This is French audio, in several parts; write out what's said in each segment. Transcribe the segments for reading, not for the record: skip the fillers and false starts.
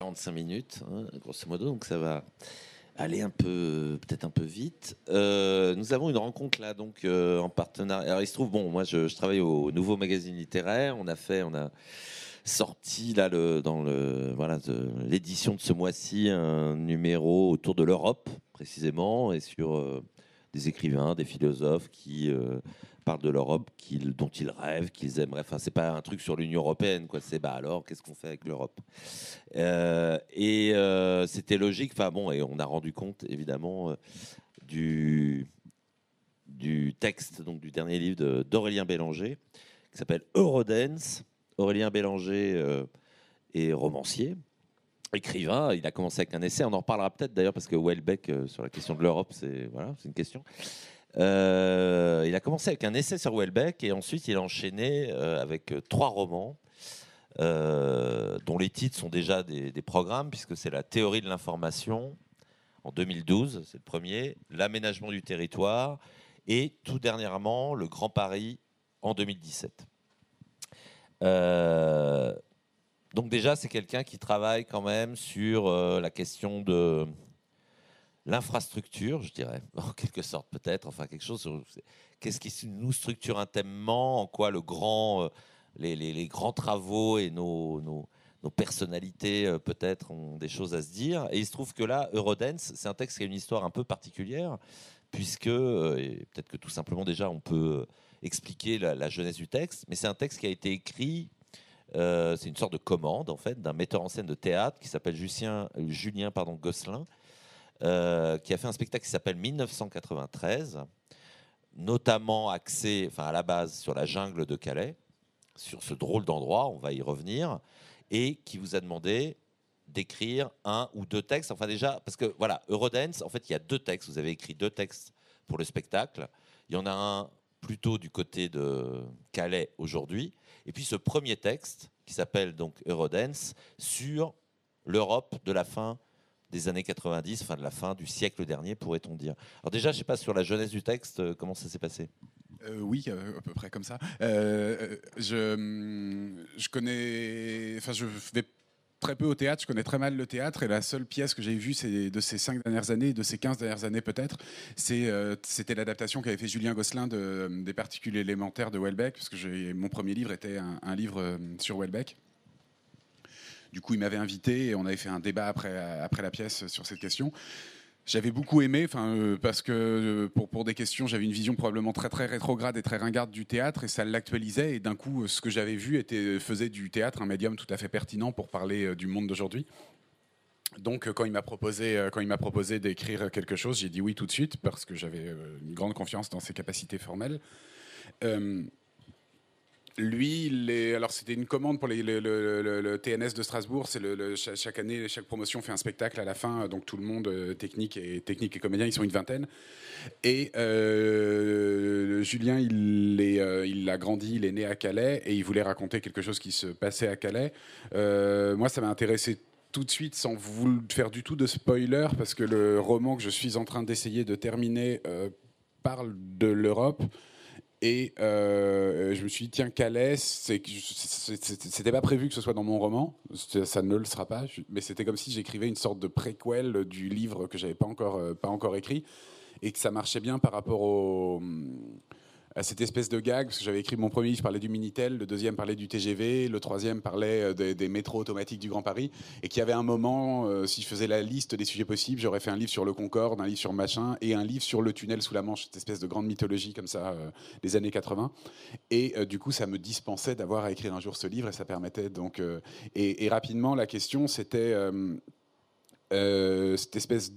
45 minutes, hein, grosso modo, donc ça va aller un peu, peut-être un peu vite. Nous avons une rencontre là, donc en partenariat. Alors il se trouve, bon, moi je travaille au Nouveau Magazine Littéraire. On a sorti là l'édition de ce mois-ci un numéro autour de l'Europe précisément et sur des écrivains, des philosophes qui parlent de l'Europe, dont ils rêvent, qu'ils aimeraient. Enfin, c'est pas un truc sur l'Union européenne, quoi. C'est bah alors, qu'est-ce qu'on fait avec l'Europe ? C'était logique. Enfin bon, et on a rendu compte évidemment du texte, donc du dernier livre d'Aurélien Bellanger qui s'appelle Eurodance. Aurélien Bellanger est romancier, écrivain. Il a commencé avec un essai. On en reparlera peut-être d'ailleurs parce que Houellebecq, sur la question de l'Europe, c'est une question. Il a commencé avec un essai sur Houellebecq et ensuite il a enchaîné avec trois romans dont les titres sont déjà des programmes puisque c'est la théorie de l'information en 2012, c'est le premier, l'aménagement du territoire et tout dernièrement le Grand Paris en 2017. Donc déjà c'est quelqu'un qui travaille quand même sur la question de l'infrastructure, je dirais, en quelque sorte peut-être, enfin quelque chose sur qu'est-ce qui nous structure intimement, en quoi les grands travaux et nos personnalités peut-être ont des choses à se dire. Et il se trouve que là Eurodance, c'est un texte qui a une histoire un peu particulière puisque peut-être que tout simplement déjà on peut expliquer la jeunesse du texte, mais c'est un texte qui a été écrit, c'est une sorte de commande en fait, d'un metteur en scène de théâtre qui s'appelle Julien Gosselin, qui a fait un spectacle qui s'appelle 1993, notamment axé, enfin à la base, sur la jungle de Calais, sur ce drôle d'endroit, on va y revenir, et qui vous a demandé d'écrire un ou deux textes, enfin déjà, parce que voilà, Eurodance, en fait il y a deux textes, vous avez écrit deux textes pour le spectacle, il y en a un plutôt du côté de Calais aujourd'hui, et puis ce premier texte qui s'appelle donc Eurodance sur l'Europe de la fin des années 90, enfin de la fin du siècle dernier pourrait-on dire. Alors déjà, je sais pas sur la jeunesse du texte, comment ça s'est passé ? Oui, à peu près comme ça. Je connais, enfin je vais très peu au théâtre, je connais très mal le théâtre, et la seule pièce que j'ai vue de ces 5 dernières années, de ces 15 dernières années peut-être, c'était l'adaptation qu'avait fait Julien Gosselin des Particules élémentaires de Houellebecq, parce que mon premier livre était un livre sur Houellebecq. Du coup, il m'avait invité, et on avait fait un débat après la pièce sur cette question. J'avais beaucoup aimé, parce que pour des questions, j'avais une vision probablement très très rétrograde et très ringarde du théâtre, et ça l'actualisait, et d'un coup, ce que j'avais vu faisait du théâtre un médium tout à fait pertinent pour parler du monde d'aujourd'hui. Donc, quand il m'a proposé d'écrire quelque chose, j'ai dit oui tout de suite, parce que j'avais une grande confiance dans ses capacités formelles. Lui, alors c'était une commande pour le TNS de Strasbourg. C'est chaque année, chaque promotion fait un spectacle à la fin. Donc tout le monde, technique et comédien, ils sont une vingtaine. Et Julien, il a grandi, il est né à Calais et il voulait raconter quelque chose qui se passait à Calais. Moi, ça m'a intéressé tout de suite, sans vous faire du tout de spoiler, parce que le roman que je suis en train d'essayer de terminer parle de l'Europe. Et je me suis dit, tiens, Calais, c'était pas prévu que ce soit dans mon roman, ça ne le sera pas, mais c'était comme si j'écrivais une sorte de préquel du livre que j'avais pas encore écrit, et que ça marchait bien par rapport à cette espèce de gag, parce que j'avais écrit mon premier livre, parlait du Minitel, le deuxième parlait du TGV, le troisième parlait des métros automatiques du Grand Paris, et qu'il y avait un moment, si je faisais la liste des sujets possibles, j'aurais fait un livre sur le Concorde, un livre sur machin, et un livre sur le tunnel sous la Manche, cette espèce de grande mythologie comme ça, des années 80. Et du coup, ça me dispensait d'avoir à écrire un jour ce livre, et ça permettait donc... Et rapidement, la question, c'était cette espèce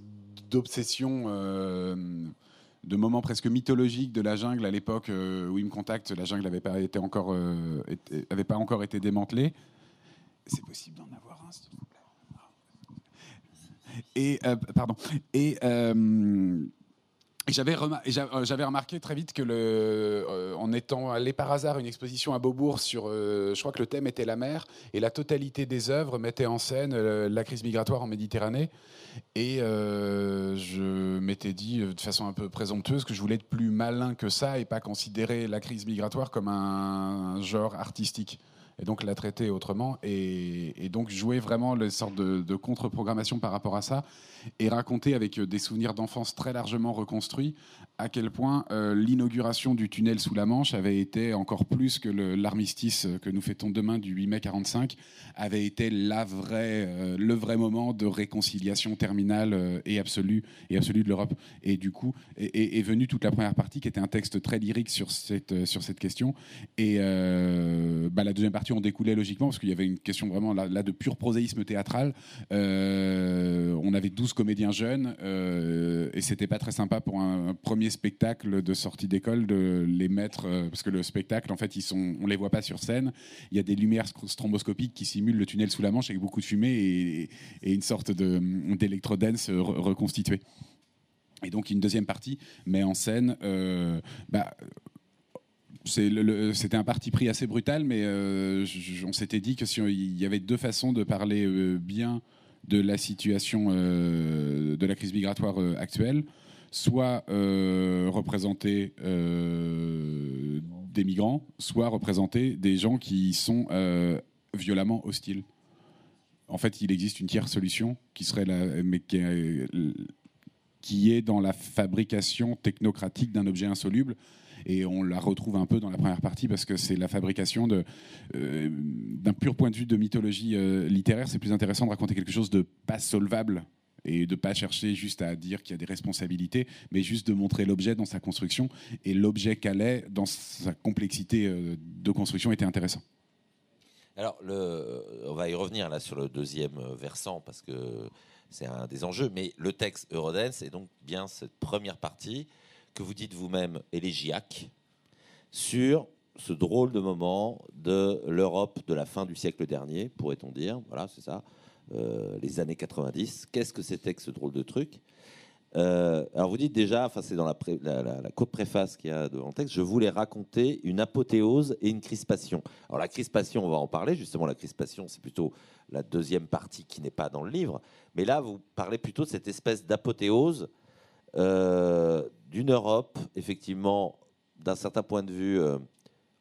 d'obsession... de moments presque mythologiques de la jungle à l'époque où il me contacte, la jungle n'avait pas encore été démantelée. C'est possible d'en avoir un, s'il vous plaît. J'avais remarqué très vite que en étant allé par hasard à une exposition à Beaubourg sur, je crois que le thème était la mer, et la totalité des œuvres mettait en scène la crise migratoire en Méditerranée. Et je m'étais dit de façon un peu présomptueuse que je voulais être plus malin que ça et pas considérer la crise migratoire comme un genre artistique. et donc la traiter autrement, et donc jouer vraiment une sorte de contre-programmation par rapport à ça, et raconter avec des souvenirs d'enfance très largement reconstruits à quel point l'inauguration du tunnel sous la Manche avait été encore plus que l'armistice que nous fêtons demain du 8 mai 45, avait été le vrai moment de réconciliation terminale et absolue de l'Europe. Et du coup est venue toute la première partie qui était un texte très lyrique sur cette question, et la deuxième partie en découlait logiquement parce qu'il y avait une question vraiment là de pur proséisme théâtral. On avait 12 comédiens jeunes et c'était pas très sympa pour un premier spectacle de sortie d'école de les mettre, parce que le spectacle en fait on les voit pas sur scène, il y a des lumières stromboscopiques qui simulent le tunnel sous la Manche avec beaucoup de fumée et une sorte d'électro-dance reconstituée. Et donc une deuxième partie met en scène c'était un parti pris assez brutal, mais on s'était dit que il y avait deux façons de parler bien de la situation de la crise migratoire actuelle, soit représenter des migrants, soit représenter des gens qui sont violemment hostiles. En fait, il existe une tierce solution qui est dans la fabrication technocratique d'un objet insoluble. Et on la retrouve un peu dans la première partie parce que c'est la fabrication d'un pur point de vue de mythologie littéraire. C'est plus intéressant de raconter quelque chose de pas solvable et de pas chercher juste à dire qu'il y a des responsabilités, mais juste de montrer l'objet dans sa construction. Et l'objet Calais, dans sa complexité de construction, était intéressant. Alors, on va y revenir là sur le deuxième versant parce que c'est un des enjeux. Mais le texte Eurodance est donc bien cette première partie que vous dites vous-même élégiaque sur ce drôle de moment de l'Europe de la fin du siècle dernier, pourrait-on dire. Voilà, c'est ça, les années 90. Qu'est-ce que c'était que ce drôle de truc ? Alors vous dites déjà, c'est dans la copréface qu'il y a devant le texte, je voulais raconter une apothéose et une crispation. Alors la crispation, on va en parler, justement la crispation, c'est plutôt la deuxième partie qui n'est pas dans le livre. Mais là, vous parlez plutôt de cette espèce d'apothéose d'une Europe, effectivement, d'un certain point de vue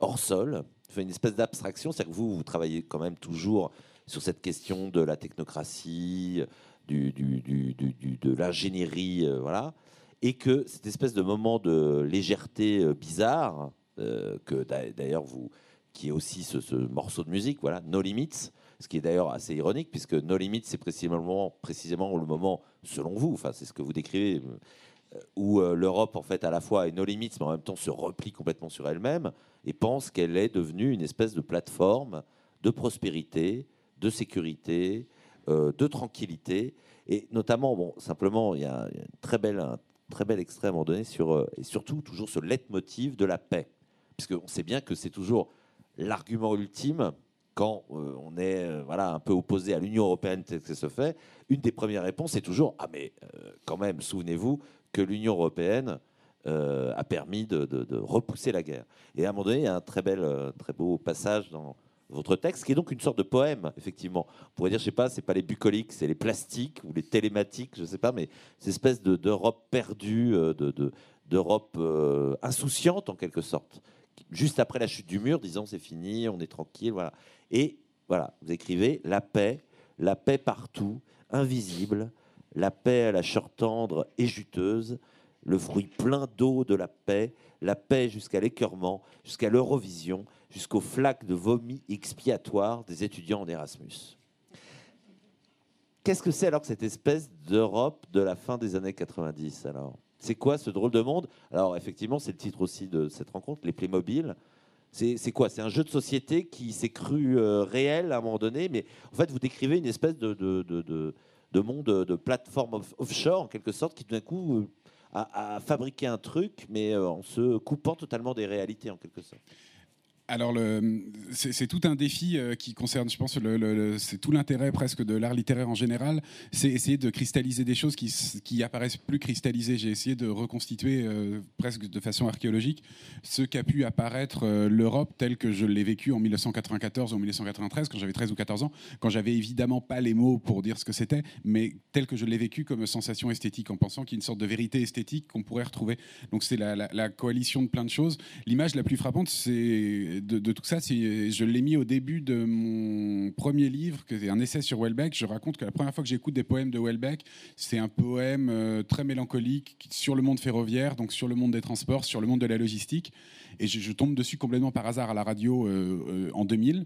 hors sol, fait une espèce d'abstraction. C'est-à-dire que vous travaillez quand même toujours sur cette question de la technocratie, de l'ingénierie, voilà, et que cette espèce de moment de légèreté bizarre, que d'ailleurs qui est aussi ce morceau de musique, voilà, No Limits. Ce qui est d'ailleurs assez ironique, puisque No Limits, c'est précisément le moment, selon vous, c'est ce que vous décrivez, où l'Europe, en fait, à la fois est No Limits, mais en même temps se replie complètement sur elle-même et pense qu'elle est devenue une espèce de plateforme de prospérité, de sécurité, de tranquillité. Et notamment, simplement, il y a un très bel extrait à un moment donné sur, et surtout, toujours ce leitmotiv de la paix. Puisqu'on sait bien que c'est toujours l'argument ultime. Quand on est un peu opposé à l'Union européenne, tel que ça se fait, une des premières réponses est toujours « Ah mais quand même, souvenez-vous que l'Union européenne a permis de repousser la guerre. » Et à un moment donné, il y a un très beau passage dans votre texte, qui est donc une sorte de poème, effectivement. On pourrait dire, je ne sais pas, ce n'est pas les bucoliques, c'est les plastiques ou les télématiques, je ne sais pas, mais cette espèce d'Europe perdue, d'Europe insouciante en quelque sorte. Juste après la chute du mur, disant c'est fini, on est tranquille, voilà. Et voilà, vous écrivez la paix partout, invisible, la paix à la chair tendre et juteuse, le fruit plein d'eau de la paix jusqu'à l'écœurement, jusqu'à l'Eurovision, jusqu'aux flaques de vomi expiatoire des étudiants en Erasmus. Qu'est-ce que c'est alors que cette espèce d'Europe de la fin des années 90 alors ? C'est quoi ce drôle de monde ? Alors effectivement, c'est le titre aussi de cette rencontre, les Playmobil. C'est quoi ? C'est un jeu de société qui s'est cru réel à un moment donné, mais en fait, vous décrivez une espèce de monde de plateforme offshore, en quelque sorte, qui tout d'un coup a fabriqué un truc, mais en se coupant totalement des réalités, en quelque sorte. Alors, c'est tout un défi qui concerne, je pense, c'est tout l'intérêt presque de l'art littéraire en général, c'est essayer de cristalliser des choses qui apparaissent plus cristallisées. J'ai essayé de reconstituer presque de façon archéologique ce qu'a pu apparaître l'Europe telle que je l'ai vécue en 1994 ou en 1993, quand j'avais 13 ou 14 ans, quand j'avais évidemment pas les mots pour dire ce que c'était, mais telle que je l'ai vécue comme sensation esthétique, en pensant qu'il y a une sorte de vérité esthétique qu'on pourrait retrouver. Donc c'est la coalition de plein de choses. L'image la plus frappante, c'est de tout ça, je l'ai mis au début de mon premier livre, qui est un essai sur Houellebecq. Je raconte que la première fois que j'écoute des poèmes de Houellebecq, c'est un poème très mélancolique sur le monde ferroviaire, donc sur le monde des transports, sur le monde de la logistique. Et je tombe dessus complètement par hasard à la radio en 2000.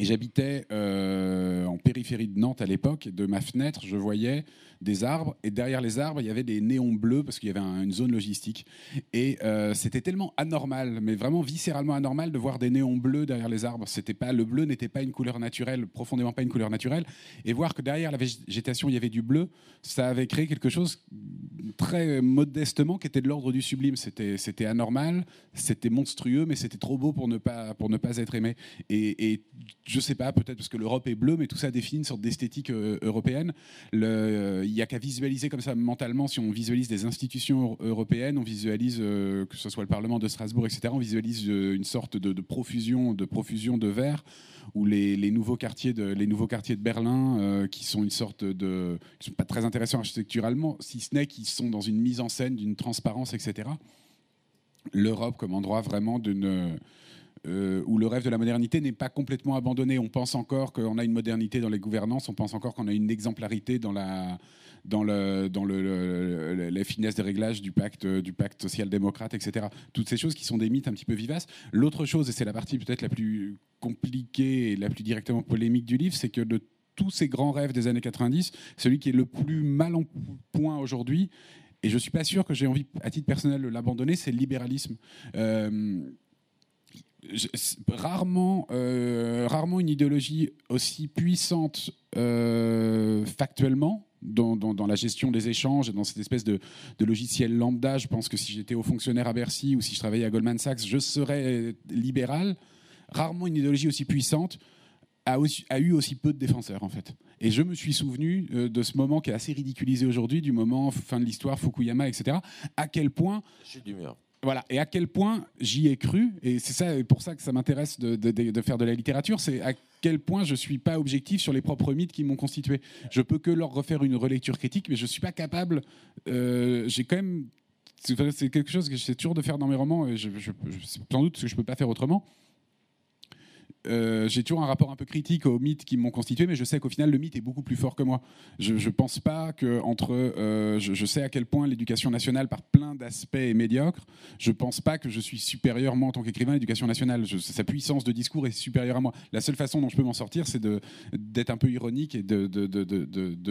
Et j'habitais en périphérie de Nantes à l'époque. De ma fenêtre, je voyais des arbres. Et derrière les arbres, il y avait des néons bleus parce qu'il y avait une zone logistique. Et c'était tellement anormal, mais vraiment viscéralement anormal, de voir des néons bleus derrière les arbres. Le bleu n'était pas une couleur naturelle, profondément pas une couleur naturelle. Et voir que derrière la végétation, il y avait du bleu, ça avait créé quelque chose très modestement qui était de l'ordre du sublime. C'était anormal, c'était monstrueux, mais c'était trop beau pour ne pas être aimé. Et je sais pas, peut-être parce que l'Europe est bleue, mais tout ça définit une sorte d'esthétique européenne. Il n'y a qu'à visualiser comme ça mentalement. Si on visualise des institutions européennes, on visualise que ce soit le Parlement de Strasbourg, etc., on visualise une sorte de profusion de verre, ou les nouveaux quartiers de Berlin qui sont une sorte de... qui ne sont pas très intéressants architecturalement, si ce n'est qu'ils sont dans une mise en scène, d'une transparence, etc. L'Europe comme endroit vraiment d'une... où le rêve de la modernité n'est pas complètement abandonné. On pense encore qu'on a une modernité dans les gouvernances, on pense encore qu'on a une exemplarité dans la finesse des réglages du pacte social-démocrate, etc. Toutes ces choses qui sont des mythes un petit peu vivaces. L'autre chose, et c'est la partie peut-être la plus compliquée et la plus directement polémique du livre, c'est que de tous ces grands rêves des années 90, celui qui est le plus mal en point aujourd'hui, et je ne suis pas sûr que j'ai envie, à titre personnel, de l'abandonner, c'est le libéralisme. Rarement une idéologie aussi puissante factuellement dans la gestion des échanges, dans cette espèce de logiciel lambda. Je pense que si j'étais haut fonctionnaire à Bercy ou si je travaillais à Goldman Sachs, je serais libéral. Rarement une idéologie aussi puissante a eu aussi peu de défenseurs, en fait. Et je me suis souvenu de ce moment qui est assez ridiculisé aujourd'hui, du moment fin de l'histoire, Fukuyama, etc. À quel point... Je suis d'humeur. Voilà, et à quel point j'y ai cru, et c'est ça, pour ça que ça m'intéresse de faire de la littérature, c'est à quel point je ne suis pas objectif sur les propres mythes qui m'ont constitué. Je ne peux que leur refaire une relecture critique, mais je ne suis pas capable. J'ai quand même... C'est quelque chose que j'essaie toujours de faire dans mes romans, et sans doute parce que je ne peux pas faire autrement. J'ai toujours un rapport un peu critique aux mythes qui m'ont constitué, mais je sais qu'au final le mythe est beaucoup plus fort que moi. Je pense pas que je sais à quel point l'éducation nationale par plein d'aspects est médiocre. Je pense pas que je suis supérieur, moi, en tant qu'écrivain, à l'éducation nationale. Sa puissance de discours est supérieure à moi. La seule façon dont je peux m'en sortir, c'est d'être un peu ironique et de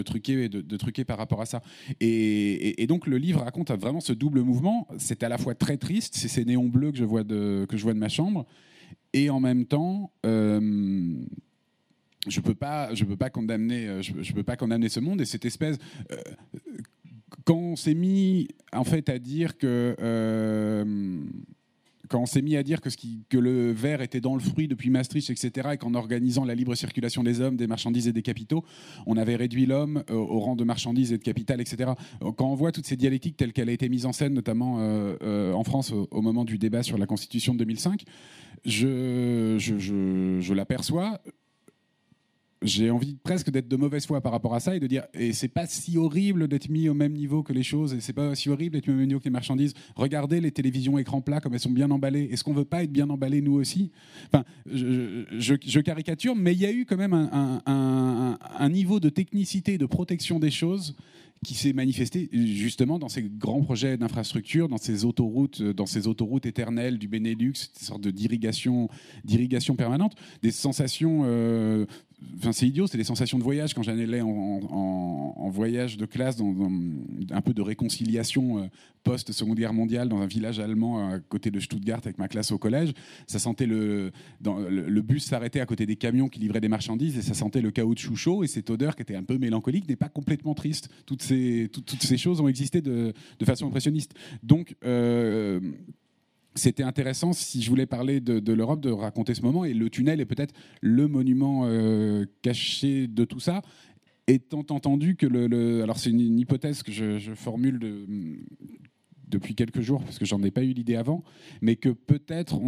truquer par rapport à ça. Et donc le livre raconte vraiment ce double mouvement. C'est à la fois très triste, c'est ces néons bleus que je vois de ma chambre. Et en même temps, je peux pas condamner ce monde et cette espèce. Quand on s'est mis en fait à dire que que le verre était dans le fruit depuis Maastricht, etc., et qu'en organisant la libre circulation des hommes, des marchandises et des capitaux, on avait réduit l'homme au rang de marchandises et de capital, etc. Quand on voit toutes ces dialectiques telles qu'elles a été mise en scène, notamment en France au moment du débat sur la Constitution de 2005, je l'aperçois. J'ai envie presque d'être de mauvaise foi par rapport à ça et de dire, et c'est pas si horrible d'être mis au même niveau que les choses, et c'est pas si horrible d'être mis au même niveau que les marchandises. Regardez les télévisions écran plat comme elles sont bien emballées. Est-ce qu'on veut pas être bien emballés nous aussi ? Enfin, je caricature, mais il y a eu quand même un niveau de technicité, de protection des choses qui s'est manifesté justement dans ces grands projets d'infrastructures, dans ces autoroutes éternelles du Benelux, cette sorte d'irrigation permanente, des sensations... Enfin, c'est idiot, c'est des sensations de voyage. Quand j'allais en voyage de classe, dans un peu de réconciliation post-Seconde Guerre mondiale, dans un village allemand à côté de Stuttgart avec ma classe au collège, ça sentait le bus s'arrêtait à côté des camions qui livraient des marchandises et ça sentait le caoutchouc chaud, et cette odeur qui était un peu mélancolique n'est pas complètement triste. Toutes ces choses ont existé de façon impressionniste. Donc... C'était intéressant, si je voulais parler de l'Europe, de raconter ce moment. Et le tunnel est peut-être le monument caché de tout ça, étant entendu que alors c'est une hypothèse que je formule depuis quelques jours, parce que j'en ai pas eu l'idée avant, mais que peut-être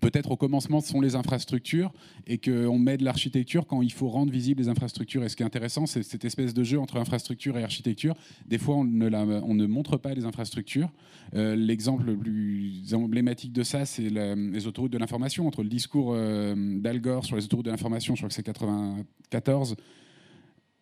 peut-être au commencement ce sont les infrastructures et qu'on met de l'architecture quand il faut rendre visibles les infrastructures. Et ce qui est intéressant, c'est cette espèce de jeu entre infrastructure et architecture. Des fois, on ne montre pas les infrastructures. L'exemple le plus emblématique de ça, c'est les autoroutes de l'information. Entre le discours d'Al Gore sur les autoroutes de l'information, je crois que c'est 1994,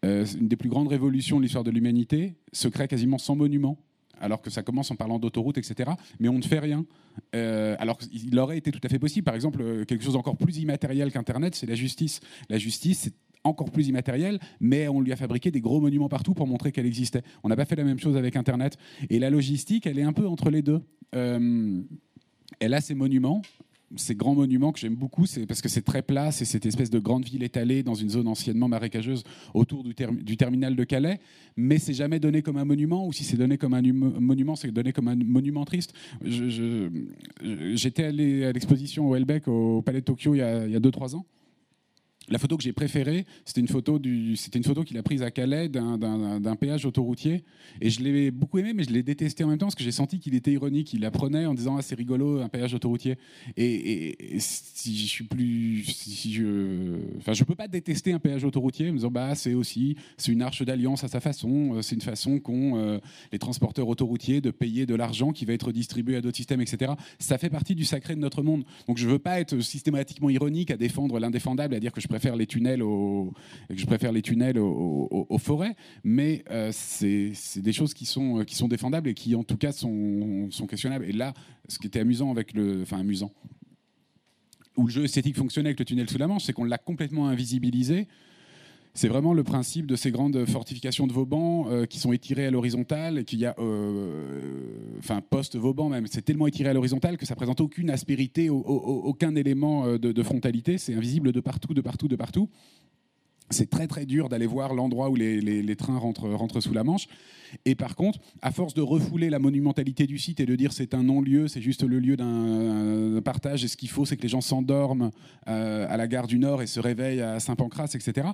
une des plus grandes révolutions de l'histoire de l'humanité se crée quasiment sans monument, alors que ça commence en parlant d'autoroute, etc. Mais on ne fait rien. Alors qu'il aurait été tout à fait possible. Par exemple, quelque chose d'encore plus immatériel qu'Internet, c'est la justice. La justice, c'est encore plus immatériel, mais on lui a fabriqué des gros monuments partout pour montrer qu'elle existait. On n'a pas fait la même chose avec Internet. Et la logistique, elle est un peu entre les deux. Elle a ses monuments, ces grands monuments que j'aime beaucoup, c'est parce que c'est très plat, c'est cette espèce de grande ville étalée dans une zone anciennement marécageuse autour du terminal de Calais, mais c'est jamais donné comme un monument, ou si c'est donné comme un monument, c'est donné comme un monument triste. J'étais allé à l'exposition au Houellebecq au Palais de Tokyo il y a 2-3 ans. La photo que j'ai préférée, c'était une photo qu'il a prise à Calais d'un péage autoroutier. Et je l'ai beaucoup aimé, mais je l'ai détesté en même temps parce que j'ai senti qu'il était ironique. Il la prenait en disant « Ah, c'est rigolo, un péage autoroutier ». Et si je suis plus... je peux pas détester un péage autoroutier en me disant « Bah, c'est une arche d'alliance à sa façon. C'est une façon qu'ont les transporteurs autoroutiers de payer de l'argent qui va être distribué à d'autres systèmes, etc. » Ça fait partie du sacré de notre monde. Donc je veux pas être systématiquement ironique à défendre l'indéfendable, à dire que je préfère les tunnels aux forêts, mais c'est des choses qui sont défendables et qui en tout cas sont questionnables. Et là, ce qui était amusant où le jeu esthétique fonctionnait avec le tunnel sous la Manche, c'est qu'on l'a complètement invisibilisé. C'est vraiment le principe de ces grandes fortifications de Vauban qui sont étirées à l'horizontale et qu'il y a, post-Vauban même, c'est tellement étiré à l'horizontale que ça présente aucune aspérité, aucun élément de frontalité, c'est invisible de partout. C'est très très dur d'aller voir l'endroit où les trains rentrent sous la Manche. Et par contre, à force de refouler la monumentalité du site et de dire c'est un non-lieu, c'est juste le lieu d'un partage, et ce qu'il faut c'est que les gens s'endorment à la gare du Nord et se réveillent à Saint-Pancras, etc.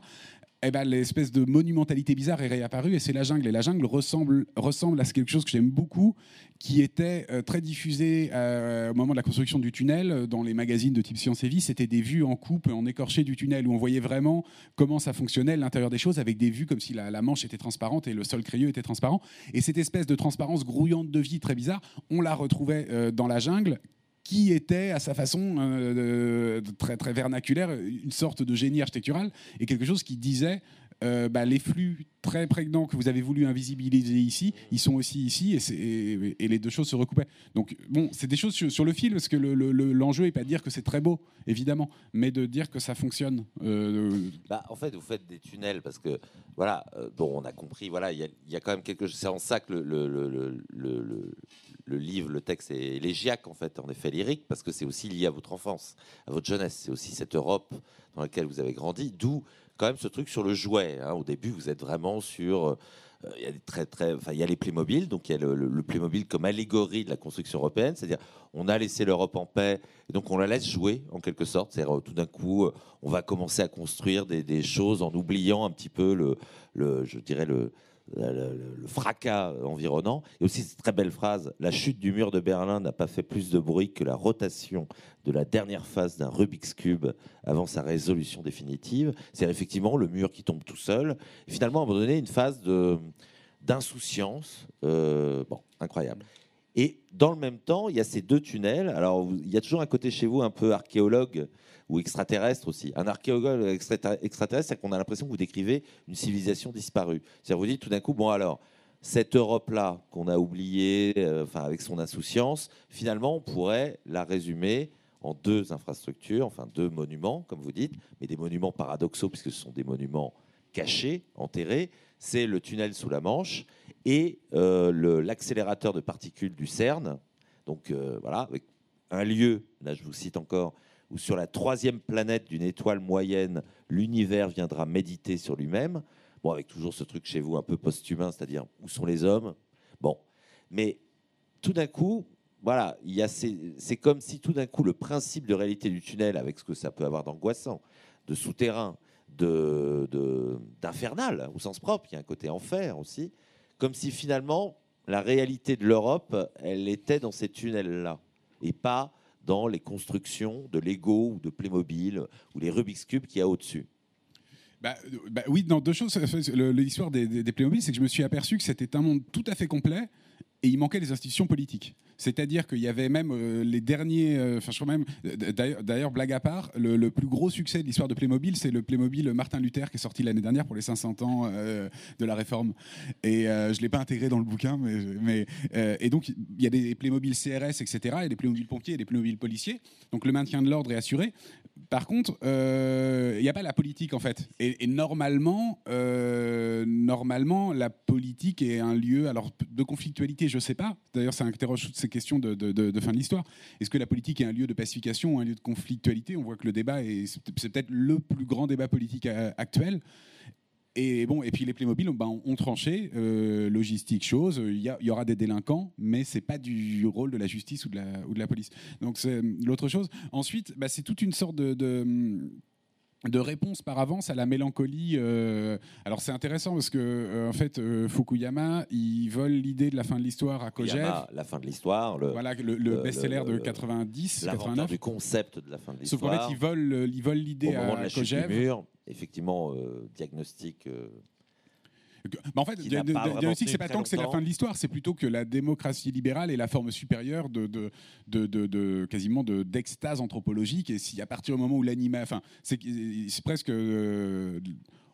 Eh ben, l'espèce de monumentalité bizarre est réapparue et c'est la jungle. Et la jungle ressemble à quelque chose que j'aime beaucoup, qui était très diffusé au moment de la construction du tunnel dans les magazines de type Science et Vie. C'était des vues en coupe, en écorché du tunnel, où on voyait vraiment comment ça fonctionnait, l'intérieur des choses, avec des vues comme si la Manche était transparente et le sol crayeux était transparent. Et cette espèce de transparence grouillante de vie très bizarre, on la retrouvait dans la jungle, qui était à sa façon très, très vernaculaire, une sorte de génie architectural, et quelque chose qui disait les flux très prégnants que vous avez voulu invisibiliser ici, ils sont aussi ici, et les deux choses se recoupaient. Donc bon, c'est des choses sur le fil, parce que l'enjeu n'est pas de dire que c'est très beau, évidemment, mais de dire que ça fonctionne. En fait, vous faites des tunnels, parce que, voilà, on a compris, voilà, il y a quand même quelque chose, c'est en ça que le livre, le texte est élégiaque en effet lyrique, parce que c'est aussi lié à votre enfance, à votre jeunesse, c'est aussi cette Europe dans laquelle vous avez grandi, d'où quand même ce truc sur le jouet. Au début, vous êtes vraiment sur... il y a les Playmobil, donc il y a le Playmobil comme allégorie de la construction européenne, c'est-à-dire on a laissé l'Europe en paix, et donc on la laisse jouer en quelque sorte, c'est-à-dire tout d'un coup on va commencer à construire des choses en oubliant un petit peu le fracas environnant. Et aussi cette très belle phrase: la chute du mur de Berlin n'a pas fait plus de bruit que la rotation de la dernière face d'un Rubik's Cube avant sa résolution définitive. C'est effectivement le mur qui tombe tout seul. Et finalement, à un moment donné, une phase d'insouciance incroyable. Et dans le même temps, il y a ces deux tunnels. Alors, il y a toujours un côté chez vous un peu archéologue ou extraterrestre aussi. Un archéologue extraterrestre, c'est qu'on a l'impression que vous décrivez une civilisation disparue. C'est-à-dire, vous dites tout d'un coup, cette Europe-là qu'on a oubliée, avec son insouciance, finalement, on pourrait la résumer en deux infrastructures, deux monuments, comme vous dites, mais des monuments paradoxaux, puisque ce sont des monuments cachés, enterrés. C'est le tunnel sous la Manche et l'accélérateur de particules du CERN. Donc, avec un lieu, là, je vous cite encore, où sur la 3e planète d'une étoile moyenne, l'univers viendra méditer sur lui-même. Avec toujours ce truc chez vous un peu post-humain, c'est-à-dire où sont les hommes. Mais tout d'un coup, c'est comme si tout d'un coup le principe de réalité du tunnel, avec ce que ça peut avoir d'angoissant, de souterrain, d'infernal, au sens propre, il y a un côté enfer aussi, comme si finalement la réalité de l'Europe, elle était dans ces tunnels-là, et pas dans les constructions de Lego ou de Playmobil ou les Rubik's Cube qu'il y a au-dessus? Oui, dans deux choses. L'histoire des Playmobil, c'est que je me suis aperçu que c'était un monde tout à fait complet et il manquait les institutions politiques. C'est-à-dire qu'il y avait même les derniers... D'ailleurs, blague à part, le plus gros succès de l'histoire de Playmobil, c'est le Playmobil Martin Luther qui est sorti l'année dernière pour les 500 ans de la Réforme. Et je ne l'ai pas intégré dans le bouquin. Et donc, il y a des Playmobil CRS, etc. Il y a des Playmobil pompiers et des Playmobil policiers. Donc, le maintien de l'ordre est assuré. Par contre, il n'y a pas la politique, en fait. Et normalement, la politique est un lieu de conflictualité, je ne sais pas. D'ailleurs, ça interroge toutes ces questions de fin de l'histoire. Est-ce que la politique est un lieu de pacification ou un lieu de conflictualité? On voit que le débat, c'est peut-être le plus grand débat politique actuel. Et puis les Playmobil ont tranché, logistique chose, il y aura des délinquants, mais ce n'est pas du rôle de la justice ou de la police. Donc c'est l'autre chose. Ensuite, c'est toute une sorte de réponse par avance à la mélancolie. Alors c'est intéressant parce que en fait Fukuyama, il vole l'idée de la fin de l'histoire à Kojève. La fin de l'histoire, le best-seller de 90, 89. Du concept de la fin de l'histoire. Sauf qu'en fait, il vole l'idée à Kojève. Effectivement, diagnostic. En fait, diagnostic, c'est pas tant que c'est la fin de l'histoire, c'est plutôt que la démocratie libérale est la forme supérieure quasiment d'extase anthropologique. Et si à partir du moment où l'animal, c'est presque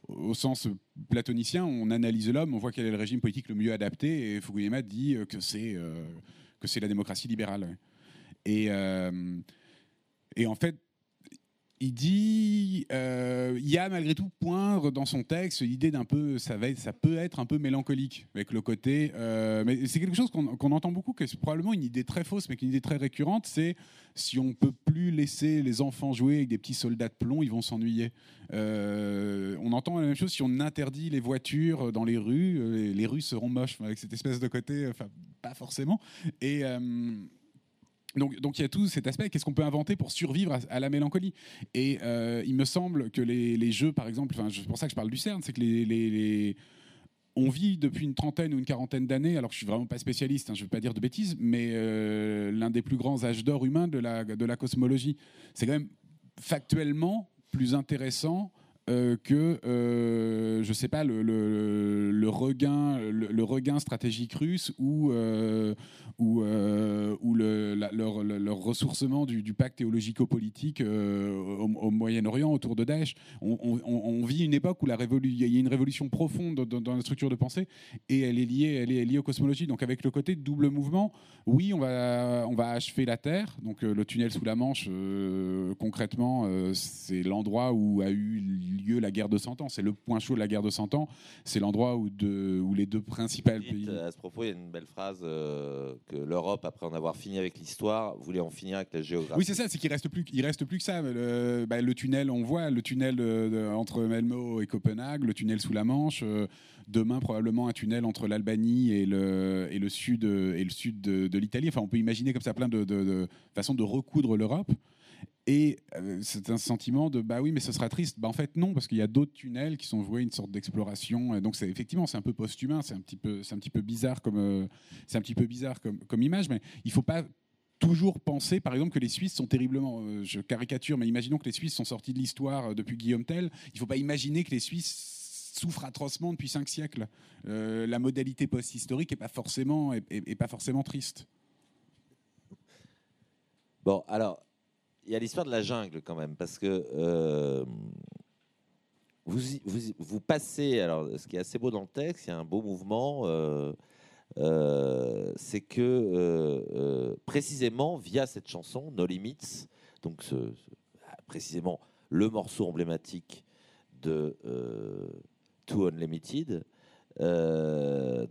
au sens platonicien, on analyse l'homme, on voit quel est le régime politique le mieux adapté. Et Fukuyama dit que c'est la démocratie libérale. Et en fait. Il dit, il y a malgré tout poindre dans son texte l'idée d'un peu, ça peut être un peu mélancolique avec le côté, mais c'est quelque chose qu'on entend beaucoup, que c'est probablement une idée très fausse, mais une idée très récurrente, c'est si on peut plus laisser les enfants jouer avec des petits soldats de plomb, ils vont s'ennuyer. On entend la même chose si on interdit les voitures dans les rues, les rues seront moches, avec cette espèce de côté, pas forcément. Donc il y a tout cet aspect, qu'est-ce qu'on peut inventer pour survivre à la mélancolie? Et il me semble que les jeux, par exemple, c'est pour ça que je parle du CERN, c'est que on vit depuis une trentaine ou une quarantaine d'années, alors que je suis vraiment pas spécialiste, je ne veux pas dire de bêtises, mais l'un des plus grands âges d'or humains de la cosmologie. C'est quand même factuellement plus intéressant que je sais pas le regain stratégique russe ou le ressourcement du pacte théologico-politique au Moyen-Orient autour de Daesh. On vit une époque où il y a une révolution profonde dans la structure de pensée et elle est liée aux cosmologies. Donc avec le côté de double mouvement, oui, on va achever la Terre. Donc le tunnel sous la Manche, concrètement, c'est l'endroit où a eu lieu la guerre de 100 ans. C'est le point chaud de la guerre de 100 ans. C'est l'endroit où les deux principales pays... À ce propos, il y a une belle phrase que l'Europe, après en avoir fini avec l'histoire, voulait en finir avec la géographie. Oui, c'est ça. C'est qu'il reste plus que ça. Le tunnel, on voit le tunnel entre Malmö et Copenhague, le tunnel sous la Manche. Demain, probablement un tunnel entre l'Albanie et le sud de l'Italie. Enfin, on peut imaginer comme ça plein de façons de recoudre l'Europe. Et c'est un sentiment de oui, mais ce sera triste. En fait, non, parce qu'il y a d'autres tunnels qui sont voués à une sorte d'exploration. Et donc, c'est un peu post-humain, c'est un petit peu bizarre comme image, mais il faut pas toujours penser, par exemple, que les Suisses sont terriblement... je caricature, mais imaginons que les Suisses sont sortis de l'histoire depuis Guillaume Tell. Il faut pas imaginer que les Suisses souffrent atrocement depuis 5 siècles. La modalité post-historique n'est pas forcément triste. Bon, alors... Il y a l'histoire de la jungle quand même, parce que vous passez... Alors, ce qui est assez beau dans le texte, il y a un beau mouvement, c'est que précisément via cette chanson, No Limits, donc précisément le morceau emblématique de To Unlimited,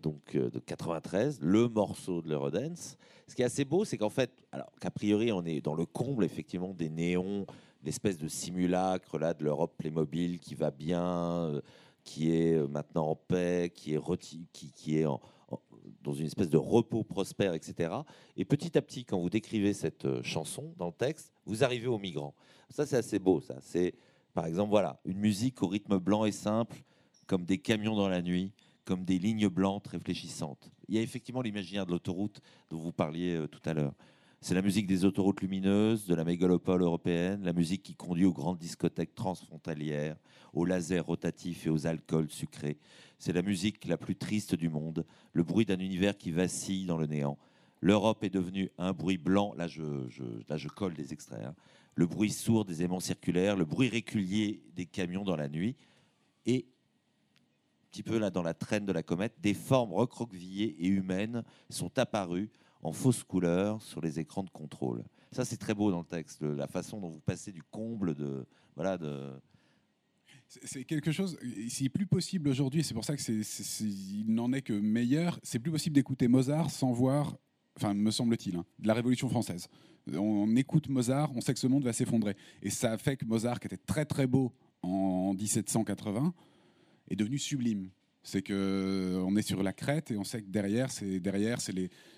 donc de 93, le morceau de l'Eurodance. Ce qui est assez beau, c'est qu'en fait, alors qu'a priori on est dans le comble effectivement des néons, l'espèce de simulacre là de l'Europe Playmobil qui va bien, qui est maintenant en paix, qui est dans une espèce de repos prospère, etc. Et petit à petit, quand vous décrivez cette chanson dans le texte, vous arrivez aux migrants. Ça, c'est assez beau. Ça, c'est par exemple une musique au rythme blanc et simple, comme des camions dans la nuit, comme des lignes blanches réfléchissantes. Il y a effectivement l'imaginaire de l'autoroute dont vous parliez tout à l'heure. C'est la musique des autoroutes lumineuses, de la mégalopole européenne, la musique qui conduit aux grandes discothèques transfrontalières, aux lasers rotatifs et aux alcools sucrés. C'est la musique la plus triste du monde, le bruit d'un univers qui vacille dans le néant. L'Europe est devenue un bruit blanc, là je colle des extraits, hein. Le bruit sourd des aimants circulaires, le bruit régulier des camions dans la nuit et, un petit peu là dans la traîne de la comète, des formes recroquevillées et humaines sont apparues en fausse couleur sur les écrans de contrôle. Ça, c'est très beau dans le texte, la façon dont vous passez du comble de... Voilà, de... C'est quelque chose, c'est plus possible aujourd'hui, c'est pour ça que il n'en est que meilleur, c'est plus possible d'écouter Mozart sans voir, enfin, me semble-t-il, hein, de la Révolution française. On écoute Mozart, on sait que ce monde va s'effondrer. Et ça a fait que Mozart, qui était très très beau en 1780, est devenu sublime. C'est qu'on est sur la crête et on sait que derrière c'est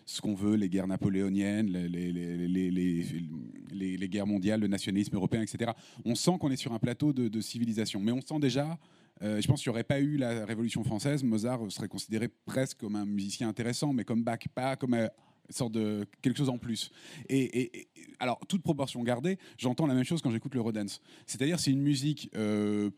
ce qu'on veut, les guerres napoléoniennes, les guerres mondiales, le nationalisme européen, etc. On sent qu'on est sur un plateau de civilisation, mais on sent déjà, je pense qu'il n'y aurait pas eu la Révolution française, Mozart serait considéré presque comme un musicien intéressant, mais comme Bach, pas comme une sorte de quelque chose en plus. Et alors, toute proportion gardée, j'entends la même chose quand j'écoute le Eurodance. C'est-à-dire, c'est une musique,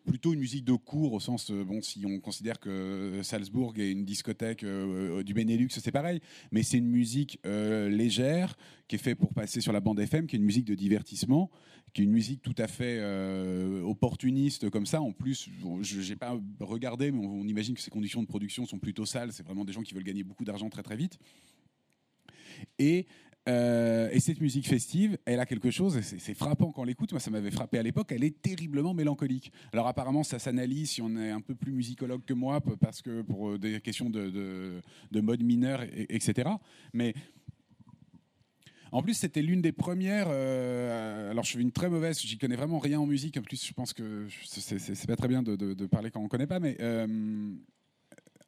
plutôt une musique de cours, au sens, bon, si on considère que Salzbourg est une discothèque du Benelux, c'est pareil, mais c'est une musique légère, qui est faite pour passer sur la bande FM, qui est une musique de divertissement, qui est une musique tout à fait opportuniste, comme ça. En plus, je n'ai pas regardé, mais on imagine que ces conditions de production sont plutôt sales, c'est vraiment des gens qui veulent gagner beaucoup d'argent très très vite. Et cette musique festive, elle a quelque chose, c'est frappant quand on l'écoute, moi ça m'avait frappé à l'époque, elle est terriblement mélancolique. Alors apparemment ça s'analyse, si on est un peu plus musicologue que moi, parce que pour des questions de mode mineur, etc. Mais en plus c'était l'une des premières, alors je suis une très mauvaise, j'y connais vraiment rien en musique, en plus je pense que c'est pas très bien de parler quand on connaît pas, mais...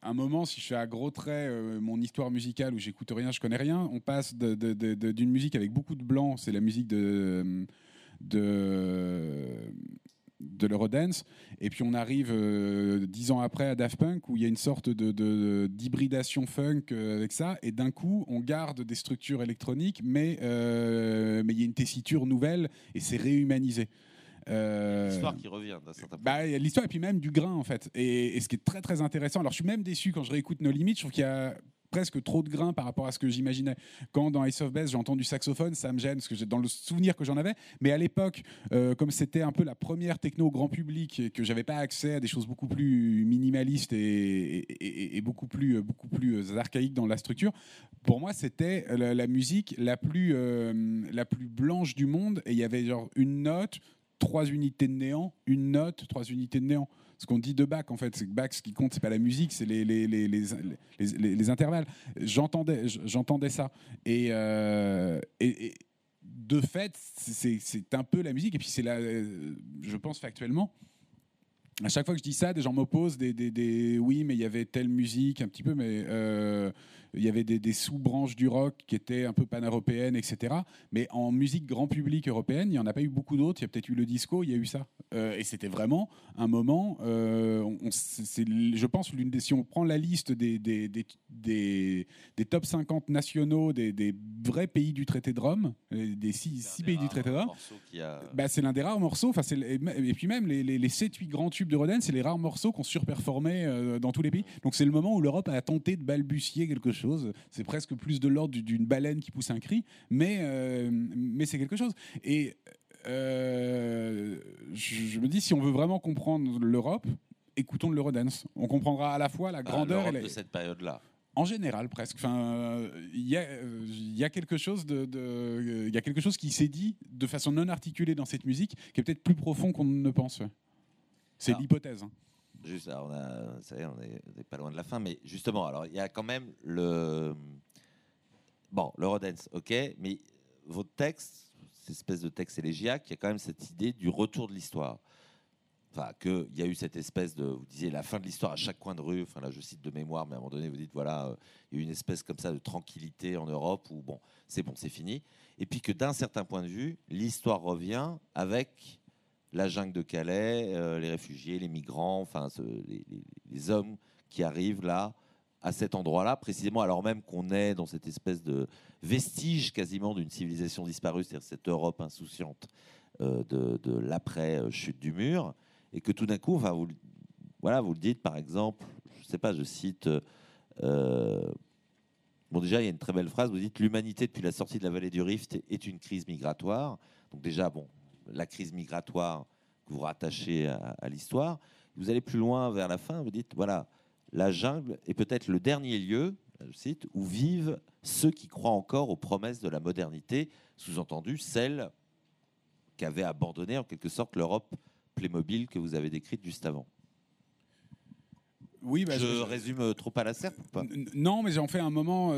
un moment, si je fais à gros traits mon histoire musicale où j'écoute rien, je connais rien, on passe d'une musique avec beaucoup de blanc, c'est la musique de l'Eurodance, et puis on arrive 10 ans après à Daft Punk où il y a une sorte d'hybridation funk avec ça, et d'un coup on garde des structures électroniques, mais il y a une tessiture nouvelle et c'est réhumanisé. L'histoire qui revient d'un certain point. Bah, l'histoire et puis même du grain en fait, et ce qui est très très intéressant. Alors je suis même déçu quand je réécoute No Limits, je trouve qu'il y a presque trop de grain par rapport à ce que j'imaginais. Quand dans Ace of Base j'entends du saxophone, ça me gêne parce que dans le souvenir que j'en avais, mais à l'époque comme c'était un peu la première techno au grand public et que j'avais pas accès à des choses beaucoup plus minimalistes et beaucoup plus archaïques dans la structure, pour moi c'était la musique la plus blanche du monde, et il y avait genre une note, 3 unités de néant, une note, 3 unités de néant. Ce qu'on dit de Bach, en fait, c'est que Bach, ce qui compte, c'est pas la musique, c'est les intervalles. J'entendais ça. Et de fait, c'est un peu la musique. Et puis c'est là, je pense factuellement, à chaque fois que je dis ça, des gens m'opposent, oui, mais il y avait telle musique, un petit peu, mais il y avait des sous-branches du rock qui étaient un peu pan-européennes, etc. Mais en musique grand public européenne, il n'y en a pas eu beaucoup d'autres. Il y a peut-être eu le disco, il y a eu ça. Et c'était vraiment un moment, je pense, si on prend la liste des top 50 nationaux, des vrais pays du traité de Rome, des 6 pays du traité de Rome, bah, c'est l'un des rares morceaux, et puis même les 7-8 grands tubes de Rodin, c'est les rares morceaux qu'on surperformait dans tous les pays. Donc c'est le moment où l'Europe a tenté de balbutier quelque chose. C'est presque plus de l'ordre d'une baleine qui pousse un cri, mais c'est quelque chose. Et je me dis, si on veut vraiment comprendre l'Europe, écoutons de l'Eurodance. On comprendra à la fois la grandeur et de cette période-là. En général, presque. Enfin, il y a quelque chose il y a quelque chose qui s'est dit de façon non articulée dans cette musique, qui est peut-être plus profond qu'on ne pense. C'est l'hypothèse. Juste, alors on est pas loin de la fin, mais justement, alors il y a quand même l'Eurodance, ok, mais votre texte, cette espèce de texte élégiaque, il y a quand même cette idée du retour de l'histoire. Enfin, qu'il y a eu cette espèce de, vous disiez, la fin de l'histoire à chaque coin de rue. Enfin, là, je cite de mémoire, mais à un moment donné, vous dites, voilà, il y a eu une espèce comme ça de tranquillité en Europe où, bon, c'est fini. Et puis que d'un certain point de vue, l'histoire revient avec la jungle de Calais, les réfugiés, les migrants, enfin les hommes qui arrivent là à cet endroit-là, précisément alors même qu'on est dans cette espèce de vestige quasiment d'une civilisation disparue, c'est-à-dire cette Europe insouciante de l'après-chute du mur, et que tout d'un coup, enfin, vous le dites, par exemple, je ne sais pas, je cite... Bon, déjà, il y a une très belle phrase, vous dites « L'humanité, depuis la sortie de la vallée du Rift, est une crise migratoire ». Donc déjà, bon, la crise migratoire que vous rattachez à l'histoire. Vous allez plus loin vers la fin, vous dites « Voilà, la jungle est peut-être le dernier lieu, je cite, où vivent ceux qui croient encore aux promesses de la modernité, sous-entendu celle qu'avait abandonnée, en quelque sorte, l'Europe Playmobil que vous avez décrite juste avant ». Oui, bah je résume trop à la serpe ou pas? Non, mais j'en fais un moment.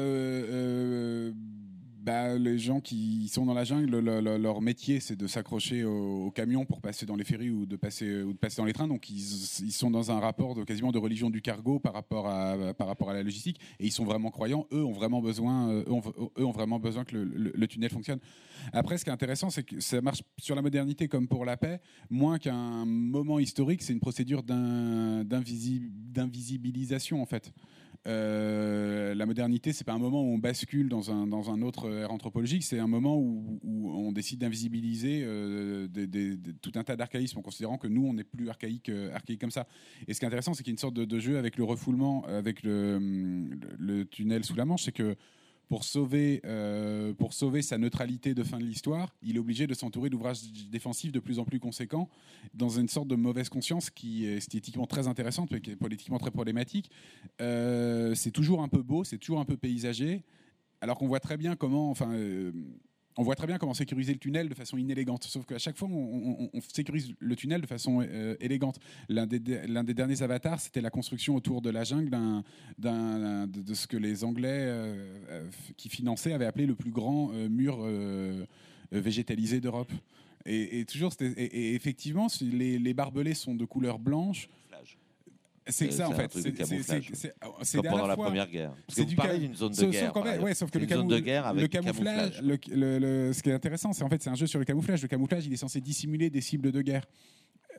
Les gens qui sont dans la jungle, leur métier, c'est de s'accrocher au camion pour passer dans les ferries ou de passer dans les trains. Donc, ils sont dans un rapport quasiment de religion du cargo par rapport à la logistique. Et ils sont vraiment croyants. Eux ont vraiment besoin que le tunnel fonctionne. Après, ce qui est intéressant, c'est que ça marche sur la modernité comme pour la paix. Moins qu'un moment historique, c'est une procédure d'invisibilisation, en fait. La modernité, c'est pas un moment où on bascule dans un autre ère anthropologique, c'est un moment où on décide d'invisibiliser tout un tas d'archaïsmes en considérant que nous, on n'est plus archaïque comme ça. Et ce qui est intéressant, c'est qu'il y a une sorte de jeu avec le refoulement, avec le tunnel sous la Manche, c'est que pour sauver sa neutralité de fin de l'histoire, il est obligé de s'entourer d'ouvrages défensifs de plus en plus conséquents, dans une sorte de mauvaise conscience qui est esthétiquement très intéressante, mais qui est politiquement très problématique. C'est toujours un peu beau, c'est toujours un peu paysager, alors qu'on voit très bien comment sécuriser le tunnel de façon inélégante. Sauf qu'à chaque fois, on sécurise le tunnel de façon élégante. L'un des derniers avatars, c'était la construction autour de la jungle de ce que les Anglais qui finançaient avaient appelé le plus grand mur végétalisé d'Europe. Et effectivement, les barbelés sont de couleur blanche. C'est que ça, en fait. C'est pendant la Première Guerre. Parce que vous parlez d'une zone de guerre. Sauf que le camouflage. Ce qui est intéressant, c'est un jeu sur le camouflage. Le camouflage, il est censé dissimuler des cibles de guerre.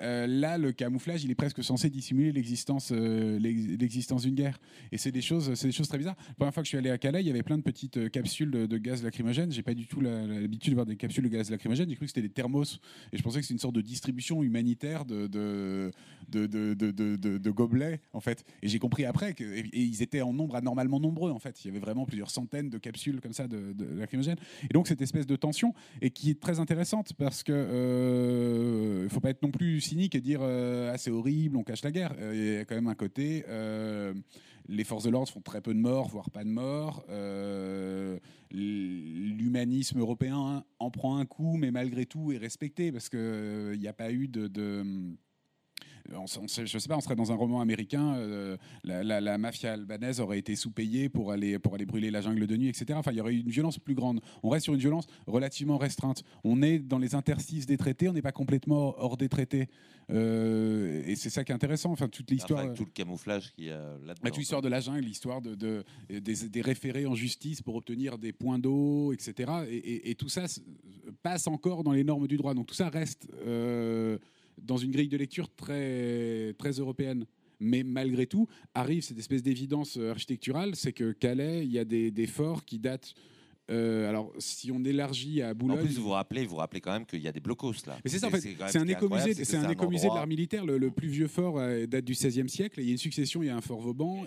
Là, le camouflage, il est presque censé dissimuler l'existence d'une guerre. Et c'est des choses très bizarres. La première fois que je suis allé à Calais, il y avait plein de petites capsules de gaz lacrymogène. J'ai pas du tout l'habitude de voir des capsules de gaz lacrymogène. J'ai cru que c'était des thermos. Et je pensais que c'est une sorte de distribution humanitaire de gobelets, en fait. Et j'ai compris après qu'ils étaient en nombre anormalement nombreux, en fait. Il y avait vraiment plusieurs centaines de capsules comme ça de lacrymogène. Et donc, cette espèce de tension, et qui est très intéressante, parce que faut pas être non plus cynique et dire « Ah, c'est horrible, on cache la guerre ». Il y a quand même un côté... les forces de l'ordre font très peu de morts, voire pas de morts. L'humanisme européen en prend un coup, mais malgré tout est respecté, parce qu'il n'y a pas eu je sais pas, on serait dans un roman américain, la mafia albanaise aurait été sous-payée pour aller brûler la jungle de nuit, etc. Enfin, il y aurait eu une violence plus grande. On reste sur une violence relativement restreinte. On est dans les interstices des traités, on n'est pas complètement hors des traités. Et c'est ça qui est intéressant. Enfin, toute l'histoire, tout le camouflage qui là-dedans. Toute l'histoire de la jungle, l'histoire des référés en justice pour obtenir des points d'eau, etc. Et tout ça passe encore dans les normes du droit. Donc tout ça reste... dans une grille de lecture très, très européenne. Mais malgré tout, arrive cette espèce d'évidence architecturale, c'est que Calais, il y a des forts qui datent... alors, si on élargit à Boulogne... En plus, vous rappelez quand même qu'il y a des blocos, là. Mais c'est ça, en fait. C'est un écomusée de l'art militaire. Le plus vieux fort date du XVIe siècle. Il y a une succession, il y a un fort Vauban.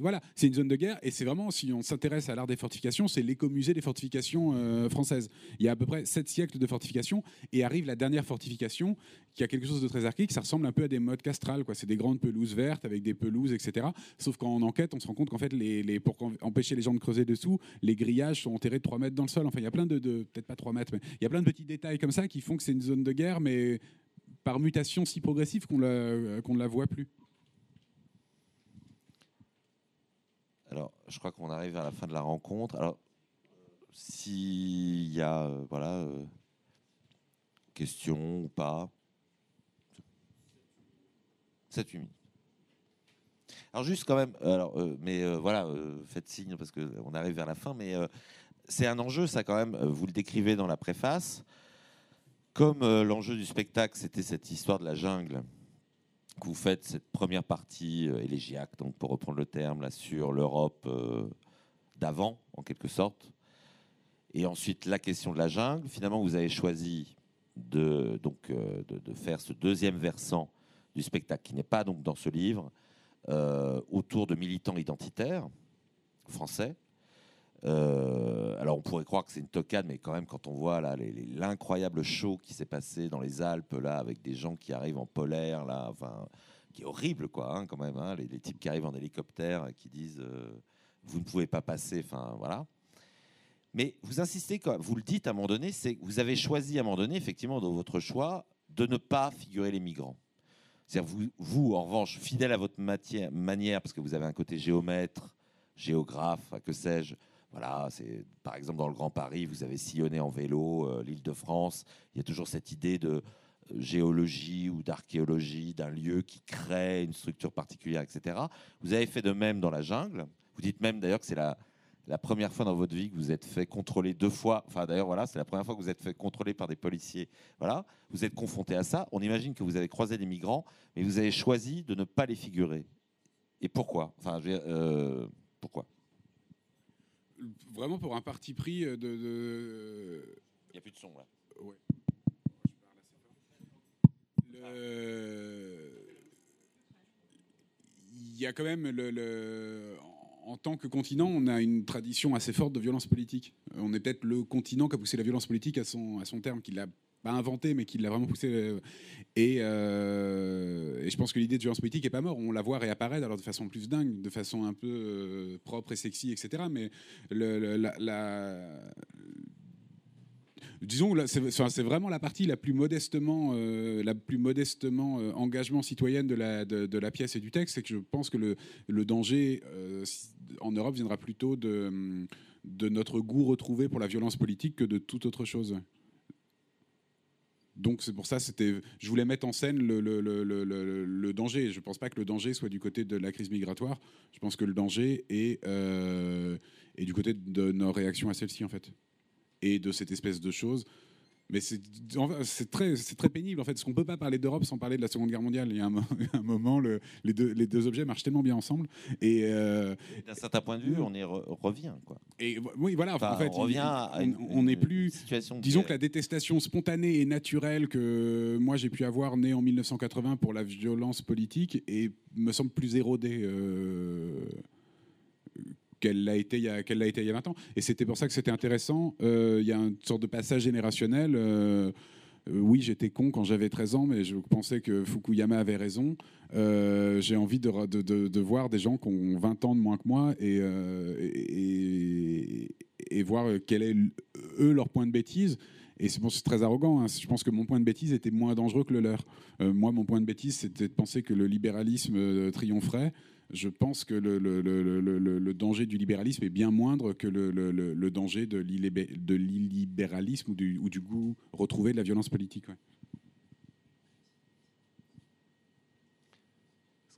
Voilà, c'est une zone de guerre. Et c'est vraiment, si on s'intéresse à l'art des fortifications, c'est l'écomusée des fortifications françaises. Il y a à peu près 7 siècles de fortifications. Et arrive la dernière fortification, qui a quelque chose de très archaïque. Ça ressemble un peu à des mottes castrales, quoi. C'est des grandes pelouses vertes avec des pelouses, etc. Sauf qu'en enquête, on se rend compte qu'en fait, pour empêcher les gens de creuser dessous, les grillages sont enterré de 3 mètres dans le sol. Enfin, il y a plein de peut-être pas 3 mètres, mais il y a plein de petits détails comme ça qui font que c'est une zone de guerre, mais par mutation si progressive qu'on ne la voit plus. Alors, je crois qu'on arrive à la fin de la rencontre. Alors, s'il y a questions ou pas, 7-8 minutes. Alors juste quand même, faites signe parce qu'on arrive vers la fin, mais c'est un enjeu ça quand même, vous le décrivez dans la préface, comme l'enjeu du spectacle c'était cette histoire de la jungle que vous faites cette première partie élégiaque, donc pour reprendre le terme, là, sur l'Europe d'avant, en quelque sorte. Et ensuite, la question de la jungle. Finalement, vous avez choisi de faire ce deuxième versant du spectacle, qui n'est pas donc dans ce livre, autour de militants identitaires français. Alors on pourrait croire que c'est une tocade, mais quand même quand on voit là, l'incroyable show qui s'est passé dans les Alpes là, avec des gens qui arrivent en polaire là, enfin, qui est horrible quoi, hein, quand même, hein, les types qui arrivent en hélicoptère qui disent vous ne pouvez pas passer, enfin voilà. Mais vous insistez quand même, vous le dites à un moment donné, c'est que vous avez choisi à un moment donné effectivement dans votre choix de ne pas figurer les migrants. C'est-à-dire vous en revanche fidèle à votre manière, parce que vous avez un côté géomètre, géographe, que sais-je. Voilà, c'est, par exemple, dans le Grand Paris, vous avez sillonné en vélo l'Île-de-France. Il y a toujours cette idée de géologie ou d'archéologie, d'un lieu qui crée une structure particulière, etc. Vous avez fait de même dans la jungle. Vous dites même, d'ailleurs, que c'est la première fois dans votre vie que vous êtes fait contrôler 2 fois. Enfin, d'ailleurs, voilà, c'est la première fois que vous êtes fait contrôler par des policiers. Voilà, vous êtes confronté à ça. On imagine que vous avez croisé des migrants, mais vous avez choisi de ne pas les figurer. Et pourquoi ? Enfin, pourquoi ? Vraiment pour un parti pris de... Il n'y a plus de son, là. Ouais. Il y a quand même... En tant que continent, on a une tradition assez forte de violence politique. On est peut-être le continent qui a poussé la violence politique à son terme, qui l'a pas inventé, mais qui l'a vraiment poussé. Et je pense que l'idée de violence politique n'est pas morte. On la voit réapparaître, alors de façon plus dingue, de façon un peu propre et sexy, etc. Mais disons, là, c'est vraiment la partie la plus modestement engagement citoyenne de la pièce et du texte. C'est que je pense que le danger en Europe viendra plutôt de notre goût retrouvé pour la violence politique que de toute autre chose. Donc c'est pour ça, je voulais mettre en scène le danger. Je ne pense pas que le danger soit du côté de la crise migratoire. Je pense que le danger est du côté de nos réactions à celle-ci, en fait, et de cette espèce de chose. Mais c'est très pénible, en fait, parce qu'on ne peut pas parler d'Europe sans parler de la Seconde Guerre mondiale. Il y a un moment, les deux objets marchent tellement bien ensemble. Et d'un certain point de vue, on y revient, quoi. Et oui, voilà. Enfin, en fait, on revient à une situation. Disons que la détestation spontanée et naturelle que moi j'ai pu avoir née en 1980 pour la violence politique me semble plus érodée. Qu'elle l'a été il y a 20 ans. Et c'était pour ça que c'était intéressant. Y a une sorte de passage générationnel. Oui, j'étais con quand j'avais 13 ans, mais je pensais que Fukuyama avait raison. J'ai envie de voir des gens qui ont 20 ans de moins que moi et voir quel est, eux, leur point de bêtise. Et c'est très arrogant, hein. Je pense que mon point de bêtise était moins dangereux que le leur. Moi, mon point de bêtise, c'était de penser que le libéralisme triompherait. Je pense que le danger du libéralisme est bien moindre que le danger de l'illibéralisme ou du goût retrouvé de la violence politique. Ouais.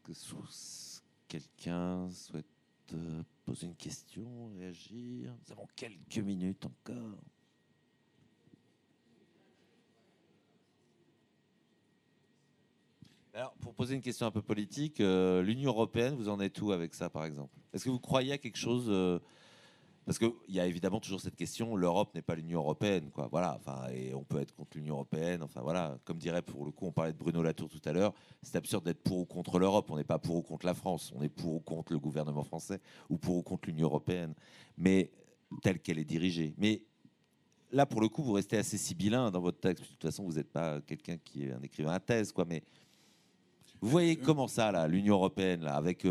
Est-ce que quelqu'un souhaite poser une question, réagir ? Nous avons quelques minutes encore. Alors, pour poser une question un peu politique, l'Union européenne, vous en êtes où avec ça, par exemple ? Est-ce que vous croyez à quelque chose Parce qu'il y a évidemment toujours cette question, l'Europe n'est pas l'Union européenne, quoi. Voilà. Enfin, et on peut être contre l'Union européenne. Enfin, voilà. Comme dirait, pour le coup, on parlait de Bruno Latour tout à l'heure, c'est absurde d'être pour ou contre l'Europe. On n'est pas pour ou contre la France. On est pour ou contre le gouvernement français ou pour ou contre l'Union européenne, mais telle qu'elle est dirigée. Mais là, pour le coup, vous restez assez sibyllin dans votre texte. De toute façon, vous n'êtes pas quelqu'un qui est un écrivain à thèse, quoi. Mais vous voyez comment ça, là, l'Union européenne, là, avec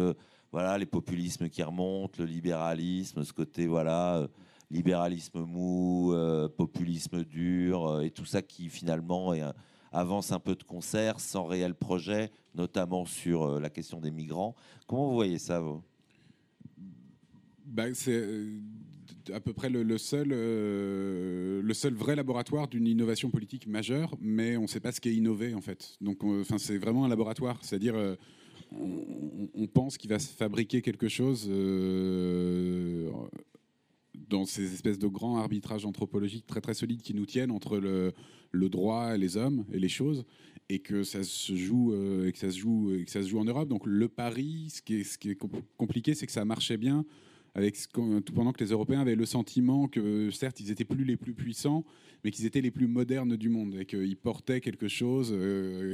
voilà, les populismes qui remontent, le libéralisme, ce côté voilà, libéralisme mou, populisme dur, et tout ça qui finalement avance un peu de concert, sans réel projet, notamment sur la question des migrants. Comment vous voyez ça, vous ? C'est à peu près le seul vrai laboratoire d'une innovation politique majeure, mais on ne sait pas ce qu'est innover, en fait. Donc, c'est vraiment un laboratoire. C'est-à-dire, on pense qu'il va se fabriquer quelque chose dans ces espèces de grands arbitrages anthropologiques très, très solides qui nous tiennent entre le droit et les hommes et les choses. et que ça se joue en Europe. Donc le pari, ce qui est compliqué, c'est que ça marchait bien avec tout pendant que les Européens avaient le sentiment que certes ils étaient plus les plus puissants, mais qu'ils étaient les plus modernes du monde et qu'ils portaient quelque chose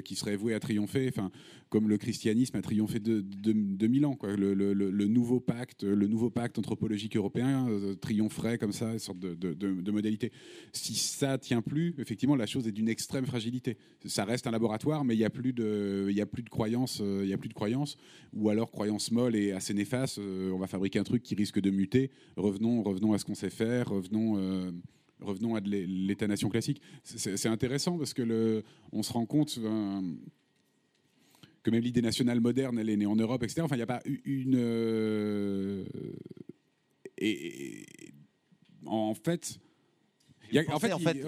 qui serait voué à triompher, enfin comme le christianisme a triomphé de 2000 ans, quoi. Le nouveau pacte anthropologique européen triompherait comme ça, une sorte de modalité. Si ça tient plus, effectivement la chose est d'une extrême fragilité. Ça reste un laboratoire, mais il y a plus de croyances, ou alors croyances molles et assez néfastes. On va fabriquer un truc qui risque de muter. Revenons à ce qu'on sait faire. Revenons à l'État-nation classique. C'est intéressant parce que on se rend compte que même l'idée nationale moderne, elle est née en Europe, etc. Enfin, il n'y a pas une...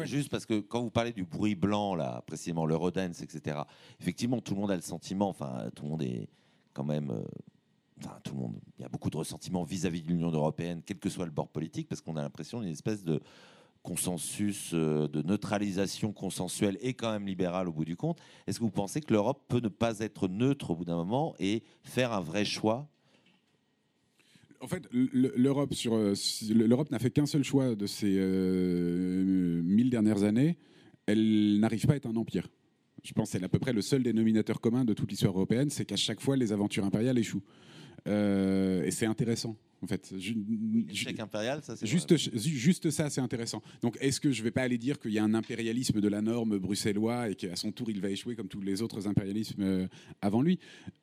Juste parce que quand vous parlez du bruit blanc, là, précisément l'Eurodance, etc., effectivement, tout le monde a le sentiment, enfin, tout le monde est quand même... Enfin, tout le monde, il y a beaucoup de ressentiments vis-à-vis de l'Union européenne, quel que soit le bord politique, parce qu'on a l'impression d'une espèce de consensus, de neutralisation consensuelle et quand même libérale au bout du compte. Est-ce que vous pensez que l'Europe peut ne pas être neutre au bout d'un moment et faire un vrai choix ? En fait, l'Europe n'a fait qu'un seul choix de ces 1000 dernières années. Elle n'arrive pas à être un empire. Je pense que c'est à peu près le seul dénominateur commun de toute l'histoire européenne, c'est qu'à chaque fois, les aventures impériales échouent. Et c'est intéressant, en fait. L'échec impérial, ça, c'est juste ça, c'est intéressant. Donc, est-ce que je ne vais pas aller dire qu'il y a un impérialisme de la norme bruxellois et qu'à son tour, il va échouer comme tous les autres impérialismes avant lui ?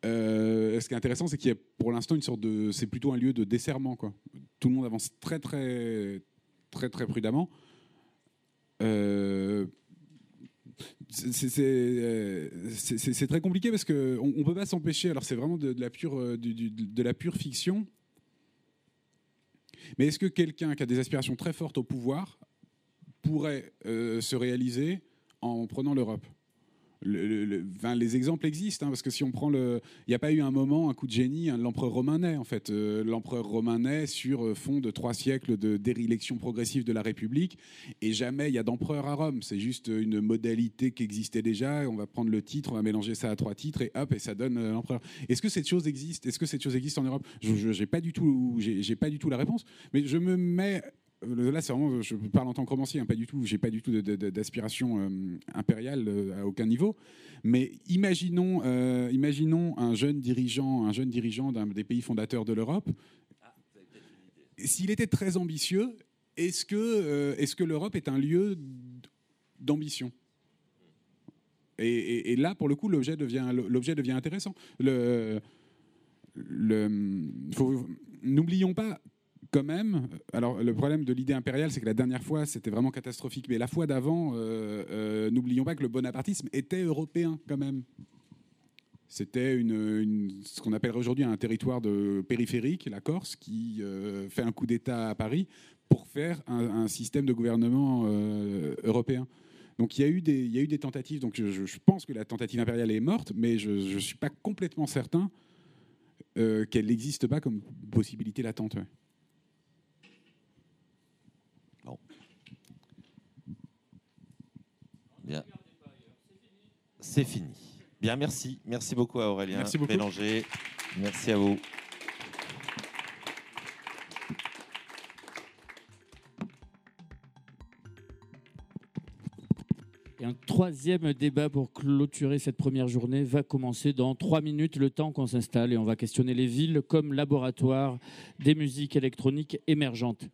Ce qui est intéressant, c'est qu'il y a pour l'instant une sorte de... C'est plutôt un lieu de desserrement, quoi. Tout le monde avance très, très, très, très prudemment. C'est très compliqué parce qu'on ne peut pas s'empêcher. Alors c'est vraiment de la pure fiction. Mais est-ce que quelqu'un qui a des aspirations très fortes au pouvoir pourrait se réaliser en prenant l'Europe ? Les exemples existent, hein, parce que si on prend il n'y a pas eu un moment, un coup de génie, hein, l'empereur romain naît, en fait. L'empereur romain naît sur fond de 3 siècles de déréliction progressive de la République, et jamais il y a d'empereur à Rome. C'est juste une modalité qui existait déjà. On va prendre le titre, on va mélanger ça à 3 titres, et hop, et ça donne l'empereur. Est-ce que cette chose existe ? Est-ce que cette chose existe en Europe ? J'ai pas du tout la réponse, mais je me mets... Là, c'est vraiment, je parle en tant que romancier, hein, pas du tout, j'ai pas du tout d'aspiration impériale à aucun niveau. Mais imaginons un jeune dirigeant d'un des pays fondateurs de l'Europe. S'il était très ambitieux, est-ce que l'Europe est un lieu d'ambition ? Et là, pour le coup, l'objet devient intéressant. N'oublions pas. Quand même, alors le problème de l'idée impériale, c'est que la dernière fois, c'était vraiment catastrophique. Mais la fois d'avant, n'oublions pas que le bonapartisme était européen quand même. C'était ce qu'on appellerait aujourd'hui un territoire périphérique, la Corse, qui fait un coup d'État à Paris pour faire un système de gouvernement européen. Donc il y a eu des tentatives. Donc je pense que la tentative impériale est morte, mais je ne suis pas complètement certain qu'elle n'existe pas comme possibilité latente. Ouais. Bien. C'est fini. Bien, merci. Merci beaucoup à Aurélien Bellanger. Merci à vous. Et un troisième débat pour clôturer cette première journée va commencer dans 3 minutes, le temps qu'on s'installe, et on va questionner les villes comme laboratoire des musiques électroniques émergentes.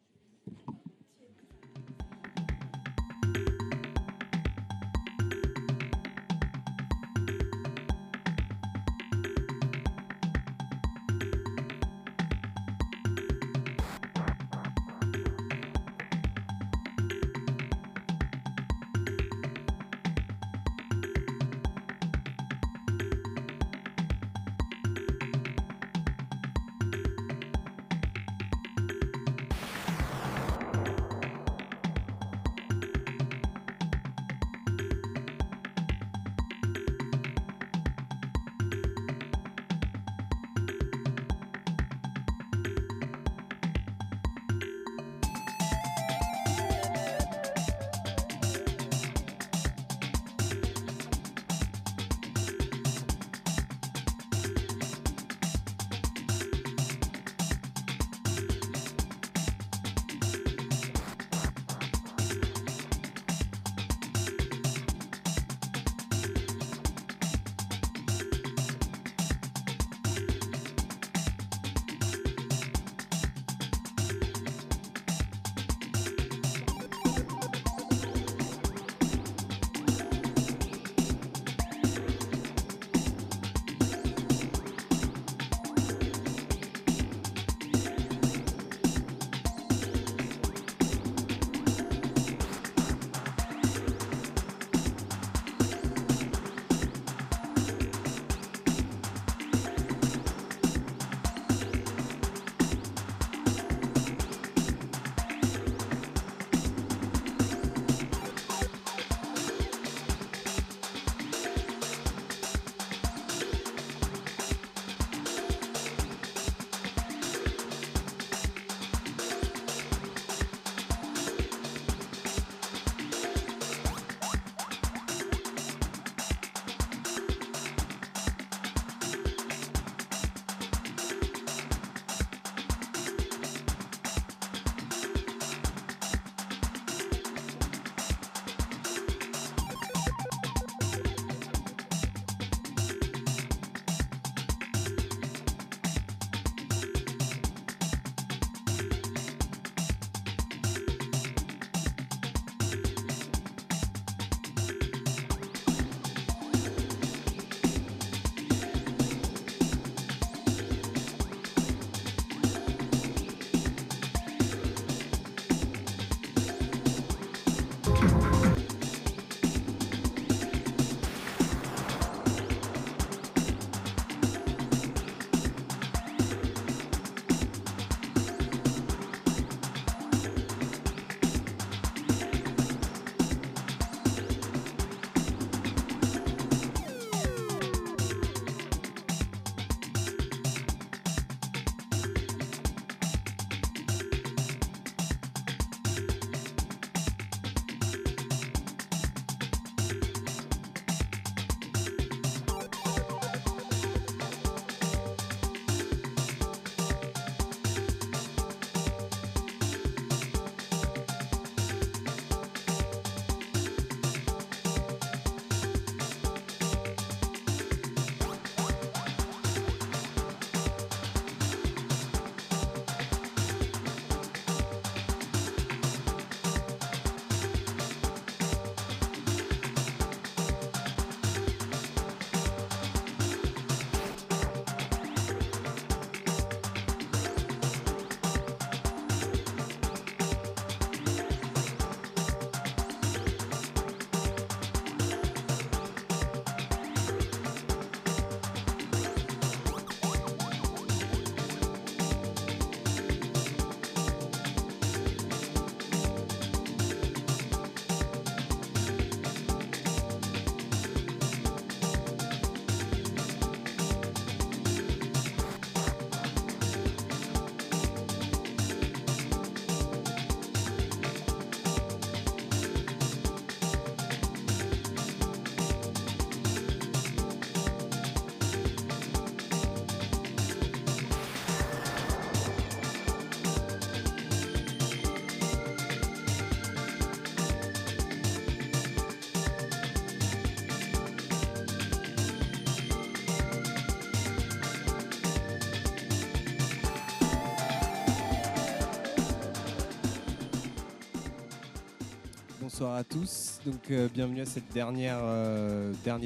bonsoir à tous. Donc, bienvenue à cette dernier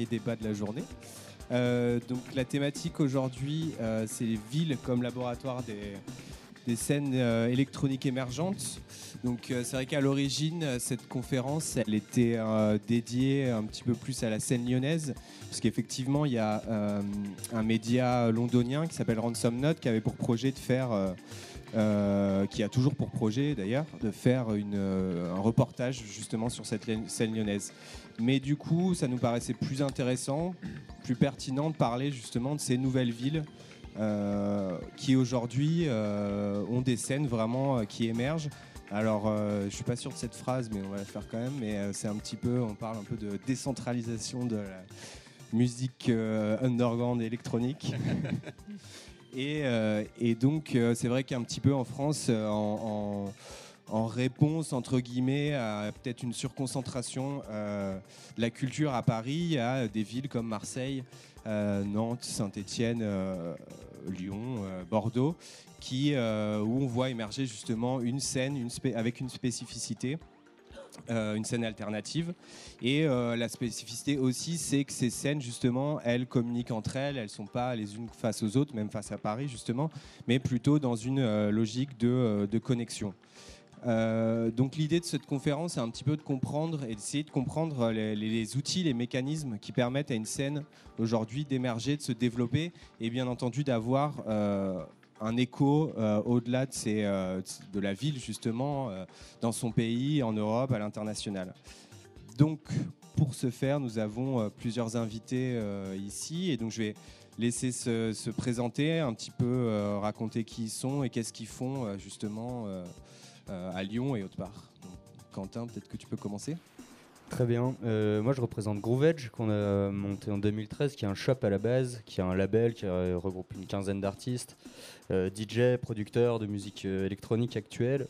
débat de la journée. Donc, la thématique aujourd'hui, c'est les villes comme laboratoire des scènes électroniques émergentes. Donc, c'est vrai qu'à l'origine, cette conférence, elle était dédiée un petit peu plus à la scène lyonnaise, parce qu'effectivement, il y a un média londonien qui s'appelle Ransom Note, qui avait pour projet de faire... qui a toujours pour projet d'ailleurs de faire un reportage justement sur cette scène lyonnaise. Mais du coup, ça nous paraissait plus intéressant, plus pertinent de parler justement de ces nouvelles villes qui aujourd'hui ont des scènes vraiment qui émergent. Alors, je ne suis pas sûr de cette phrase, mais on va la faire quand même. Mais c'est un petit peu, on parle un peu de décentralisation de la musique underground électronique. Et donc, c'est vrai qu'un petit peu en France, en réponse, entre guillemets, à peut-être une surconcentration de la culture à Paris, à des villes comme Marseille, Nantes, Saint-Étienne, Lyon, Bordeaux, où on voit émerger justement une scène avec une spécificité. Une scène alternative et la spécificité aussi c'est que ces scènes justement elles communiquent entre elles, elles sont pas les unes face aux autres, même face à Paris justement, mais plutôt dans une logique de connexion. Donc l'idée de cette conférence c'est un petit peu de comprendre et d'essayer de comprendre les outils, les mécanismes qui permettent à une scène aujourd'hui d'émerger, de se développer et bien entendu d'avoir un écho au-delà de la ville, justement, dans son pays, en Europe, à l'international. Donc, pour ce faire, nous avons plusieurs invités ici. Et donc, je vais laisser se présenter, un petit peu raconter qui ils sont et qu'est-ce qu'ils font, justement, à Lyon et autre part. Donc, Quentin, peut-être que tu peux commencer. Très bien. Moi, je représente Groove Edge, qu'on a monté en 2013, qui est un shop à la base, qui est un label qui regroupe une quinzaine d'artistes, DJ, producteurs de musique électronique actuelle.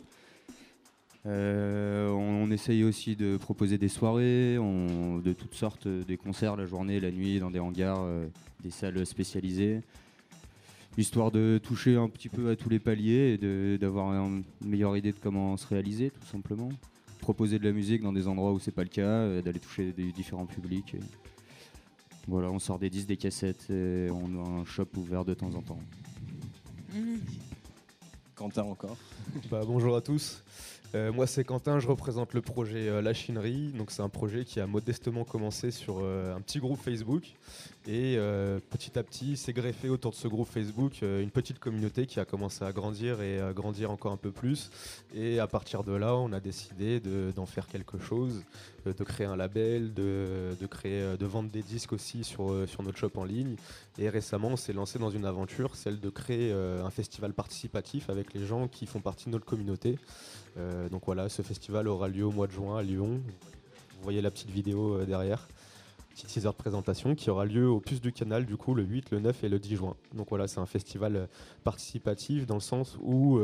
On essaye aussi de proposer des soirées, de toutes sortes, des concerts la journée, la nuit, dans des hangars, des salles spécialisées, histoire de toucher un petit peu à tous les paliers et d'avoir une meilleure idée de comment se réaliser, tout simplement. Proposer de la musique dans des endroits où c'est pas le cas, d'aller toucher des différents publics. Voilà, on sort des disques, des cassettes, et on a un shop ouvert de temps en temps. Quentin encore. Bonjour à tous. Moi c'est Quentin, je représente le projet La Chinerie. Donc c'est un projet qui a modestement commencé sur un petit groupe Facebook et petit à petit s'est greffé autour de ce groupe Facebook une petite communauté qui a commencé à grandir et à grandir encore un peu plus. Et à partir de là, on a décidé d'en faire quelque chose, de créer un label, de vendre des disques aussi sur notre shop en ligne. Et récemment, on s'est lancé dans une aventure, celle de créer un festival participatif avec les gens qui font partie de notre communauté. Donc voilà, ce festival aura lieu au mois de juin à Lyon. Vous voyez la petite vidéo derrière. Petite teaser de présentation qui aura lieu au Puce du Canal du coup le 8, le 9 et le 10 juin. Donc voilà, c'est un festival participatif dans le sens où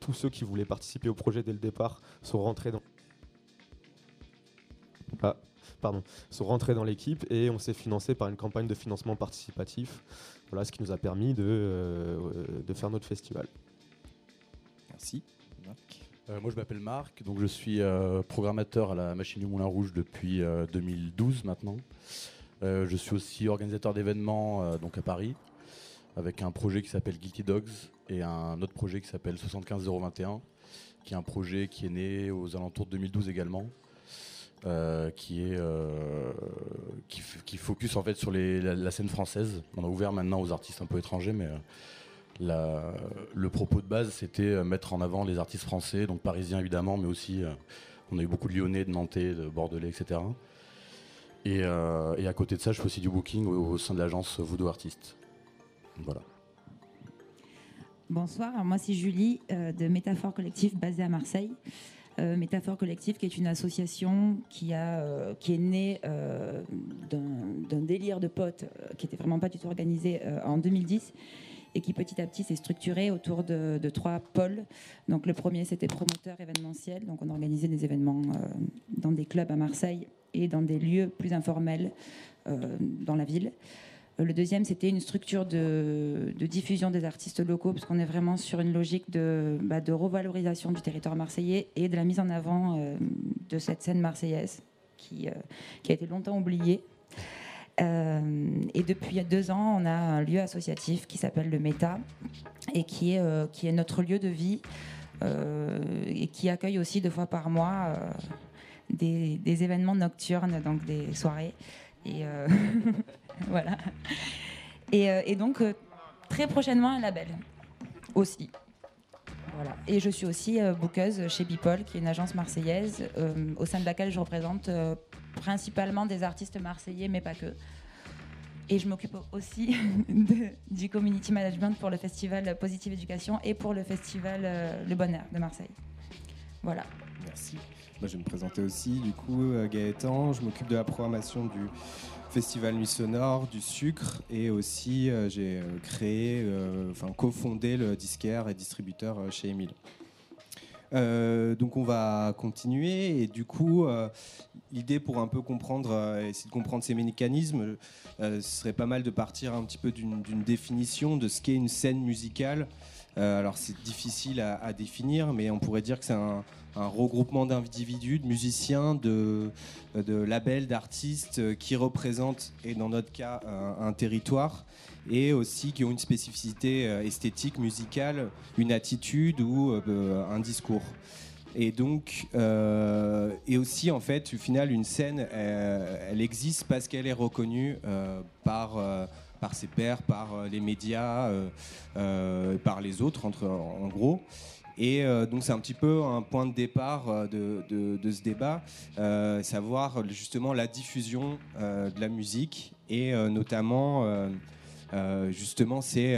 tous ceux qui voulaient participer au projet dès le départ sont rentrés dans l'équipe et on s'est financé par une campagne de financement participatif. Voilà ce qui nous a permis de faire notre festival. Merci. Moi je m'appelle Marc, donc je suis programmateur à la machine du Moulin Rouge depuis 2012 maintenant. Je suis aussi organisateur d'événements donc à Paris, avec un projet qui s'appelle Guilty Dogs et un autre projet qui s'appelle 75021, qui est un projet qui est né aux alentours de 2012 également, qui focus en fait sur la scène française. On a ouvert maintenant aux artistes un peu étrangers, mais... Le propos de base, c'était mettre en avant les artistes français, donc parisiens évidemment, mais aussi on a eu beaucoup de Lyonnais, de Nantais, de Bordelais, etc. Et à côté de ça, je fais aussi du booking au sein de l'agence Voodoo Artistes. Voilà. Bonsoir, alors moi c'est Julie de Métaphore Collectif, basée à Marseille. Métaphore Collectif, qui est une association qui est née d'un délire de potes qui n'était vraiment pas du tout organisé en 2010 et qui petit à petit s'est structurée autour de trois pôles. Donc le premier, c'était promoteur événementiel. Donc on organisait des événements dans des clubs à Marseille et dans des lieux plus informels dans la ville. Le deuxième, c'était une structure de diffusion des artistes locaux, parce qu'on est vraiment sur une logique de revalorisation du territoire marseillais et de la mise en avant de cette scène marseillaise qui a été longtemps oubliée. Et depuis 2 ans, on a un lieu associatif qui s'appelle le Méta et qui est notre lieu de vie et qui accueille aussi 2 fois par mois des événements nocturnes, donc des soirées. Et voilà. Et donc, très prochainement, un label aussi. Voilà. Et je suis aussi bookeuse chez Bipol, qui est une agence marseillaise, au sein de laquelle je représente principalement des artistes marseillais, mais pas que. Et je m'occupe aussi du community management pour le festival Positive Éducation et pour le festival Le Bonheur de Marseille. Voilà. Merci. Moi, je vais me présenter aussi, du coup, Gaëtan. Je m'occupe de la programmation du Festival Nuit Sonore, du Sucre, et aussi j'ai créé, cofondé le disquaire et distributeur chez Émile. Donc on va continuer et du coup l'idée pour un peu comprendre essayer de comprendre ces mécanismes, ce serait pas mal de partir un petit peu d'une définition de ce qu'est une scène musicale. Alors c'est difficile à définir, mais on pourrait dire que c'est un regroupement d'individus, de musiciens, de labels, d'artistes qui représentent, et dans notre cas, un territoire, et aussi qui ont une spécificité esthétique, musicale, une attitude ou un discours. Et donc, et aussi en fait, au final, une scène, elle existe parce qu'elle est reconnue par ses pairs, par les médias, par les autres, en gros. Et donc c'est un petit peu un point de départ de ce débat, savoir justement la diffusion de la musique et notamment justement ces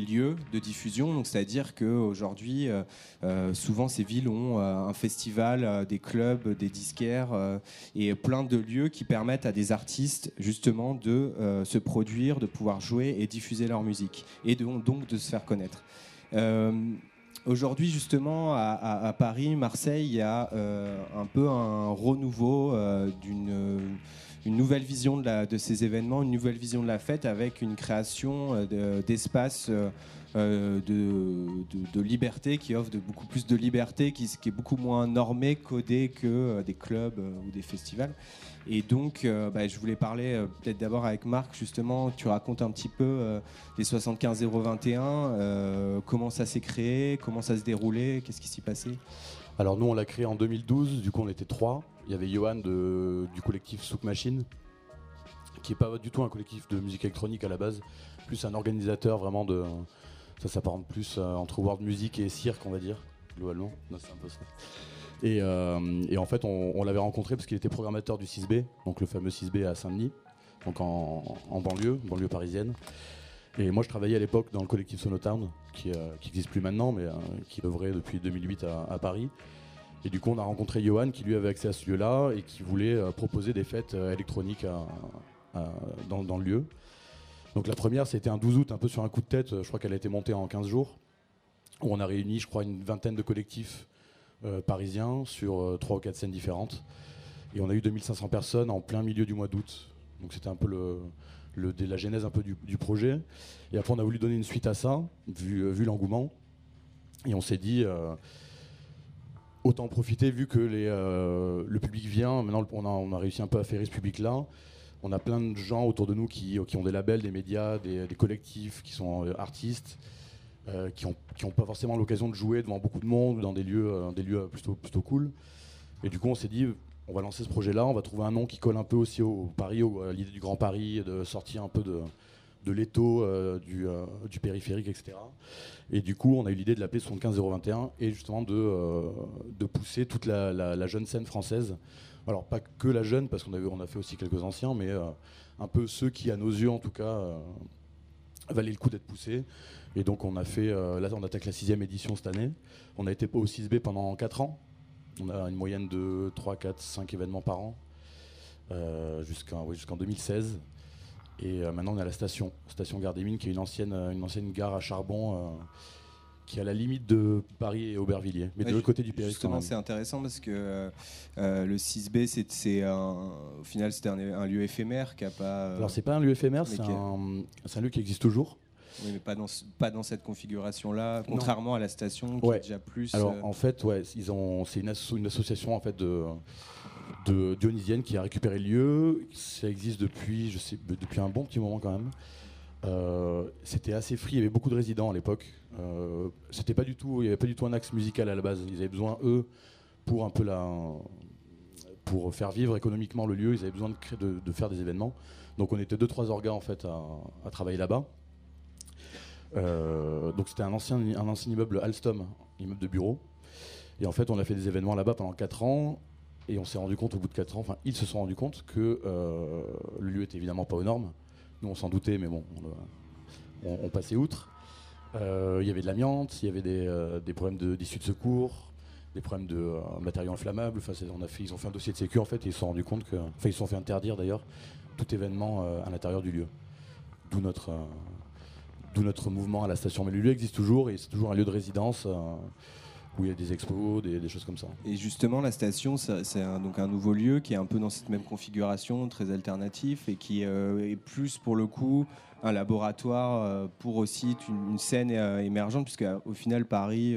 lieux de diffusion. Donc c'est-à-dire qu'aujourd'hui, souvent ces villes ont un festival, des clubs, des disquaires et plein de lieux qui permettent à des artistes justement de se produire, de pouvoir jouer et diffuser leur musique et donc de se faire connaître. Aujourd'hui, justement, à Paris, Marseille, il y a un peu un renouveau d'une nouvelle vision de ces événements, une nouvelle vision de la fête, avec une création d'espaces de liberté qui offre beaucoup plus de liberté, qui est beaucoup moins normé, codé que des clubs ou des festivals. Et donc, je voulais parler peut-être d'abord avec Marc, justement, tu racontes un petit peu les 75-021, comment ça s'est créé, comment ça se déroulait, qu'est-ce qui s'y passait? Alors nous, on l'a créé en 2012, du coup on était 3. Il y avait Johan du collectif Souk Machine, qui n'est pas du tout un collectif de musique électronique à la base, plus un organisateur vraiment de... Ça s'apparente plus entre world music et cirque, on va dire, globalement. Non, c'est un peu ça. Et en fait, on l'avait rencontré parce qu'il était programmateur du 6B, donc le fameux 6B à Saint-Denis, donc en banlieue parisienne. Et moi, je travaillais à l'époque dans le collectif Sonotown, qui n'existe plus maintenant, mais qui œuvrait depuis 2008 à Paris. Et du coup, on a rencontré Johan, qui lui avait accès à ce lieu-là et qui voulait proposer des fêtes électroniques dans le lieu. Donc la première, c'était un 12 août, un peu sur un coup de tête. Je crois qu'elle a été montée en 15 jours, où on a réuni, je crois, une vingtaine de collectifs parisiens sur 3 ou 4 scènes différentes. Et on a eu 2500 personnes en plein milieu du mois d'août. Donc c'était un peu la genèse un peu du projet. Et après, on a voulu donner une suite à ça, vu l'engouement. Et on s'est dit, autant en profiter, vu que le public vient. Maintenant, on a réussi un peu à ferrer ce public-là. On a plein de gens autour de nous qui ont des labels, des médias, des collectifs, qui sont artistes, qui n'ont pas forcément l'occasion de jouer devant beaucoup de monde, dans des lieux plutôt cool. Et du coup, on s'est dit, on va lancer ce projet-là, on va trouver un nom qui colle un peu aussi au Paris, à l'idée du Grand Paris, de sortir un peu de l'étau, du périphérique, etc. Et du coup, on a eu l'idée de l'appeler 75-021 et justement de pousser toute la jeune scène française. Alors pas que la jeune, parce qu'on a fait aussi quelques anciens, mais un peu ceux qui, à nos yeux en tout cas, valaient le coup d'être poussés. Et donc on a fait, là on attaque la 6e édition cette année. On a été au 6B pendant 4 ans. On a une moyenne de 3, 4, 5 événements par an, jusqu'en 2016. Et maintenant on est à la station Gare des Mines, qui est une ancienne gare à charbon qui est à la limite de Paris et Aubervilliers, mais ouais, de l'autre côté du périph'. Justement, c'est intéressant parce que le 6B, au final, c'est un lieu éphémère qui n'a pas... Alors, c'est pas un lieu éphémère, c'est un lieu qui existe toujours. Oui, mais pas dans cette configuration-là, contrairement à la station, qui est déjà plus... Alors, en fait, c'est une association en fait, de dionysienne qui a récupéré le lieu. Ça existe depuis un bon petit moment quand même. C'était assez free, il y avait beaucoup de résidents à l'époque. Il n'y avait pas du tout un axe musical à la base. Ils avaient besoin, eux, pour faire vivre économiquement le lieu, ils avaient besoin de faire des événements. Donc on était 2-3 orgas en fait, à travailler là-bas. Donc c'était un ancien immeuble Alstom, immeuble de bureau, et en fait on a fait des événements là-bas pendant 4 ans et on s'est rendu compte au bout de 4 ans, enfin ils se sont rendu compte que le lieu était évidemment pas aux normes, nous on s'en doutait mais bon on passait outre. Il y avait de l'amiante, il y avait des problèmes d'issue de secours, des problèmes de matériaux inflammables, enfin, ils ont fait un dossier de sécu en fait et ils se sont rendu compte que, enfin ils se sont fait interdire d'ailleurs tout événement à l'intérieur du lieu, d'où notre mouvement à la station. Mais le lieu existe toujours et c'est toujours un lieu de résidence où il y a des expos, des choses comme ça. Et justement, la station, c'est donc un nouveau lieu qui est un peu dans cette même configuration, très alternatif, et qui est plus, pour le coup, un laboratoire pour aussi une scène émergente, puisque au final, Paris,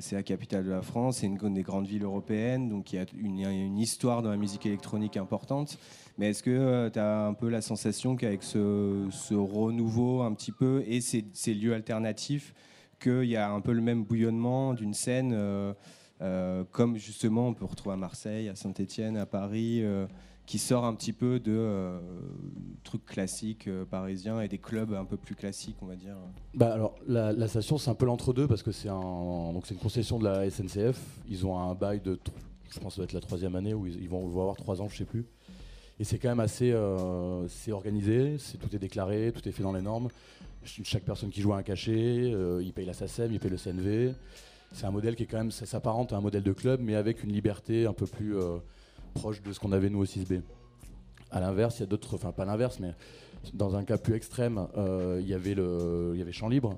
c'est la capitale de la France, c'est une des grandes villes européennes, donc il y a une histoire dans la musique électronique importante. Mais est-ce que tu as un peu la sensation qu'avec ce renouveau un petit peu et ces lieux alternatifs, qu'il y a un peu le même bouillonnement d'une scène comme justement on peut retrouver à Marseille, à Saint-Étienne, à Paris, qui sort un petit peu de trucs classiques parisiens et des clubs un peu plus classiques, on va dire. Alors, la station, c'est un peu l'entre-deux parce que c'est une concession de la SNCF. Ils ont un bail de, je pense que ça doit être la 3e année, où ils vont avoir 3 ans, je ne sais plus. Et c'est quand même assez c'est organisé, tout est déclaré, tout est fait dans les normes. Chaque personne qui joue a un cachet, il paye la SACEM, il paye le CNV. C'est un modèle qui est quand même, ça s'apparente à un modèle de club, mais avec une liberté un peu plus proche de ce qu'on avait nous au 6B. À l'inverse, il y a d'autres, enfin pas l'inverse, mais dans un cas plus extrême, il y avait Champ Libre.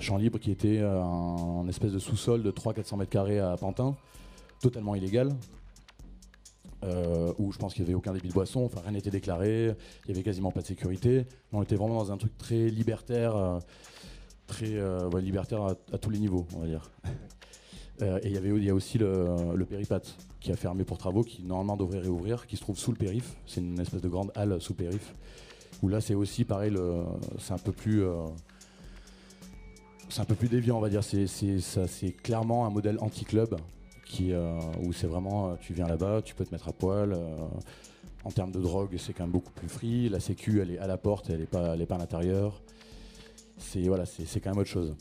Champ Libre qui était un espèce de sous-sol de 300-400 mètres carrés à Pantin, totalement illégal. Où je pense qu'il n'y avait aucun débit de boisson, enfin rien n'était déclaré, il n'y avait quasiment pas de sécurité. On était vraiment dans un truc très libertaire, libertaire à tous les niveaux, on va dire. Et il y a aussi le Péripath qui a fermé pour travaux, qui normalement devrait réouvrir, qui se trouve sous le périph'. C'est une espèce de grande halle sous périph', où là c'est aussi pareil, c'est un peu plus... c'est un peu plus déviant, on va dire. C'est clairement un modèle anti-club. Où c'est vraiment, tu viens là-bas, tu peux te mettre à poil. En termes de drogue, c'est quand même beaucoup plus free. La sécu, elle est à la porte, elle n'est pas à l'intérieur. C'est quand même autre chose.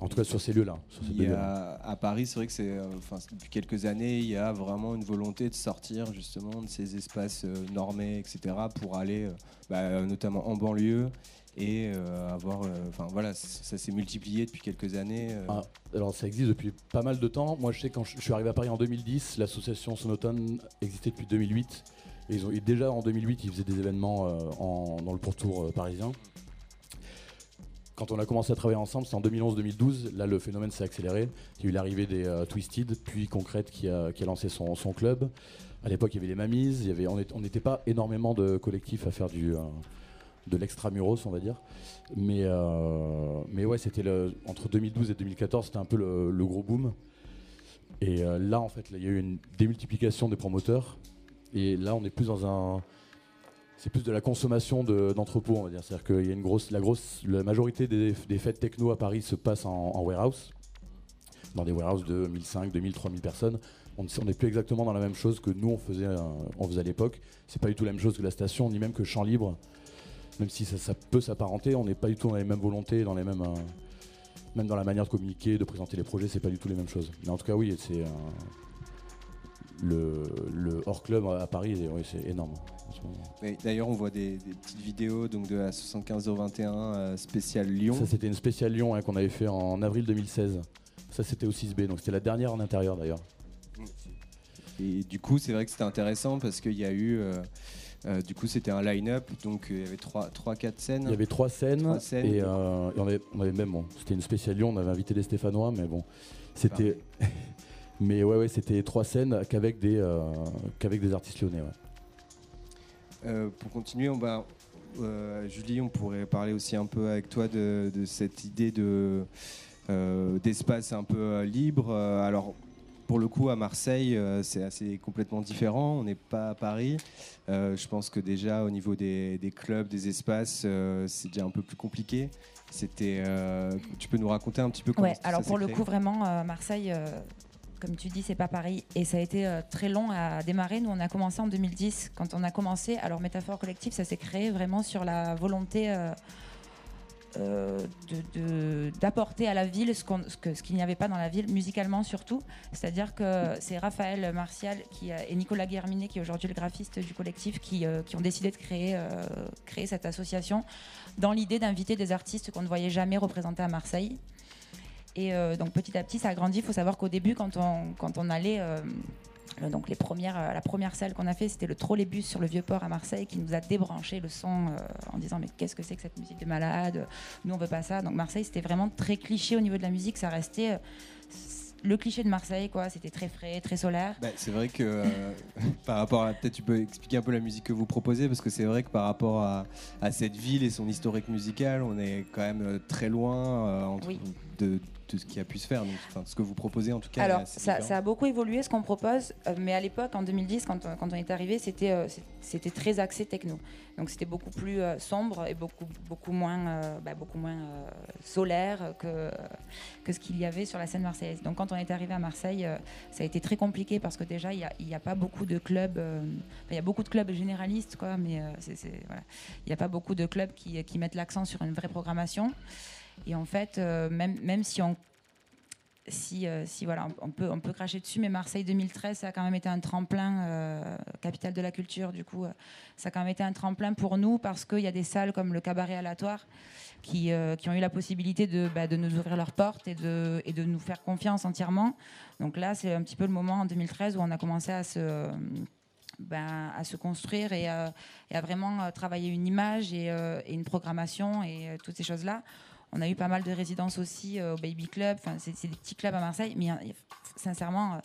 En tout cas, sur ces lieux-là. À Paris, c'est vrai que depuis quelques années, il y a vraiment une volonté de sortir justement de ces espaces normés, etc., pour aller notamment en banlieue. Et ça s'est multiplié depuis quelques années. Alors ça existe depuis pas mal de temps. Moi je sais, quand je suis arrivé à Paris en 2010, l'association Sonotone existait depuis 2008. Et déjà en 2008 ils faisaient des événements dans le pourtour parisien. Quand on a commencé à travailler ensemble, c'est en 2011-2012, là le phénomène s'est accéléré. Il y a eu l'arrivée des Twisted, puis Concrète qui a lancé son club. À l'époque il y avait les Mamies, on n'était pas énormément de collectifs à faire de l'extramuros, on va dire, mais ouais, c'était entre 2012 et 2014, c'était un peu le gros boom. Et là, en fait, il y a eu une démultiplication des promoteurs, et là, on est plus c'est plus de la consommation d'entrepôts, on va dire. C'est-à-dire qu'il y a la majorité des fêtes techno à Paris se passe en warehouse, dans des warehouses de 1500, 2000, 3000 personnes. On n'est plus exactement dans la même chose que nous on faisait à l'époque. C'est pas du tout la même chose que la station, ni même que Champ Libre. Même si ça peut s'apparenter, on n'est pas du tout dans les mêmes volontés, dans les mêmes, même dans la manière de communiquer, de présenter les projets, c'est pas du tout les mêmes choses. Mais en tout cas, oui, c'est le hors-club à Paris, oui, c'est énorme. D'ailleurs, on voit des petites vidéos donc de la 75021 spéciale Lyon. Ça, c'était une spéciale Lyon qu'on avait fait en avril 2016. Ça, c'était au 6B, donc c'était la dernière en intérieur d'ailleurs. Et du coup, c'est vrai que c'était intéressant parce qu'il y a eu... Du coup, c'était un line-up, donc il y avait 3-4 scènes. Il y avait 3 scènes, et on avait même, bon, c'était une spéciale Lyon, on avait invité les Stéphanois, mais bon, c'était... mais ouais, c'était 3 scènes qu'avec des artistes lyonnais, ouais. Pour continuer, on va... Julie, on pourrait parler aussi un peu avec toi de cette idée d'espace un peu libre. Alors, pour le coup, à Marseille, c'est assez complètement différent. On n'est pas à Paris. Je pense que déjà, au niveau des clubs, des espaces, c'est déjà un peu plus compliqué. Tu peux nous raconter un petit peu comment ça s'est créé ? Ouais, alors pour le coup, vraiment, Marseille... Comme tu dis, c'est pas Paris et ça a été très long à démarrer. Nous, on a commencé en 2010. Quand on a commencé, alors Métaphore Collectif, ça s'est créé vraiment sur la volonté d'apporter à la ville ce qu'il n'y avait pas dans la ville, musicalement surtout. C'est-à-dire que c'est Raphaël Martial et Nicolas Guerminet, qui est aujourd'hui le graphiste du collectif, qui ont décidé de créer cette association dans l'idée d'inviter des artistes qu'on ne voyait jamais représentés à Marseille. Et donc petit à petit, ça a grandi. Il faut savoir qu'au début, quand on allait, donc la première salle qu'on a fait, c'était le trolleybus sur le Vieux-Port à Marseille, qui nous a débranché le son en disant mais qu'est-ce que c'est que cette musique de malade ? Nous on veut pas ça. Donc Marseille, c'était vraiment très cliché au niveau de la musique. Ça restait le cliché de Marseille, quoi. C'était très frais, très solaire. Bah, c'est vrai que par rapport à... Peut-être tu peux expliquer un peu la musique que vous proposez, parce que c'est vrai que par rapport à cette ville et son historique musical, on est quand même très loin de ce qui a pu se faire, donc, enfin, ce que vous proposez en tout cas. Alors ça a beaucoup évolué ce qu'on propose, mais à l'époque en 2010 quand on est arrivé, c'était très axé techno, donc c'était beaucoup plus sombre et beaucoup moins solaire que ce qu'il y avait sur la scène marseillaise. Donc quand on est arrivé à Marseille, ça a été très compliqué parce que déjà il y a pas beaucoup de clubs, il y a beaucoup de clubs généralistes quoi, mais voilà. Il y a pas beaucoup de clubs qui mettent l'accent sur une vraie programmation. Et en fait, même si voilà, on peut cracher dessus, mais Marseille 2013, ça a quand même été un tremplin, capitale de la culture, du coup, ça a quand même été un tremplin pour nous, parce qu'il y a des salles comme le Cabaret Aléatoire qui ont eu la possibilité de nous ouvrir leurs portes et de nous faire confiance entièrement. Donc là, c'est un petit peu le moment en 2013 où on a commencé à se construire et à vraiment travailler une image et une programmation et toutes ces choses-là. On a eu pas mal de résidences aussi au Baby Club. Enfin, c'est des petits clubs à Marseille. Mais sincèrement,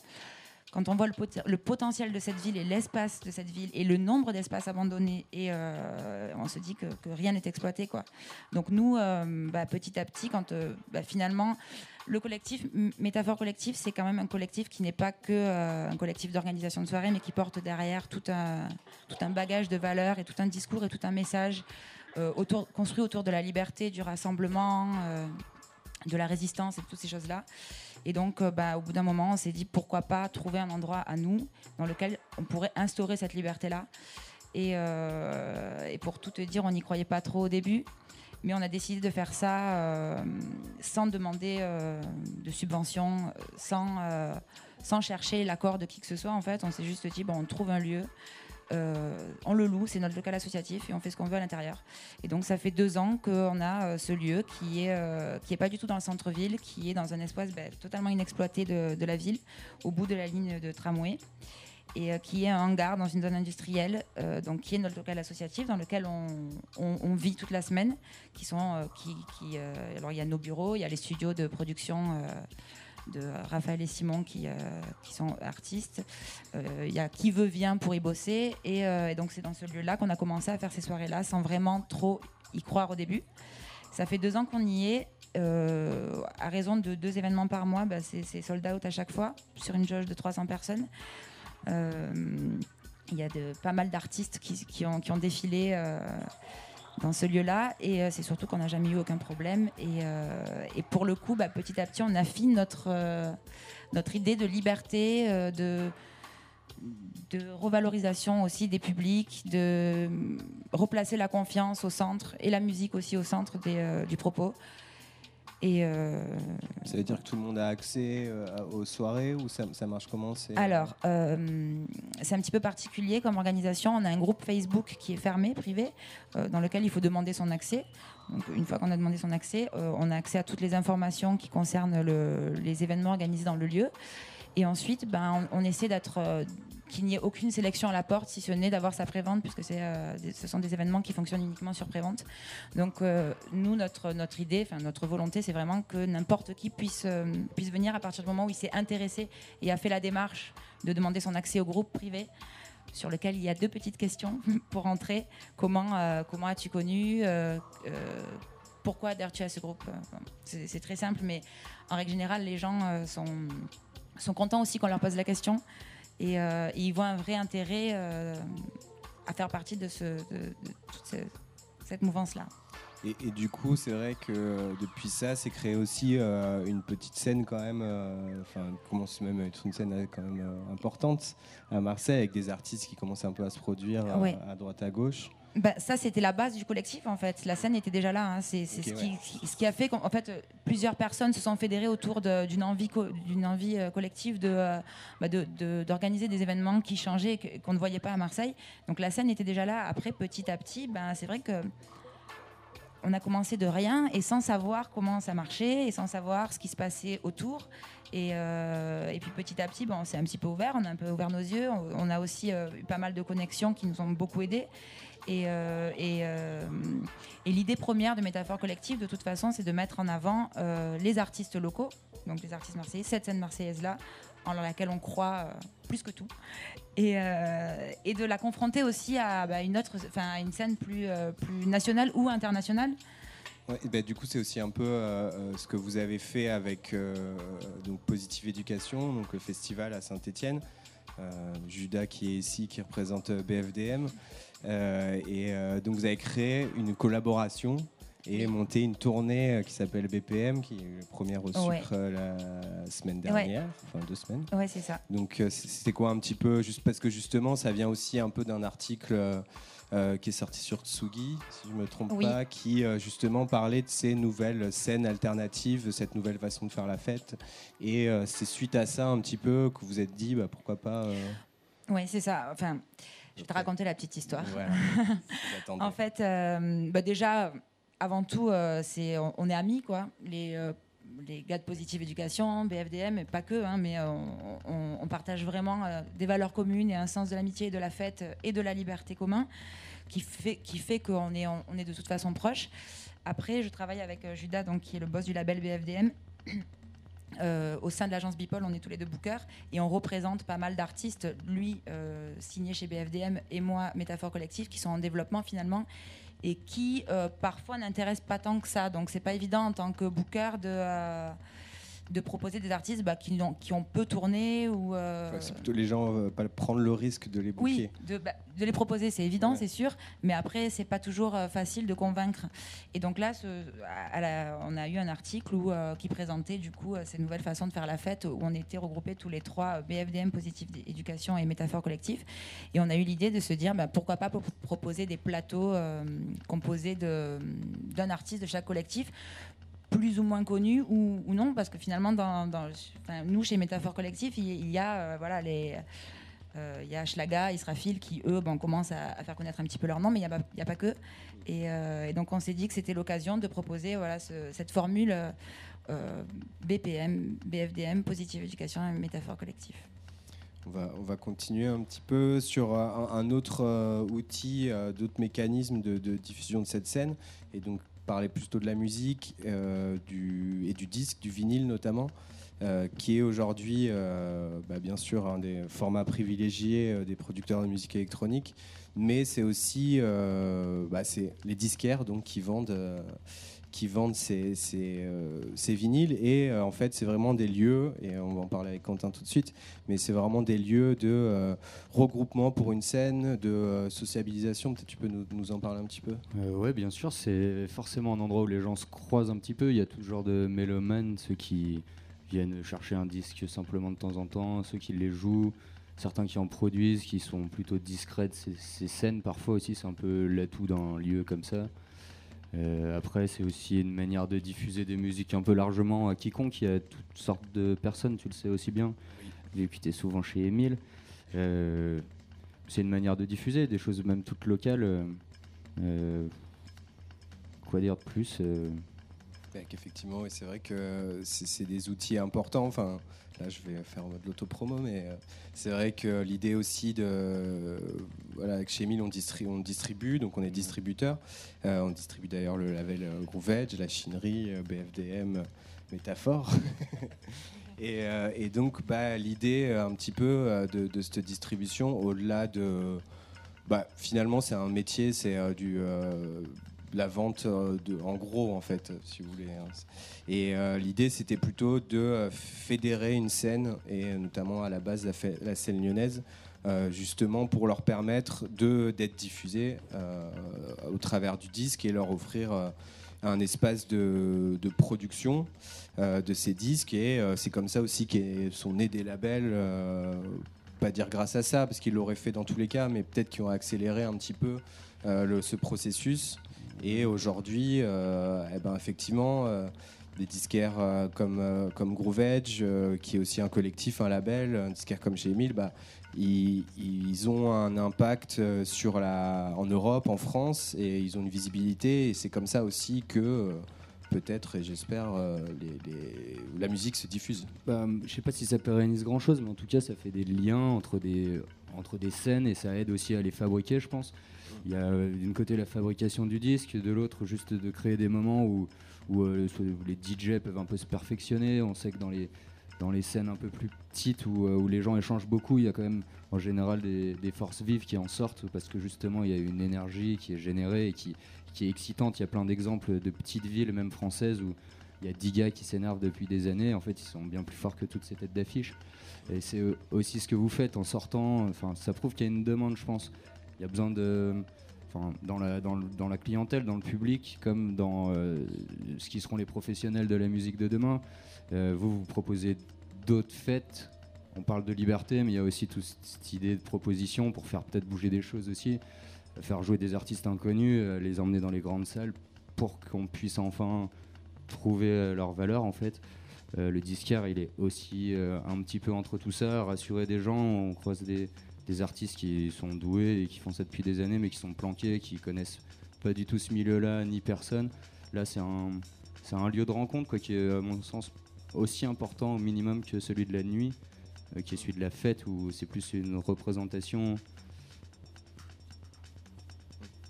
quand on voit le potentiel de cette ville et l'espace de cette ville et le nombre d'espaces abandonnés, on se dit que rien n'est exploité, quoi. Donc nous, petit à petit, quand finalement... Le collectif, Métaphore Collectif, c'est quand même un collectif qui n'est pas que un collectif d'organisation de soirée, mais qui porte derrière tout un bagage de valeurs et tout un discours et tout un message construit autour de la liberté, du rassemblement, de la résistance et de toutes ces choses-là. Et donc, au bout d'un moment, on s'est dit pourquoi pas trouver un endroit à nous dans lequel on pourrait instaurer cette liberté-là. Et pour tout te dire, on n'y croyait pas trop au début. Mais on a décidé de faire ça sans demander de subvention, sans chercher l'accord de qui que ce soit. En fait, on s'est juste dit, on trouve un lieu, on le loue, c'est notre local associatif et on fait ce qu'on veut à l'intérieur. Et donc, ça fait 2 ans qu'on a ce lieu qui est pas du tout dans le centre-ville, qui est dans un espace totalement inexploité de la ville, au bout de la ligne de tramway. Et qui est un hangar dans une zone industrielle, donc qui est notre local associatif dans lequel on vit toute la semaine. Alors il y a nos bureaux, il y a les studios de production de Raphaël et Simon qui sont artistes. Il y a qui veut vient pour y bosser. Et donc c'est dans ce lieu-là qu'on a commencé à faire ces soirées-là sans vraiment trop y croire au début. Ça fait 2 ans qu'on y est. À raison de 2 événements par mois, c'est sold out à chaque fois sur une jauge de 300 personnes. Il y a pas mal d'artistes qui ont défilé dans ce lieu-là et c'est surtout qu'on n'a jamais eu aucun problème et pour le coup petit à petit on affine notre idée de liberté, de revalorisation aussi des publics, de replacer la confiance au centre et la musique aussi au centre du propos. Ça veut dire que tout le monde a accès aux soirées ou ça marche comment ? Alors, c'est un petit peu particulier comme organisation. On a un groupe Facebook qui est fermé, privé, dans lequel il faut demander son accès. Donc, une fois qu'on a demandé son accès, on a accès à toutes les informations qui concernent les événements organisés dans le lieu. Et ensuite, on essaie d'être qu'il n'y ait aucune sélection à la porte, si ce n'est d'avoir sa prévente, puisque ce sont des événements qui fonctionnent uniquement sur prévente. Donc nous, notre idée, enfin notre volonté, c'est vraiment que n'importe qui puisse venir à partir du moment où il s'est intéressé et a fait la démarche de demander son accès au groupe privé, sur lequel il y a deux petites questions pour entrer. Comment as-tu connu pourquoi adhères-tu à ce groupe? C'est très simple, mais en règle générale, les gens sont contents aussi qu'on leur pose la question et ils voient un vrai intérêt à faire partie de toute cette mouvance-là. Et du coup, c'est vrai que depuis ça, c'est créé aussi une petite scène quand même, enfin, commence même à être une scène quand même importante à Marseille, avec des artistes qui commencent un peu à se produire à droite à gauche. Bah, ça, c'était la base du collectif, en fait. La scène était déjà là. Hein. C'est ce qui a fait qu'en fait, plusieurs personnes se sont fédérées autour d'une envie collective d'organiser des événements qui changeaient et qu'on ne voyait pas à Marseille. Donc la scène était déjà là. Après, petit à petit, bah, c'est vrai que on a commencé de rien et sans savoir comment ça marchait et sans savoir ce qui se passait autour. Et puis petit à petit, bon, on s'est un petit peu ouvert, on a un peu ouvert nos yeux. On a aussi eu pas mal de connexions qui nous ont beaucoup aidés. Et l'idée première de Métaphore Collective, de toute façon, c'est de mettre en avant les artistes locaux, donc les artistes marseillais, cette scène marseillaise-là, en laquelle on croit plus que tout, et de la confronter aussi à, bah, une scène plus nationale ou internationale. Ouais, et bah, du coup, c'est aussi un peu ce que vous avez fait avec donc Positive Éducation, donc le festival à Saint-Étienne. Judas qui est ici, qui représente BFDM. Donc vous avez créé une collaboration et monté une tournée qui s'appelle BPM, qui est la première au sucre la semaine dernière, enfin 2 semaines. Ouais, c'est ça. Donc c'était quoi un petit peu, juste parce que justement ça vient aussi un peu d'un article qui est sorti sur Tsugi, si je ne me trompe pas, qui justement parlait de ces nouvelles scènes alternatives, de cette nouvelle façon de faire la fête. Et c'est suite à ça un petit peu que vous vous êtes dit, bah, pourquoi pas... Oui, c'est ça. Enfin, je vais te raconter la petite histoire. Ouais, en fait, bah, déjà, avant tout, on est amis, quoi. Les gars de Positive Éducation, BFDM, et pas que, hein, mais on partage vraiment des valeurs communes et un sens de l'amitié et de la fête et de la liberté commun qui fait qu'on est, on est de toute façon proches. Après, je travaille avec Judas, donc, qui est le boss du label BFDM. Au sein de l'agence Bipol, on est tous les deux bookers et on représente pas mal d'artistes, lui signé chez BFDM et moi, Métaphore Collective, qui sont en développement finalement et qui parfois n'intéressent pas tant que ça. Donc c'est pas évident en tant que booker de proposer des artistes bah, qui ont peu tourné ou c'est plutôt les gens pas prendre le risque de les booker. Oui, de les proposer, c'est évident, c'est sûr, mais après c'est pas toujours facile de convaincre. Et donc là, on a eu un article où qui présentait du coup ces nouvelles façons de faire la fête, où on était regroupés tous les trois, BFDM, Positive Éducation et Métaphore Collective, et on a eu l'idée de se dire bah, pourquoi pas proposer des plateaux composés d'un artiste de chaque collectif, plus ou moins connu ou non, parce que finalement, nous, chez Métaphore Collectif, il y a Schlaga, Israfil, qui, eux, bon, commencent à faire connaître un petit peu leur nom, mais il n'y a pas que. Et donc, on s'est dit que c'était l'occasion de proposer voilà, cette formule BPM, BFDM, Positive Éducation et Métaphore Collectif. On va continuer un petit peu sur un autre outil, d'autres mécanismes de diffusion de cette scène, et donc parler plutôt de la musique et du disque, du vinyle notamment, qui est aujourd'hui bien sûr un des formats privilégiés des producteurs de musique électronique, mais c'est aussi c'est les disquaires donc, qui vendent ces vinyles et en fait c'est vraiment des lieux, et on va en parler avec Quentin tout de suite, mais c'est vraiment des lieux de regroupement pour une scène, de sociabilisation. Peut-être tu peux nous en parler un petit peu. Oui, bien sûr, c'est forcément un endroit où les gens se croisent un petit peu. Il y a tout genre de mélomanes, ceux qui viennent chercher un disque simplement de temps en temps, ceux qui les jouent, certains qui en produisent, qui sont plutôt discrets de ces scènes. Parfois aussi c'est un peu l'atout d'un lieu comme ça. Après, c'est aussi une manière de diffuser des musiques un peu largement à quiconque. Il y a toutes sortes de personnes, tu le sais aussi bien, vu que tu es souvent chez Émile. C'est une manière de diffuser des choses même toutes locales. Quoi dire de plus Houellebecq, effectivement, et c'est vrai que c'est des outils importants. Enfin, là, je vais faire en mode l'autopromo, mais c'est vrai que l'idée aussi de... Voilà, avec chez Emile, on distribue, donc on est distributeur. On distribue d'ailleurs le label Groove Edge, La Chinerie, BFDM, Métaphore. Et donc, bah, l'idée un petit peu de cette distribution, au-delà de... Bah, finalement, c'est un métier, c'est la vente en gros, en fait, si vous voulez. Et l'idée, c'était plutôt de fédérer une scène, et notamment à la base la scène lyonnaise, justement pour leur permettre d'être diffusés au travers du disque et leur offrir un espace de production de ces disques. Et c'est comme ça aussi qu'est sont nés des labels. Pas dire grâce à ça, parce qu'ils l'auraient fait dans tous les cas, mais peut-être qu'ils ont accéléré un petit peu ce processus. Et aujourd'hui, effectivement, des disquaires comme Groove Edge, qui est aussi un collectif, un label, un disquaire comme chez Emile, bah, ils ont un impact en Europe, en France, et ils ont une visibilité. Et c'est comme ça aussi que... peut-être, et j'espère, la musique se diffuse. Bah, je ne sais pas si ça pérennise grand-chose, mais en tout cas, ça fait des liens entre des scènes et ça aide aussi à les fabriquer, je pense. Il y a d'un côté la fabrication du disque, de l'autre, juste de créer des moments où les DJ peuvent un peu se perfectionner. On sait que dans les scènes un peu plus petites où les gens échangent beaucoup, il y a quand même en général des forces vives qui en sortent parce que justement, il y a une énergie qui est générée et qui est excitante. Il y a plein d'exemples de petites villes, même françaises, où il y a 10 gars qui s'énervent depuis des années. En fait, ils sont bien plus forts que toutes ces têtes d'affiche. Et c'est aussi ce que vous faites en sortant. Enfin, ça prouve qu'il y a une demande, je pense. Il y a besoin de... Enfin, dans la clientèle, dans le public, comme dans ce qui seront les professionnels de la musique de demain. Vous proposez d'autres fêtes. On parle de liberté, mais il y a aussi toute cette idée de proposition pour faire peut-être bouger des choses aussi. Faire jouer des artistes inconnus, les emmener dans les grandes salles pour qu'on puisse enfin trouver leur valeur en fait. Le disquaire, il est aussi un petit peu entre tout ça, rassurer des gens. On croise des artistes qui sont doués et qui font ça depuis des années mais qui sont planqués, qui connaissent pas du tout ce milieu-là ni personne. Là, c'est un lieu de rencontre quoi, qui est à mon sens aussi important au minimum que celui de la nuit, qui est celui de la fête où c'est plus une représentation.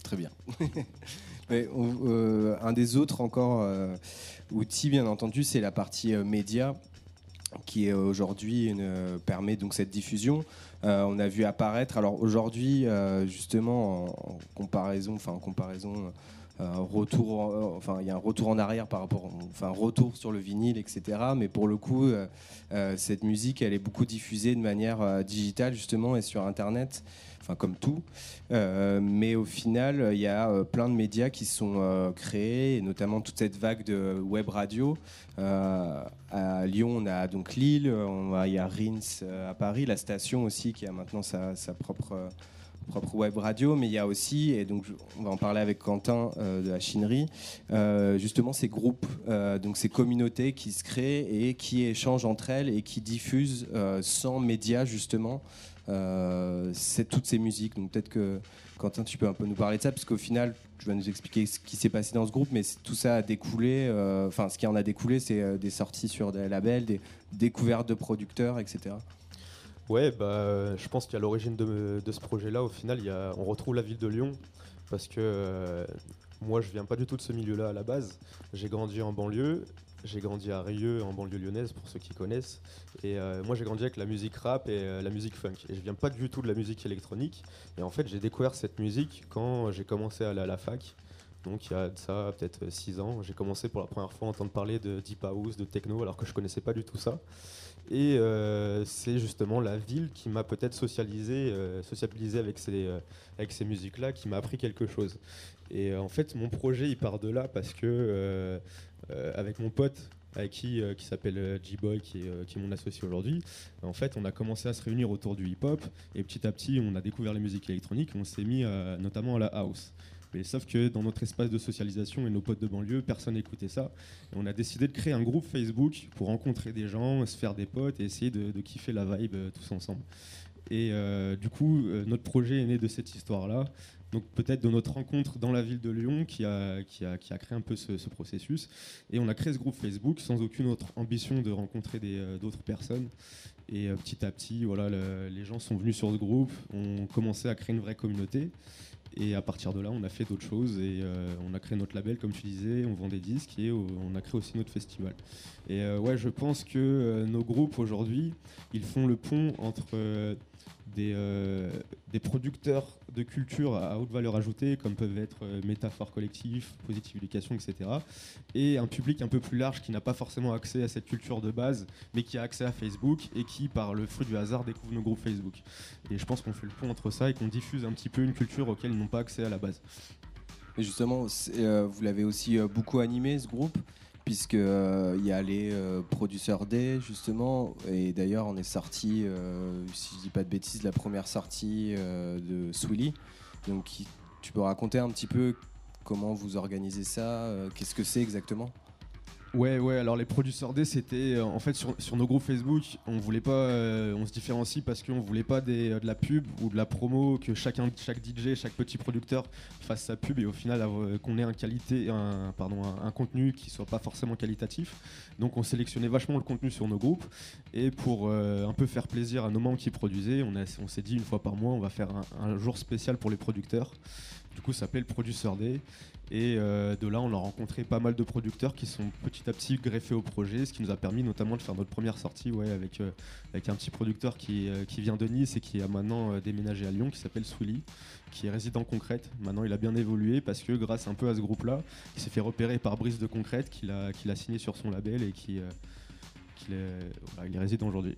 Très bien. Mais un des autres encore outils, bien entendu, c'est la partie média qui est aujourd'hui permet donc cette diffusion. On a vu apparaître. Alors aujourd'hui, justement, en comparaison. Il y a un retour en arrière par rapport, retour sur le vinyle, etc. Mais pour le coup, cette musique, elle est beaucoup diffusée de manière digitale justement et sur Internet, enfin comme tout. Mais au final, il y a plein de médias qui sont créés, et notamment toute cette vague de web radio. À Lyon, on a donc Lille, il y a Reims à Paris, la station aussi qui a maintenant sa propre. Web radio, mais il y a aussi, et donc on va en parler avec Quentin de la Chinerie, justement ces groupes, donc ces communautés qui se créent et qui échangent entre elles et qui diffusent sans médias justement toutes ces musiques. Donc peut-être que Quentin, tu peux un peu nous parler de ça, parce qu'au final, tu vas nous expliquer ce qui s'est passé dans ce groupe, mais tout ça a découlé, ce qui en a découlé, c'est des sorties sur des labels, des découvertes de producteurs, etc. Ouais, je pense qu'à l'origine de ce projet-là, au final, on retrouve la ville de Lyon, parce que moi, je viens pas du tout de ce milieu-là à la base. J'ai grandi en banlieue, j'ai grandi à Rieux, en banlieue lyonnaise, pour ceux qui connaissent. Et moi, j'ai grandi avec la musique rap et la musique funk. Et je viens pas du tout de la musique électronique. Et en fait, j'ai découvert cette musique quand j'ai commencé à aller à la fac. Donc il y a de ça peut-être 6 ans, j'ai commencé pour la première fois à entendre parler de Deep House, de Techno, alors que je ne connaissais pas du tout ça. Et c'est justement la ville qui m'a peut-être sociabilisé avec ces musiques-là, qui m'a appris quelque chose. Et en fait, mon projet, il part de là parce que, avec mon pote, qui s'appelle G-Boy, qui est mon associé aujourd'hui. En fait, on a commencé à se réunir autour du hip-hop, et petit à petit, on a découvert les musiques électroniques, on s'est mis notamment à la house. Mais sauf que dans notre espace de socialisation et nos potes de banlieue, personne n'écoutait ça. Et on a décidé de créer un groupe Facebook pour rencontrer des gens, se faire des potes et essayer de kiffer la vibe tous ensemble. Et du coup, notre projet est né de cette histoire-là. donc peut-être de notre rencontre dans la ville de Lyon qui a créé un peu ce processus. Et on a créé ce groupe Facebook sans aucune autre ambition de rencontrer d'autres personnes. Et petit à petit, voilà, les gens sont venus sur ce groupe, ont commencé à créer une vraie communauté. Et à partir de là, on a fait d'autres choses et on a créé notre label, comme tu disais, on vend des disques et on a créé aussi notre festival. Et ouais, je pense que nos groupes aujourd'hui, ils font le pont entre des producteurs de culture à haute valeur ajoutée, comme peuvent être Métaphore Collectif, Positive Education, etc. Et un public un peu plus large qui n'a pas forcément accès à cette culture de base, mais qui a accès à Facebook et qui, par le fruit du hasard, découvre nos groupes Facebook. Et je pense qu'on fait le pont entre ça et qu'on diffuse un petit peu une culture auquel ils n'ont pas accès à la base. Et justement, vous l'avez aussi beaucoup animé, ce groupe, puisque il y a les producteurs D, justement, et d'ailleurs on est sorti, si je dis pas de bêtises, la première sortie de Souli. Donc tu peux raconter un petit peu comment vous organisez ça, qu'est-ce que c'est exactement? Ouais, alors les producteurs D, c'était en fait sur nos groupes Facebook, on voulait pas, on se différencie parce qu'on voulait pas de la pub ou de la promo, que chaque DJ, chaque petit producteur fasse sa pub et au final qu'on ait un contenu qui soit pas forcément qualitatif. Donc on sélectionnait vachement le contenu sur nos groupes et pour un peu faire plaisir à nos membres qui produisaient, on s'est dit une fois par mois on va faire un jour spécial pour les producteurs. Du coup, ça s'appelait le Producer Day. Et de là, on a rencontré pas mal de producteurs qui sont petit à petit greffés au projet, ce qui nous a permis notamment de faire notre première sortie avec un petit producteur qui vient de Nice et qui a maintenant déménagé à Lyon, qui s'appelle Swilly, qui est résident Concrète. Maintenant, il a bien évolué parce que grâce un peu à ce groupe-là, il s'est fait repérer par Brice de Concrète, qu'il a signé sur son label et il est résident aujourd'hui.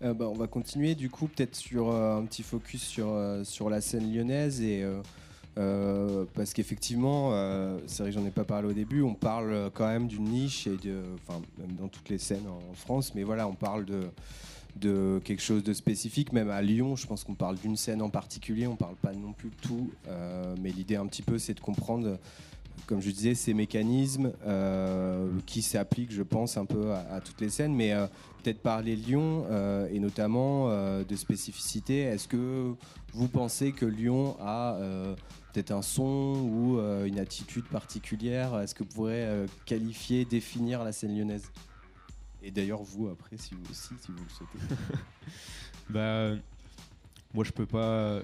On va continuer du coup peut-être sur un petit focus sur la scène lyonnaise et parce qu'effectivement c'est vrai que j'en ai pas parlé au début, on parle quand même d'une niche et même dans toutes les scènes en France, mais voilà, on parle de quelque chose de spécifique. Même à Lyon, je pense qu'on parle d'une scène en particulier, on parle pas non plus de tout, mais l'idée un petit peu c'est de comprendre, comme je disais, ces mécanismes qui s'appliquent, je pense, un peu à toutes les scènes, mais peut-être parler de Lyon et notamment de spécificité. Est-ce que vous pensez que Lyon a peut-être un son ou une attitude particulière? Est-ce que vous pourrez qualifier, définir la scène lyonnaise? Et d'ailleurs, vous, après, si vous le souhaitez. Moi, je peux pas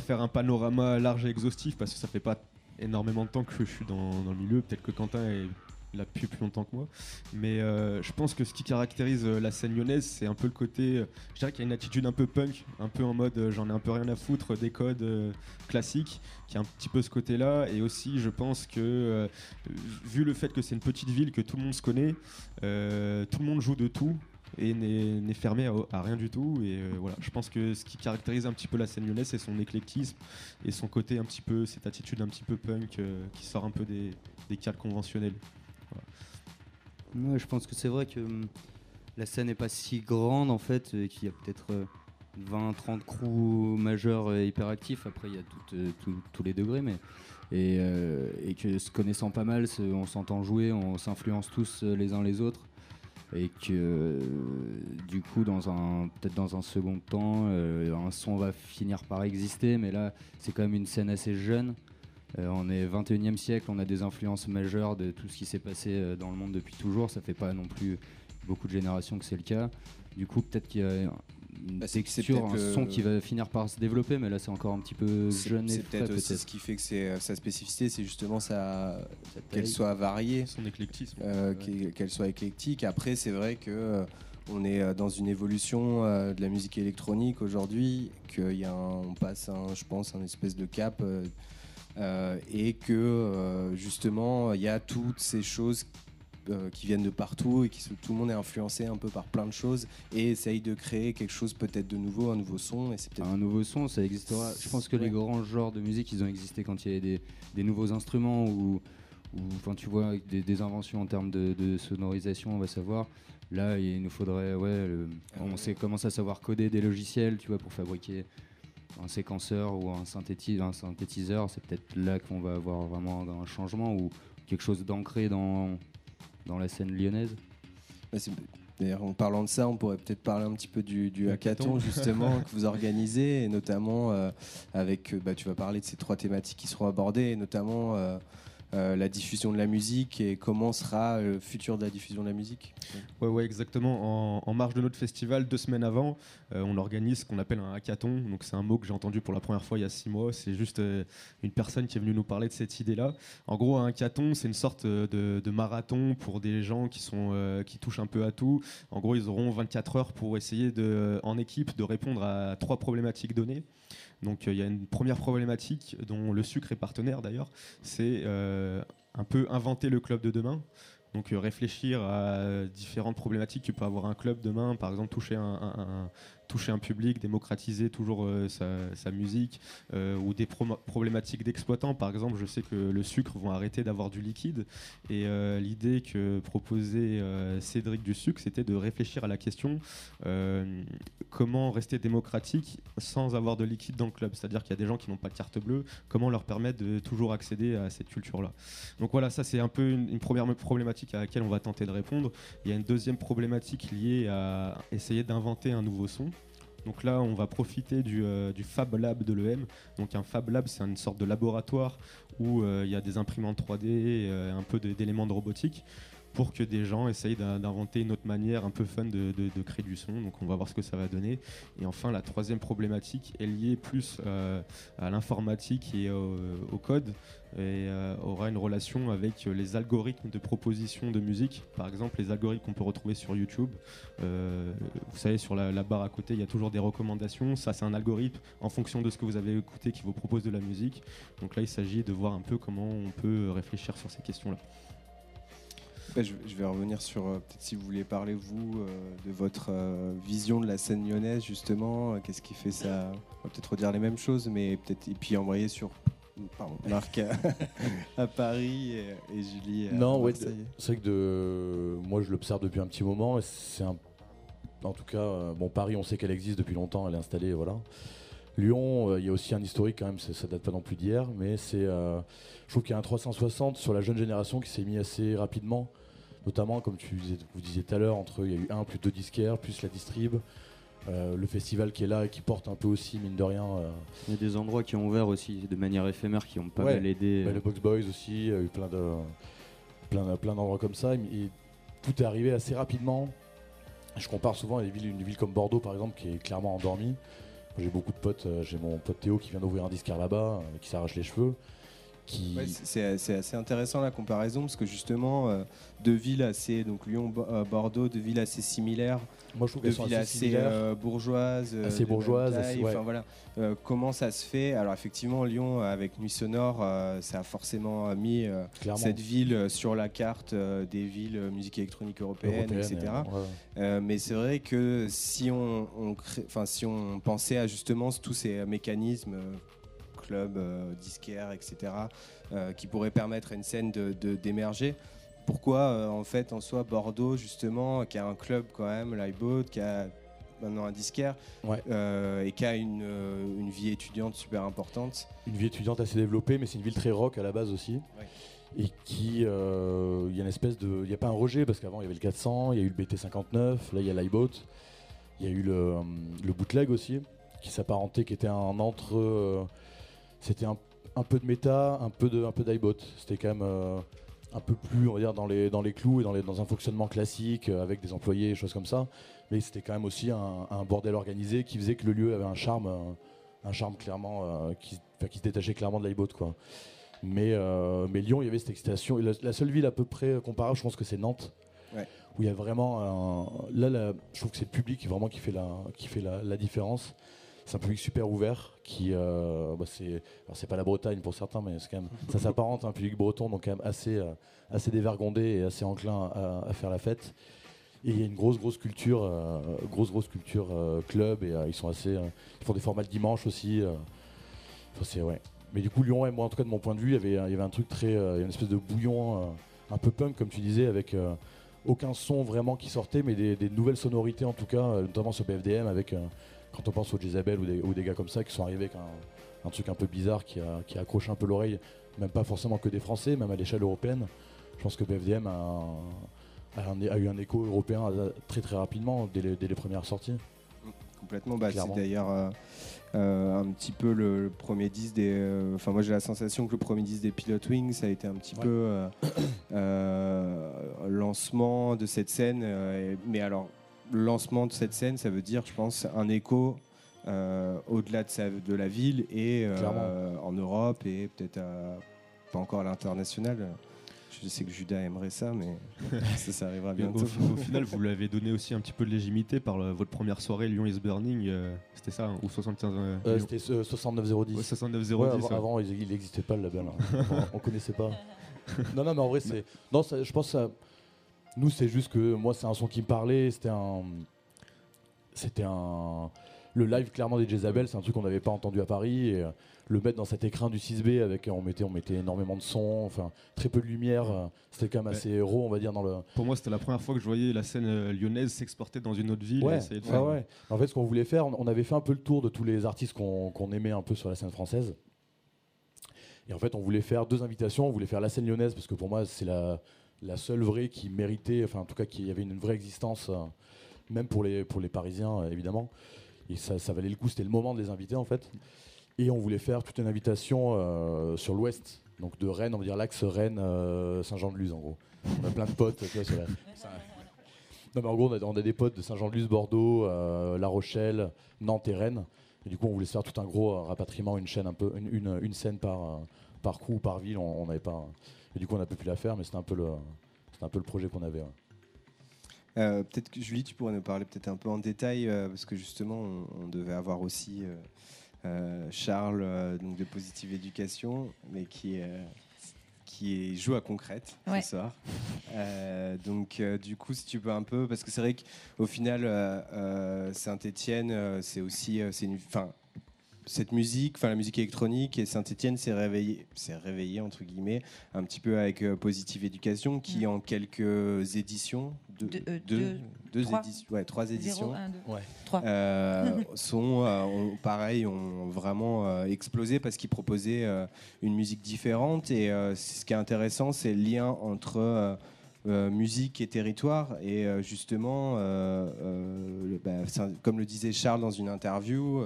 faire un panorama large et exhaustif parce que ça fait pas énormément de temps que je suis dans le milieu, peut-être que Quentin est là depuis plus longtemps que moi, mais je pense que ce qui caractérise la scène lyonnaise, c'est un peu le côté, je dirais qu'il y a une attitude un peu punk, un peu en mode j'en ai un peu rien à foutre des codes classiques, qui a un petit peu ce côté-là, et aussi je pense que vu le fait que c'est une petite ville, que tout le monde se connaît, tout le monde joue de tout et n'est fermé à rien du tout, et voilà, je pense que ce qui caractérise un petit peu la scène lyonnaise, c'est son éclectisme et son côté un petit peu, cette attitude un petit peu punk qui sort un peu des cadres conventionnels. Voilà. Ouais, je pense que c'est vrai que la scène n'est pas si grande en fait, et qu'il y a peut-être 20-30 crews majeurs hyper actifs, après il y a tous les degrés, mais et que se connaissant pas mal, on s'entend jouer, on s'influence tous les uns les autres. Et que du coup dans un second temps un son va finir par exister, mais là c'est quand même une scène assez jeune, on est 21e siècle, on a des influences majeures de tout ce qui s'est passé dans le monde depuis toujours, ça fait pas non plus beaucoup de générations que c'est le cas, du coup peut-être qu'il y a une texture, un son qui va finir par se développer, mais là c'est encore un petit peu jeune et frais. C'est peut-être aussi ce qui fait que sa spécificité, c'est justement qu'elle soit variée, son éclectisme, qu'elle soit éclectique. Après c'est vrai que on est dans une évolution de la musique électronique aujourd'hui, on passe je pense un espèce de cap et que justement il y a toutes ces choses qui viennent de partout et tout le monde est influencé un peu par plein de choses et essaye de créer quelque chose peut-être de nouveau, un nouveau son. Et c'est peut-être un nouveau son, ça existera. Je pense que les grands genres de musique, ils ont existé quand il y avait des nouveaux instruments ou enfin tu vois des inventions en termes de sonorisation, on va savoir. Là, il nous faudrait commence à savoir coder des logiciels, tu vois, pour fabriquer un séquenceur ou un synthétiseur. C'est peut-être là qu'on va avoir vraiment un changement ou quelque chose d'ancré dans la scène lyonnaise. D'ailleurs, en parlant de ça, on pourrait peut-être parler un petit peu du hackathon justement que vous organisez, et notamment avec, tu vas parler de ces trois thématiques qui seront abordées, et notamment la diffusion de la musique et comment sera le futur de la diffusion de la musique. Ouais, exactement. En marge de notre festival, 2 semaines avant, on organise ce qu'on appelle un hackathon. Donc c'est un mot que j'ai entendu pour la première fois il y a 6 mois. C'est juste une personne qui est venue nous parler de cette idée-là. En gros, un hackathon, c'est une sorte de marathon pour des gens qui touchent un peu à tout. En gros, ils auront 24 heures pour essayer en équipe de répondre à 3 problématiques données. Donc il y a une première problématique dont le sucre est partenaire d'ailleurs, c'est un peu inventer le club de demain. Donc réfléchir à différentes problématiques que peut avoir un club demain, par exemple toucher un public, démocratiser toujours sa musique, ou des problématiques d'exploitants. Par exemple, je sais que le sucre vont arrêter d'avoir du liquide, et l'idée que proposait Cédric Dussucq, c'était de réfléchir à la question comment rester démocratique sans avoir de liquide dans le club, c'est-à-dire qu'il y a des gens qui n'ont pas de carte bleue, comment leur permettre de toujours accéder à cette culture-là. Donc voilà, ça c'est un peu une première problématique à laquelle on va tenter de répondre. Il y a une deuxième problématique liée à essayer d'inventer un nouveau son. Donc là, on va profiter du Fab Lab de l'EM. Donc un Fab Lab, c'est une sorte de laboratoire où il y a des imprimantes 3D, un peu d'éléments de robotique, pour que des gens essayent d'inventer une autre manière un peu fun de créer du son. Donc on va voir ce que ça va donner. Et enfin, la troisième problématique est liée plus à l'informatique et au code, et aura une relation avec les algorithmes de proposition de musique. Par exemple, les algorithmes qu'on peut retrouver sur YouTube. Vous savez, sur la barre à côté, il y a toujours des recommandations. Ça, c'est un algorithme en fonction de ce que vous avez écouté qui vous propose de la musique. Donc là, il s'agit de voir un peu comment on peut réfléchir sur ces questions-là. Je vais revenir sur, peut-être si vous voulez parler, vous, de votre vision de la scène lyonnaise, justement. Qu'est-ce qui fait ça ? On va peut-être redire les mêmes choses, mais peut-être, et puis envoyer sur... Pardon, Marc à Paris et Julie à Marseille. C'est vrai que moi je l'observe depuis un petit moment, et c'est en tout cas Paris, on sait qu'elle existe depuis longtemps, elle est installée, voilà. Lyon, il y a aussi un historique quand même, ça date pas non plus d'hier, mais c'est je trouve qu'il y a un 360 sur la jeune génération qui s'est mis assez rapidement, notamment comme vous disiez tout à l'heure, il y a eu un plus 2 disquaires plus la distrib. Le festival qui est là et qui porte un peu aussi, mine de rien. Il y a des endroits qui ont ouvert aussi de manière éphémère, qui ont pas mal aidé. Les Box Boys aussi, il y a eu plein d'endroits comme ça. Et tout est arrivé assez rapidement. Je compare souvent à une ville comme Bordeaux, par exemple, qui est clairement endormie. J'ai beaucoup de potes. J'ai mon pote Théo qui vient d'ouvrir un disquaire là-bas, qui s'arrache les cheveux. C'est assez intéressant la comparaison, parce que justement deux villes assez, donc Lyon, Bordeaux, deux villes assez similaires. Moi je trouve deux villes assez bourgeoises, assez bourgeoises, taille, ouais. Voilà. Comment ça se fait? Alors effectivement Lyon avec Nuit Sonore, ça a forcément mis cette ville sur la carte des villes musique électronique européenne, etc. Mais c'est vrai que si on pensait à justement tous ces mécanismes club, disquaire, etc., qui pourrait permettre à une scène d'émerger. Pourquoi, en fait, en soi, Bordeaux, justement, qui a un club quand même, l'Iboat, qui a maintenant un disquaire, et qui a une vie étudiante super importante. Une vie étudiante assez développée, mais c'est une ville très rock à la base aussi. Ouais. Et qui, il y a une espèce de... Il n'y a pas un rejet, parce qu'avant, il y avait le 400, il y a eu le BT59, là, il y a l'Iboat, il y a eu le bootleg aussi, qui s'apparentait, qui était un entre... C'était un peu de méta, un peu d'iBot. C'était quand même un peu plus, on va dire, dans les clous et dans un fonctionnement classique, avec des employés et choses comme ça. Mais c'était quand même aussi un bordel organisé qui faisait que le lieu avait un charme clairement, qui se détachait clairement de l'iBot, quoi. Mais Lyon, il y avait cette excitation. Et la seule ville à peu près comparable, je pense que c'est Nantes, où il y a vraiment... je trouve que c'est le public vraiment qui fait la différence. C'est un public super ouvert qui, c'est pas la Bretagne pour certains, mais c'est quand même, ça s'apparente à un public breton, donc quand même assez dévergondé et assez enclin à faire la fête. Et il y a une grosse culture, club, et ils sont assez, ils font des formats le dimanche aussi. Mais du coup, Lyon, moi en tout cas de mon point de vue, il y avait un truc très, une espèce de bouillon, un peu punk comme tu disais, avec aucun son vraiment qui sortait, mais des nouvelles sonorités en tout cas, notamment ce BFDM avec. Quand on pense aux Jezabel ou des gars comme ça qui sont arrivés avec un truc un peu bizarre qui accroche un peu l'oreille, même pas forcément que des Français, même à l'échelle européenne, je pense que BFDM a eu un écho européen très très rapidement dès les premières sorties. Complètement, bah, c'est d'ailleurs un petit peu le premier disque des... Enfin, moi j'ai la sensation que le premier disque des Pilot Wings, ça a été un petit peu lancement de cette scène. Mais alors, lancement de cette scène, ça veut dire, je pense, un écho au-delà de la ville et en Europe et peut-être pas encore à l'international. Je sais que Judas aimerait ça, mais ça arrivera bientôt. Au final, vous lui avez donné aussi un petit peu de légitimité par votre première soirée Lyon is Burning. C'était ça, hein, ou 75 c'était 69010. Ouais, 69010. Ouais, avant, il n'existait pas le label. Hein. on connaissait pas. Non, mais en vrai, c'est. Non, ça, je pense ça. Nous, c'est juste que moi, c'est un son qui me parlait. C'était un. Le live clairement des Jezabel, c'est un truc qu'on n'avait pas entendu à Paris. Et, le mettre dans cet écrin du 6B avec on mettait énormément de son, enfin très peu de lumière, c'était quand même assez héros, on va dire, dans le. Pour moi, c'était la première fois que je voyais la scène lyonnaise s'exporter dans une autre ville. Ouais, et ouais. En fait, ce qu'on voulait faire, on avait fait un peu le tour de tous les artistes qu'on aimait un peu sur la scène française. Et en fait, on voulait faire deux invitations. On voulait faire la scène lyonnaise parce que pour moi, c'est la seule vraie qui méritait, enfin en tout cas qui avait une vraie existence, même pour les Parisiens évidemment. Et ça valait le coup, c'était le moment de les inviter en fait. Et on voulait faire toute une invitation sur l'ouest, donc de Rennes, on va dire l'axe Rennes-Saint-Jean-de-Luz en gros. On a plein de potes. Tu vois, non mais en gros on a des potes de Saint-Jean-de-Luz, Bordeaux, La Rochelle, Nantes et Rennes. Et du coup on voulait se faire tout un gros rapatriement, une scène par coup, par ville, on n'avait pas. Et du coup on n'a pas pu la faire, mais c'était un peu le projet qu'on avait. Peut-être que Julie, tu pourrais nous parler peut-être un peu en détail, parce que justement, on devait avoir aussi Charles donc de Positive Éducation, mais qui joue à Concrète ce soir. Donc, du coup, si tu peux un peu, parce que c'est vrai qu'au final, Saint-Étienne, c'est aussi, cette musique, la musique électronique, et Saint-Étienne s'est réveillé entre guillemets un petit peu avec Positive Éducation, qui en quelques éditions, trois éditions, 0, 1, 2. Ouais. 3. Ont vraiment explosé parce qu'ils proposaient une musique différente, et ce qui est intéressant, c'est le lien entre musique et territoire, et justement, comme le disait Charles dans une interview.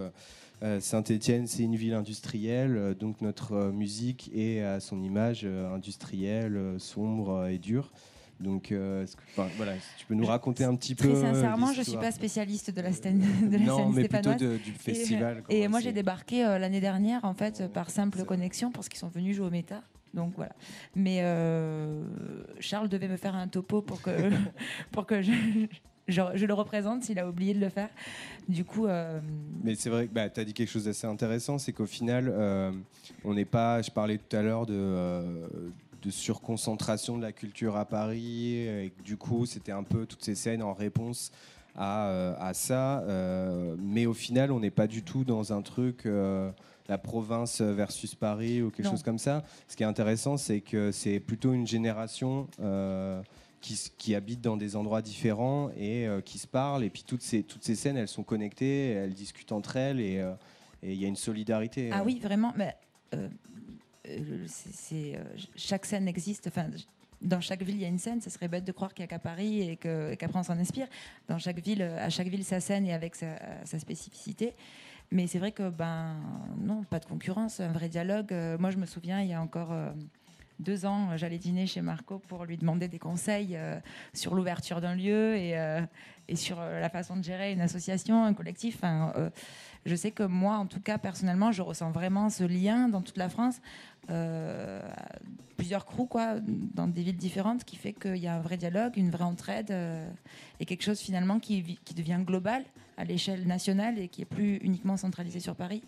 Saint-Étienne, c'est une ville industrielle, donc notre musique est à son image industrielle, sombre et dure. Donc, si tu peux nous raconter un petit peu. Très sincèrement, je suis pas spécialiste de la scène stéphanoise. Non, mais plutôt du festival. Et moi, j'ai débarqué l'année dernière, en fait, par simple connexion, parce qu'ils sont venus jouer au Méta. Donc voilà. Mais Charles devait me faire un topo pour que je le représente, s'il a oublié de le faire. Du coup. Mais c'est vrai que tu as dit quelque chose d'assez intéressant, c'est qu'au final, on n'est pas. Je parlais tout à l'heure de surconcentration de la culture à Paris, et du coup, c'était un peu toutes ces scènes en réponse à ça. Mais au final, on n'est pas du tout dans un truc. La province versus Paris ou quelque chose comme ça. Ce qui est intéressant, c'est que c'est plutôt une génération qui habitent dans des endroits différents et qui se parlent. Et puis toutes ces scènes, elles sont connectées, elles discutent entre elles, et il y a une solidarité. Ah oui, vraiment. Mais, chaque scène existe. Dans chaque ville, il y a une scène. Ça serait bête de croire qu'il n'y a qu'à Paris et qu'après, on s'en inspire. Dans chaque ville, à chaque ville, sa scène et avec sa spécificité. Mais c'est vrai que, non, pas de concurrence, un vrai dialogue. Moi, je me souviens, il y a encore 2 ans, j'allais dîner chez Marco pour lui demander des conseils sur l'ouverture d'un lieu et sur la façon de gérer une association, un collectif. Je sais que moi, en tout cas, personnellement, je ressens vraiment ce lien dans toute la France, plusieurs crews, quoi, dans des villes différentes, qui fait qu'il y a un vrai dialogue, une vraie entraide, et quelque chose finalement qui devient global à l'échelle nationale et qui est plus uniquement centralisé sur Paris,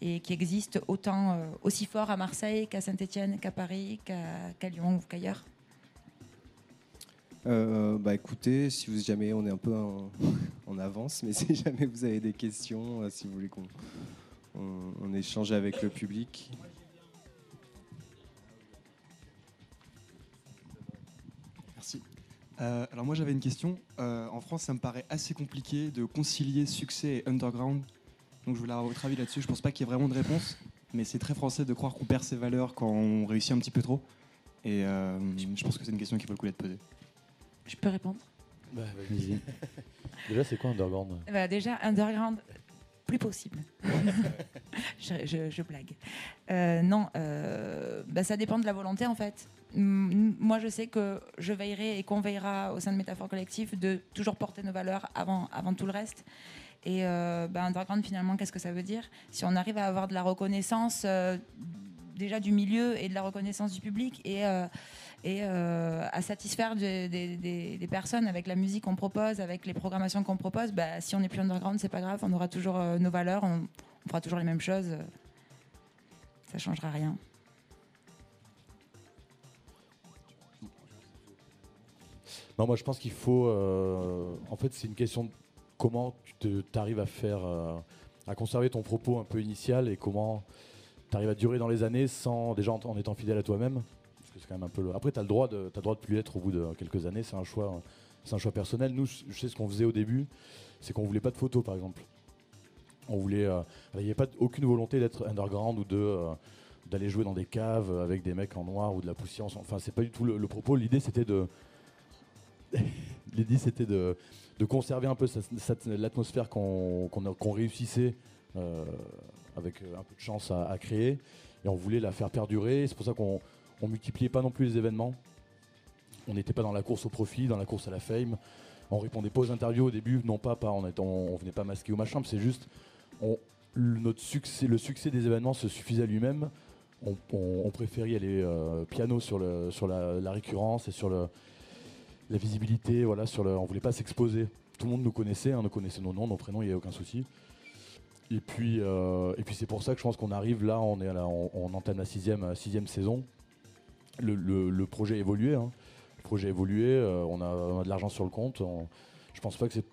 et qui existe autant, aussi fort à Marseille qu'à Saint-Étienne, qu'à Paris, qu'à Lyon ou qu'ailleurs. Écoutez, si vous jamais on est un peu en avance, mais si jamais vous avez des questions, si vous voulez qu'on échange avec le public. Merci. Alors moi j'avais une question. En France, ça me paraît assez compliqué de concilier succès et underground. Donc je voulais avoir votre avis là-dessus. Je pense pas qu'il y ait vraiment de réponse, mais c'est très français de croire qu'on perd ses valeurs quand on réussit un petit peu trop. Et je pense que c'est une question qui vaut le coup d'être posée. Je peux répondre? Bah, vas-y. Déjà, c'est quoi underground? Bah, déjà, underground, plus possible. je blague. Non, bah, ça dépend de la volonté, en fait. Moi, je sais que je veillerai et qu'on veillera au sein de Métaphore Collectif de toujours porter nos valeurs avant tout le reste. Et bah, underground, finalement, qu'est-ce que ça veut dire? Si on arrive à avoir de la reconnaissance déjà du milieu et de la reconnaissance du public et à satisfaire des personnes avec la musique qu'on propose, avec les programmations qu'on propose, bah, si on n'est plus underground, c'est pas grave, on aura toujours nos valeurs, on fera toujours les mêmes choses, ça changera rien. Non, moi je pense qu'il faut, en fait c'est une question de comment tu arrives à faire, à conserver ton propos un peu initial et comment tu arrives à durer dans les années sans, déjà en étant fidèle à toi-même. C'est quand même un peu le... Après, tu as le droit de plus l'être au bout de quelques années, c'est un choix personnel. Nous, je sais ce qu'on faisait au début, c'est qu'on voulait pas de photos, par exemple. On voulait, il n'y avait pas aucune volonté d'être underground ou d'aller jouer dans des caves avec des mecs en noir ou de la poussière. Enfin, c'est pas du tout le propos. L'idée, c'était de conserver un peu l'atmosphère qu'on réussissait avec un peu de chance à créer. Et on voulait la faire perdurer. C'est pour ça qu'on multipliait pas non plus les événements. On n'était pas dans la course au profit, dans la course à la fame. On répondait pas aux interviews au début, non pas par on venait pas masquer ou machin, c'est juste le succès des événements se suffisait à lui-même. On préférait aller piano sur la récurrence et sur la visibilité. Voilà, on voulait pas s'exposer. Tout le monde nous connaissait, on connaissait nos noms, nos prénoms, il n'y a aucun souci. Et puis c'est pour ça que je pense qu'on arrive là, on entame la sixième saison. Le projet a évolué, hein. Le projet a évolué, on a de l'argent sur le compte. Je pense pas que c'est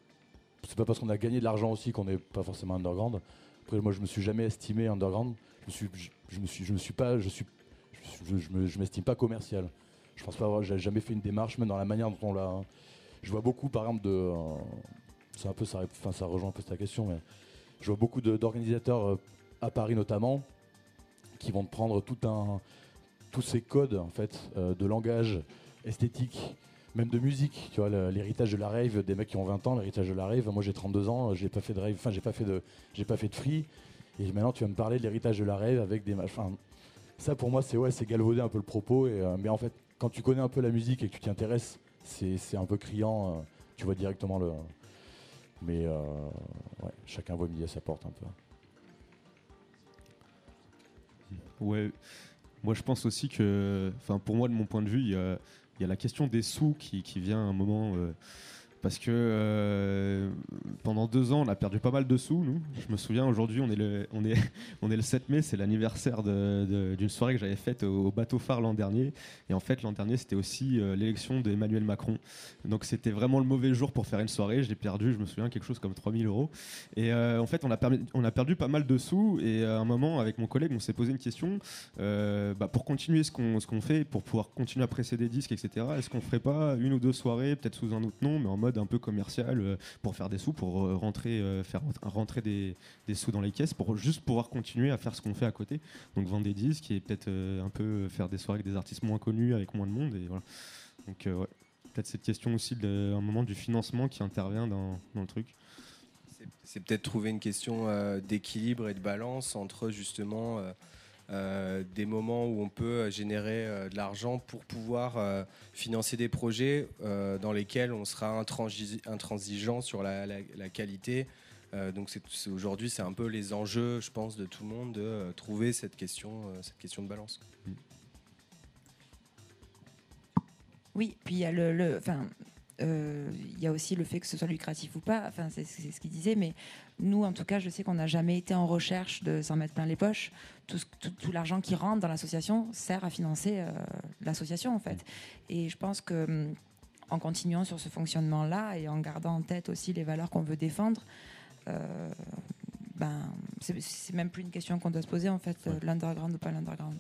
pas parce qu'on a gagné de l'argent aussi qu'on n'est pas forcément underground. Après, moi, je me suis jamais estimé underground. Je m'estime pas commercial. Je pense pas avoir, j'ai jamais fait une démarche, même dans la manière dont on l'a. Hein. Je vois beaucoup, par exemple, c'est un peu ça, enfin, ça rejoint un peu ta question, mais je vois beaucoup d'organisateurs à Paris notamment qui vont te prendre tous ces codes en fait, de langage, esthétique, même de musique, tu vois, l'héritage de la rave, des mecs qui ont 20 ans, l'héritage de la rave, moi j'ai 32 ans, j'ai pas fait de rave, enfin j'ai pas fait de free, et maintenant tu vas me parler de l'héritage de la rave avec des machins. Ça pour moi c'est galvauder un peu le propos, et, mais en fait quand tu connais un peu la musique et que tu t'y intéresses, c'est un peu criant, tu vois directement le... Mais ouais, chacun voit midi à sa porte un peu. Ouais. Moi, je pense aussi que, enfin, pour moi, de mon point de vue, il y a la question des sous qui vient à un moment, parce que pendant 2 ans, on a perdu pas mal de sous, nous. Je me souviens, aujourd'hui, on est le 7 mai, c'est l'anniversaire d'une soirée que j'avais faite au Bateau Phare l'an dernier. Et en fait, l'an dernier, c'était aussi l'élection d'Emmanuel Macron. Donc, c'était vraiment le mauvais jour pour faire une soirée. Je l'ai perdu, je me souviens, quelque chose comme 3000 €. Et en fait, on a perdu pas mal de sous. Et à un moment, avec mon collègue, on s'est posé une question. Pour continuer ce qu'on fait, pour pouvoir continuer à presser des disques, etc., est-ce qu'on ferait pas 1 ou 2 soirées, peut-être sous un autre nom, mais en mode un peu commercial, pour faire des sous, pour faire rentrer des sous dans les caisses, pour juste pouvoir continuer à faire ce qu'on fait à côté, donc vendre des disques et peut-être un peu faire des soirées avec des artistes moins connus, avec moins de monde, et voilà. Donc ouais. Peut-être cette question aussi un moment du financement qui intervient dans le truc. C'est peut-être trouver une question d'équilibre et de balance entre justement des moments où on peut générer de l'argent pour pouvoir financer des projets dans lesquels on sera intransigeant sur la qualité. Donc aujourd'hui, c'est un peu les enjeux, je pense, de tout le monde de trouver cette question de balance. Oui, puis il y a y a aussi le fait que ce soit lucratif ou pas, enfin, c'est ce qu'il disait, mais nous en tout cas je sais qu'on n'a jamais été en recherche de s'en mettre plein les poches. Tout l'argent qui rentre dans l'association sert à financer l'association en fait, et je pense que en continuant sur ce fonctionnement là et en gardant en tête aussi les valeurs qu'on veut défendre, c'est même plus une question qu'on doit se poser en fait, l'underground ou pas l'underground.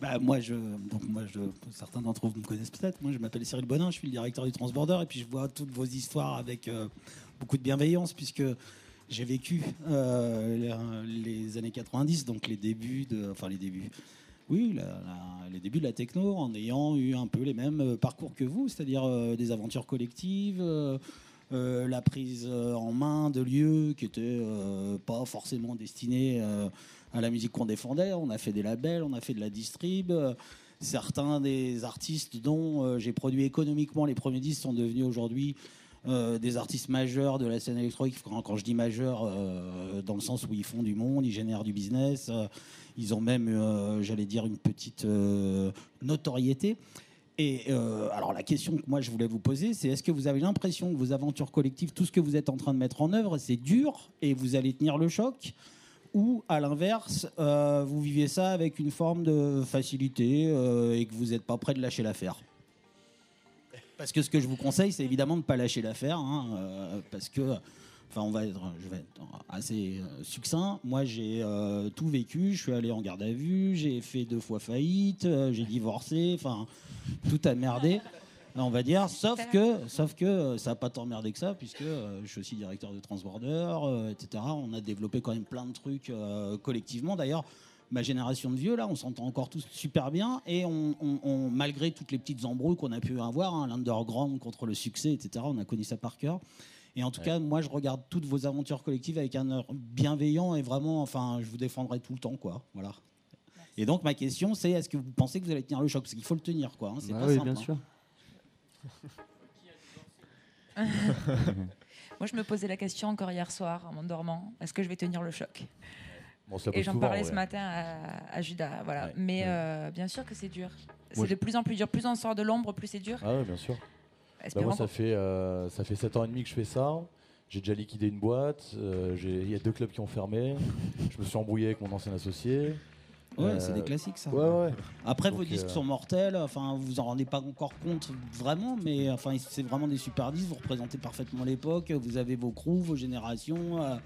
Bah, certains d'entre vous me connaissent peut-être. Moi, je m'appelle Cyril Bonin, je suis le directeur du Transborder, et puis je vois toutes vos histoires avec beaucoup de bienveillance, puisque j'ai vécu les années 90, donc les débuts, oui, les débuts de la techno, en ayant eu un peu les mêmes parcours que vous, c'est-à-dire des aventures collectives, la prise en main de lieux qui n'étaient pas forcément destinés à la musique qu'on défendait. On a fait des labels, on a fait de la distrib. Certains des artistes dont j'ai produit économiquement les premiers disques sont devenus aujourd'hui des artistes majeurs de la scène électronique. Quand je dis majeurs, dans le sens où ils font du monde, ils génèrent du business, ils ont même, j'allais dire, une petite notoriété. Et alors la question que moi je voulais vous poser, c'est: est-ce que vous avez l'impression que vos aventures collectives, tout ce que vous êtes en train de mettre en œuvre, c'est dur et vous allez tenir le choc ? Ou à l'inverse, vous vivez ça avec une forme de facilité et que vous n'êtes pas prêt de lâcher l'affaire ? Parce que ce que je vous conseille, c'est évidemment de ne pas lâcher l'affaire, hein, parce que, enfin, je vais être assez succinct. Moi, j'ai tout vécu. Je suis allé en garde à vue, j'ai fait 2 fois faillite, j'ai divorcé, enfin, tout a merdé, on va dire. Sauf que ça n'a pas tant merdé que ça, puisque je suis aussi directeur de Transborder, etc. On a développé quand même plein de trucs collectivement. D'ailleurs, ma génération de vieux, là, on s'entend encore tous super bien, et on malgré toutes les petites embrouilles qu'on a pu avoir, hein, l'underground contre le succès, etc., on a connu ça par cœur. Et en tout cas, moi, je regarde toutes vos aventures collectives avec un œil bienveillant, et vraiment, enfin, je vous défendrai tout le temps, quoi. Voilà. Merci. Et donc, ma question, c'est: est-ce que vous pensez que vous allez tenir le choc ? Parce qu'il faut le tenir, quoi. Hein, c'est pas simple. Oui, bien sûr. Hein. Moi, je me posais la question encore hier soir, en m'endormant. Est-ce que je vais tenir le choc ? Et j'en parlais ce matin à Judas, voilà. Ouais, mais bien sûr que c'est dur. C'est de plus en plus dur. Plus on sort de l'ombre, plus c'est dur. Ah ouais, bien sûr. Bah moi, ça fait 7 ans et demi que je fais ça. J'ai déjà liquidé une boîte. Il y a 2 clubs qui ont fermé. Je me suis embrouillé avec mon ancien associé. Ouais, c'est des classiques, ça. Ouais. Après, donc, vos disques sont mortels. Enfin, vous en rendez pas encore compte vraiment, mais enfin, c'est vraiment des super disques. Vous représentez parfaitement l'époque. Vous avez vos crews, vos générations.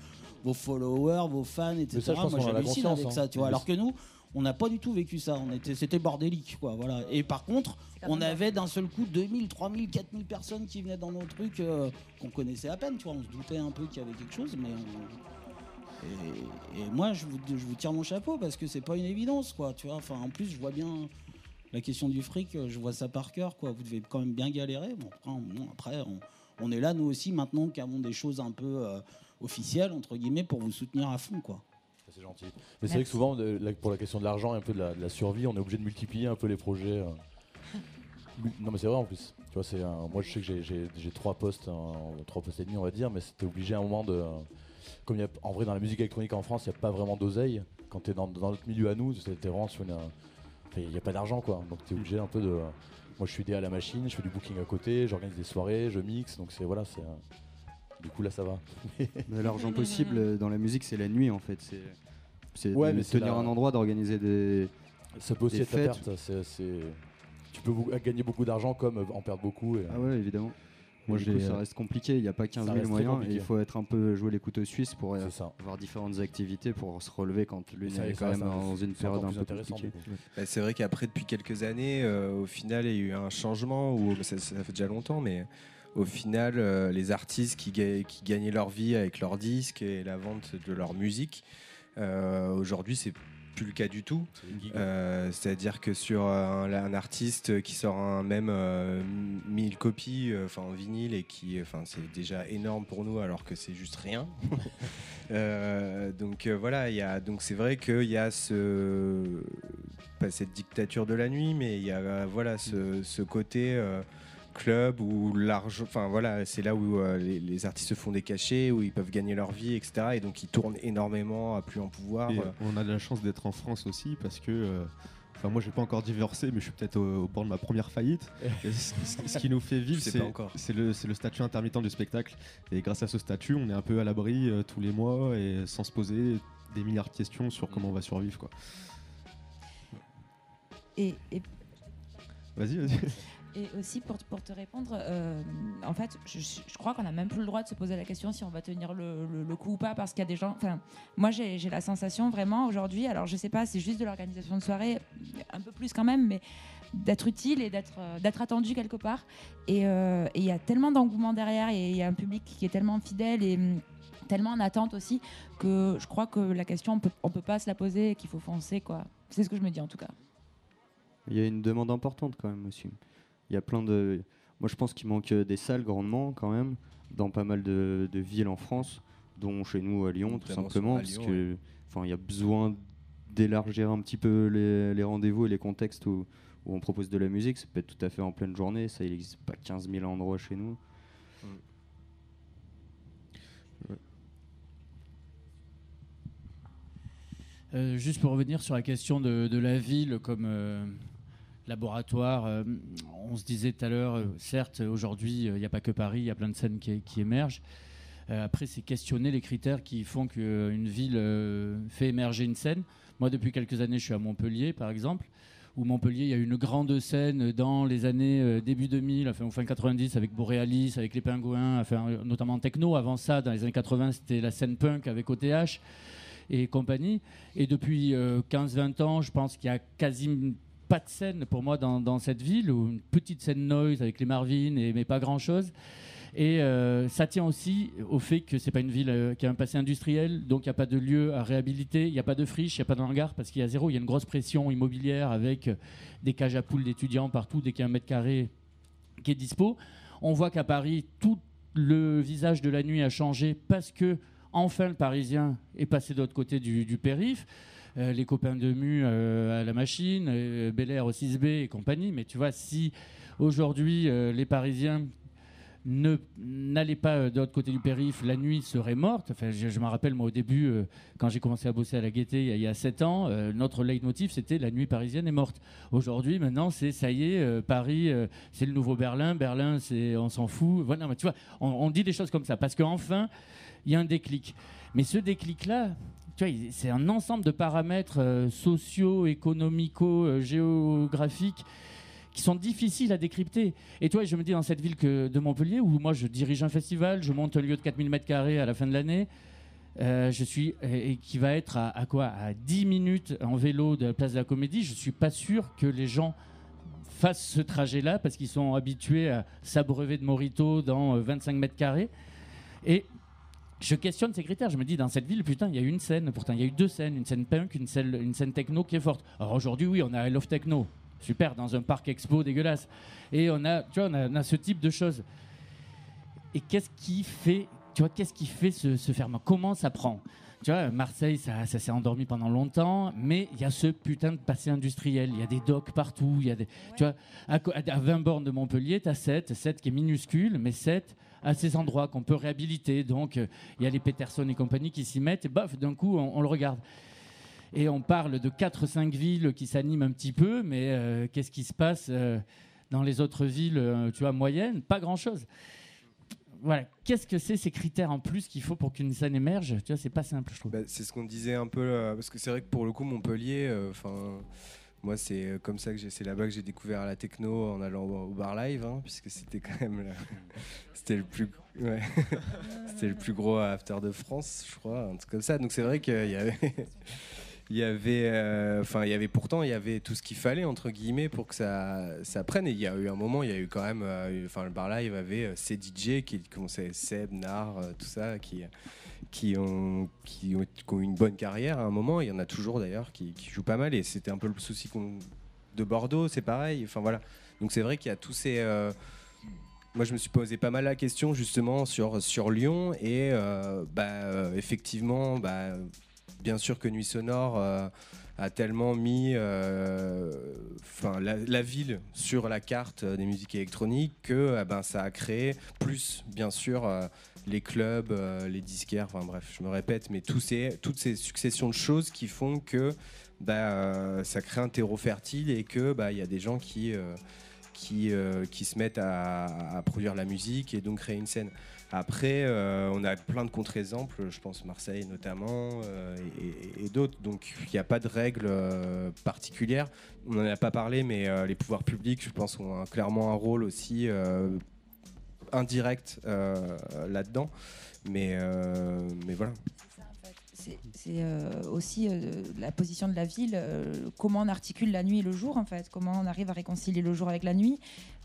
Vos followers, vos fans, etc. Ça, moi, j'hallucine avec ça, tu vois. Alors que nous, on n'a pas du tout vécu ça. C'était bordélique, quoi. Voilà. Et par contre, on avait d'un seul coup 2000, 3000, 4000 personnes qui venaient dans nos trucs qu'on connaissait à peine, tu vois. On se doutait un peu qu'il y avait quelque chose, mais... Et moi, je vous tire mon chapeau, parce que c'est pas une évidence, quoi, tu vois. Enfin, en plus, je vois bien... La question du fric, je vois ça par cœur, quoi. Vous devez quand même bien galérer. Bon, après, on est là, nous aussi, maintenant, qui avons des choses un peu... officiel, entre guillemets, pour vous soutenir à fond, quoi. C'est gentil. Mais c'est vrai que souvent, pour la question de l'argent et un peu de la survie, on est obligé de multiplier un peu les projets. Non, mais c'est vrai en plus. Tu vois, moi, je sais que j'ai 3 postes, 3 postes et demi, on va dire, mais c'était obligé à un moment de... Comme en vrai, dans la musique électronique en France, il n'y a pas vraiment d'oseille. Quand tu es dans notre milieu à nous, c'était vraiment sur une... Il n'y a pas d'argent, quoi. Donc tu es obligé un peu de... Moi, je suis aidé à la machine, je fais du booking à côté, j'organise des soirées, je mixe, donc c'est... Voilà, c'est... Du coup, là, ça va. Mais l'argent possible dans la musique, c'est la nuit, en fait. C'est de tenir un endroit, d'organiser des... Ça peut aussi être fêtes. Ta perte. Tu peux gagner beaucoup d'argent comme en perdre beaucoup. Ah ouais, évidemment. Moi, ça reste compliqué. Il n'y a pas 15 000 moyens. Il faut être un peu jouer les couteaux suisses pour avoir différentes activités pour se relever quand l'une est quand même dans une période un peu compliquée. Bah, c'est vrai qu'après, depuis quelques années, au final, il y a eu un changement. Ça fait déjà longtemps, mais... Au final, les artistes qui gagnaient leur vie avec leurs disques et la vente de leur musique, aujourd'hui, c'est plus le cas du tout. C'est-à-dire que sur un artiste qui sort un même 1000 copies en vinyle, et qui, c'est déjà énorme pour nous, alors que c'est juste rien. Voilà, donc c'est vrai qu'il y a pas cette dictature de la nuit, mais il y a ce côté... club où l'argent, c'est là où les artistes se font des cachets, où ils peuvent gagner leur vie, etc. Et donc ils tournent énormément à plus en pouvoir. On a de la chance d'être en France aussi, parce que moi j'ai pas encore divorcé, mais je suis peut-être au bord de ma première faillite. Ce qui nous fait vivre, c'est le statut intermittent du spectacle. Et grâce à ce statut, on est un peu à l'abri tous les mois, et sans se poser des milliards de questions sur comment on va survivre, quoi. Et... Vas-y. Et aussi, pour te répondre, en fait, je crois qu'on n'a même plus le droit de se poser la question si on va tenir le coup ou pas, parce qu'il y a des gens... Moi, j'ai la sensation, vraiment, aujourd'hui, alors je ne sais pas, c'est juste de l'organisation de soirée, un peu plus quand même, mais d'être utile et d'être attendu quelque part. Et il y a tellement d'engouement derrière, et il y a un public qui est tellement fidèle et tellement en attente aussi, que je crois que la question, on ne peut pas se la poser, et qu'il faut foncer, quoi. C'est ce que je me dis, en tout cas. Il y a une demande importante quand même aussi. Il y a plein de... Moi, je pense qu'il manque des salles grandement quand même dans pas mal de villes en France, dont chez nous à Lyon, donc, tout simplement, parce que, enfin, il y a besoin d'élargir un petit peu les rendez-vous et les contextes où on propose de la musique. Ça peut être tout à fait en pleine journée. Ça, il n'existe pas 15 000 endroits chez nous. Ouais. Juste pour revenir sur la question de la ville comme laboratoire, on se disait tout à l'heure, certes, aujourd'hui, il n'y a pas que Paris, il y a plein de scènes qui émergent. Après, c'est questionner les critères qui font qu'une ville fait émerger une scène. Moi, depuis quelques années, je suis à Montpellier, par exemple, où Montpellier, il y a une grande scène dans les années début 2000, enfin, fin 90, avec Borealis, avec les Pingouins, enfin, notamment techno. Avant ça, dans les années 80, c'était la scène punk avec OTH et compagnie. Et depuis 15-20 ans, je pense qu'il y a quasiment pas de scène pour moi dans cette ville, ou une petite scène noise avec les Marvin, mais pas grand-chose. Et ça tient aussi au fait que ce n'est pas une ville qui a un passé industriel, donc il n'y a pas de lieu à réhabiliter, il n'y a pas de friche, il n'y a pas de hangar, parce qu'il y a zéro. Il y a une grosse pression immobilière avec des cages à poules d'étudiants partout, dès qu'il y a un mètre carré qui est dispo. On voit qu'à Paris, tout le visage de la nuit a changé parce que enfin, le Parisien est passé de l'autre côté du périph'. Les copains de Mu à la machine, Bel Air au 6B et compagnie. Mais tu vois, si aujourd'hui, les Parisiens n'allaient pas de l'autre côté du périph', la nuit serait morte. Enfin, je me rappelle, moi, au début, quand j'ai commencé à bosser à la Gaîté il y a 7 ans, notre leitmotiv, c'était « La nuit parisienne est morte ». Aujourd'hui, maintenant, c'est « Ça y est, Paris, c'est le nouveau Berlin. Berlin, c'est on s'en fout. ». Voilà, mais tu vois, on dit des choses comme ça parce qu'enfin... il y a un déclic. Mais ce déclic-là, tu vois, c'est un ensemble de paramètres sociaux, économico, géographiques qui sont difficiles à décrypter. Et toi, je me dis, dans cette ville de Montpellier, où moi, je dirige un festival, je monte un lieu de 4000 m² à la fin de l'année, et qui va être à quoi ? À 10 minutes en vélo de la place de la Comédie. Je ne suis pas sûr que les gens fassent ce trajet-là parce qu'ils sont habitués à s'abreuver de Morito dans 25 m². Et je questionne ces critères. Je me dis, dans cette ville, putain, il y a une scène. Pourtant, il y a eu deux scènes. Une scène punk, une scène techno qui est forte. Alors aujourd'hui, oui, on a I Love Techno. Super, dans un parc expo dégueulasse. Et on a ce type de choses. Et qu'est-ce qui fait ce ferment ? Comment ça prend ? Tu vois, Marseille, ça s'est endormi pendant longtemps, mais il y a ce putain de passé industriel. Il y a des docks partout. Il y a des, tu vois, à 20 bornes de Montpellier, tu as 7 qui est minuscule, mais 7... à ces endroits qu'on peut réhabiliter. Donc, il y a les Peterson et compagnie qui s'y mettent, et bof, d'un coup, on le regarde. Et on parle de 4-5 villes qui s'animent un petit peu, mais qu'est-ce qui se passe dans les autres villes, tu vois, moyennes ? Pas grand-chose. Voilà. Qu'est-ce que c'est ces critères en plus qu'il faut pour qu'une scène émerge ? Tu vois, c'est pas simple, je trouve. Bah, c'est ce qu'on disait un peu, parce que c'est vrai que pour le coup, Montpellier... moi, c'est comme ça que c'est là-bas que j'ai découvert la techno en allant au bar live, hein, puisque c'était quand même c'était le plus gros after de France, je crois, un truc comme ça. Donc c'est vrai qu'il y avait, pourtant il y avait tout ce qu'il fallait entre guillemets pour que ça prenne. Et il y a eu un moment, il y a eu quand même, le bar live avait ces DJ qui commençaient, Seb, Nard, tout ça, qui ont une bonne carrière à un moment. Il y en a toujours d'ailleurs qui jouent pas mal, et c'était un peu le souci de Bordeaux, c'est pareil. Enfin voilà. Donc c'est vrai qu'il y a tous ces. Moi, je me suis posé pas mal la question justement sur Lyon, et effectivement, bien sûr que Nuit Sonore a tellement mis la ville sur la carte des musiques électroniques que ça a créé plus, bien sûr, les clubs, les disquaires, enfin bref, je me répète, mais toutes ces successions de choses qui font que ça crée un terreau fertile, et que y a des gens qui se mettent à produire la musique et donc créer une scène. Après, on a plein de contre-exemples, je pense Marseille notamment, et d'autres. Donc il n'y a pas de règles particulières. On n'en a pas parlé, mais les pouvoirs publics, je pense, ont clairement un rôle aussi indirect là-dedans. Mais voilà. C'est aussi la position de la ville, comment on articule la nuit et le jour en fait, comment on arrive à réconcilier le jour avec la nuit,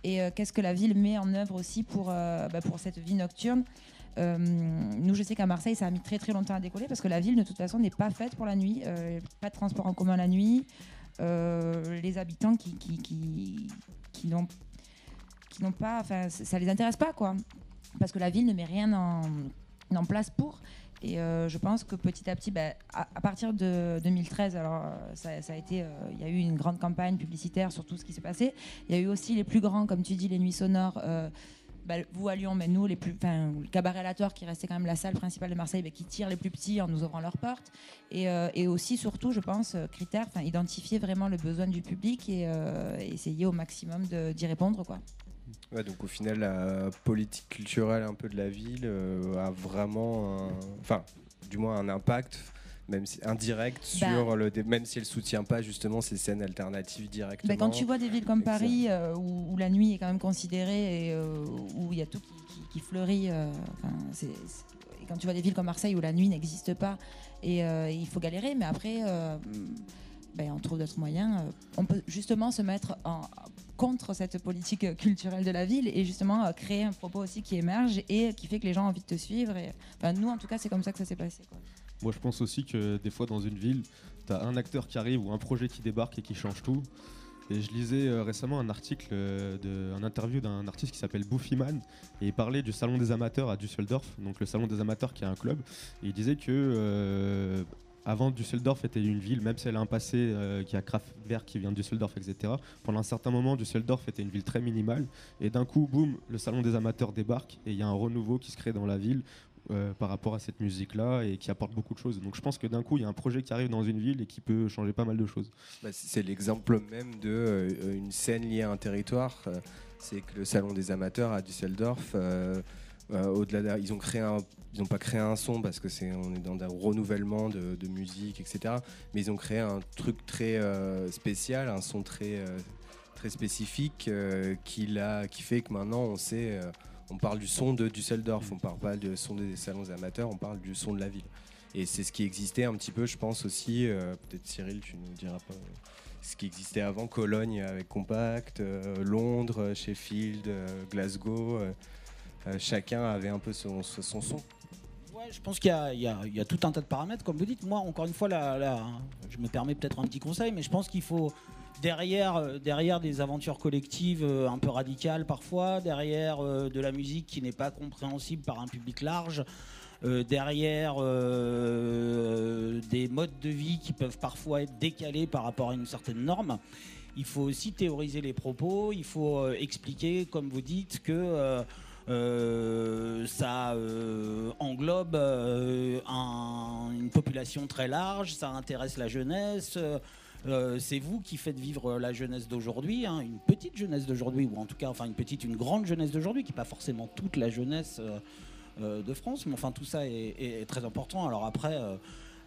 et qu'est-ce que la ville met en œuvre aussi pour cette vie nocturne. Nous, je sais qu'à Marseille, ça a mis très très longtemps à décoller parce que la ville de toute façon n'est pas faite pour la nuit, pas de transport en commun la nuit. les habitants qui n'ont pas, enfin, ça les intéresse pas, quoi, parce que la ville ne met rien en place pour. Et je pense que petit à petit, bah, à partir de 2013, alors ça a été, il y a eu une grande campagne publicitaire sur tout ce qui s'est passé. Il y a eu aussi les plus grands, comme tu dis, les nuits sonores. Bah, vous à Lyon, mais nous, les plus, le cabaret La Toire, qui restait quand même la salle principale de Marseille, bah, qui tire les plus petits en nous ouvrant leurs portes. Et aussi, surtout, je pense, critère, identifier vraiment le besoin du public et essayer au maximum d'y répondre, quoi. Ouais, donc au final, la politique culturelle un peu de la ville a vraiment, du moins un impact, même si indirect, sur même si elle soutient pas justement ces scènes alternatives directement. Bah, quand tu vois des villes comme Paris où la nuit est quand même considérée et où il y a tout qui fleurit, et quand tu vois des villes comme Marseille où la nuit n'existe pas et il faut galérer, mais après on trouve d'autres moyens. On peut justement se mettre contre cette politique culturelle de la ville et justement créer un propos aussi qui émerge et qui fait que les gens ont envie de te suivre. Et, nous, en tout cas, c'est comme ça que ça s'est passé, quoi. Moi, je pense aussi que des fois, dans une ville, tu as un acteur qui arrive ou un projet qui débarque et qui change tout. Et je lisais récemment un article, un interview d'un artiste qui s'appelle Bouffiman, et il parlait du Salon des Amateurs à Düsseldorf, donc le Salon des Amateurs qui est un club. Et il disait que... avant, Düsseldorf était une ville, même si elle a un passé qui a Kraftwerk qui vient de Düsseldorf, etc. Pendant un certain moment, Düsseldorf était une ville très minimale. Et d'un coup, boum, le Salon des Amateurs débarque et il y a un renouveau qui se crée dans la ville par rapport à cette musique-là et qui apporte beaucoup de choses. Donc je pense que d'un coup, il y a un projet qui arrive dans une ville et qui peut changer pas mal de choses. Bah, c'est l'exemple même d'une scène liée à un territoire. C'est que le Salon des Amateurs à Düsseldorf... au-delà, ils n'ont pas créé un son parce que on est dans un renouvellement de musique, etc. Mais ils ont créé un truc très spécial, un son très très spécifique qui fait que maintenant on sait, on parle du son de Düsseldorf, on parle pas du son des salons amateurs, on parle du son de la ville. Et c'est ce qui existait un petit peu, je pense aussi. Peut-être Cyril, tu nous diras pas. Ce qui existait avant, Cologne avec Compact, Londres, Sheffield, Glasgow. Chacun avait un peu son son. Ouais, je pense qu'il y a tout un tas de paramètres, comme vous dites. Moi, encore une fois, je me permets peut-être un petit conseil, mais je pense qu'il faut, derrière des aventures collectives un peu radicales parfois, derrière de la musique qui n'est pas compréhensible par un public large, derrière des modes de vie qui peuvent parfois être décalés par rapport à une certaine norme, il faut aussi théoriser les propos, il faut expliquer, comme vous dites, que... ça englobe une population très large, ça intéresse la jeunesse, c'est vous qui faites vivre la jeunesse d'aujourd'hui, hein, une petite jeunesse d'aujourd'hui, ou en tout cas une grande jeunesse d'aujourd'hui, qui n'est pas forcément toute la jeunesse de France, mais enfin tout ça est très important. Alors après,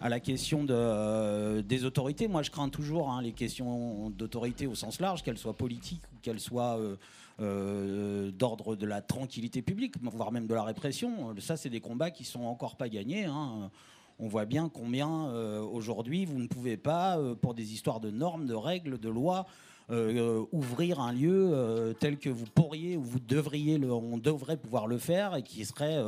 à la question des autorités, moi je crains toujours les questions d'autorité au sens large, qu'elles soient politiques ou qu'elles soient... d'ordre de la tranquillité publique, voire même de la répression. Ça, c'est des combats qui sont encore pas gagnés, hein. On voit bien combien aujourd'hui vous ne pouvez pas, pour des histoires de normes, de règles, de lois, ouvrir un lieu tel que vous pourriez ou vous devriez, on devrait pouvoir le faire, et qui serait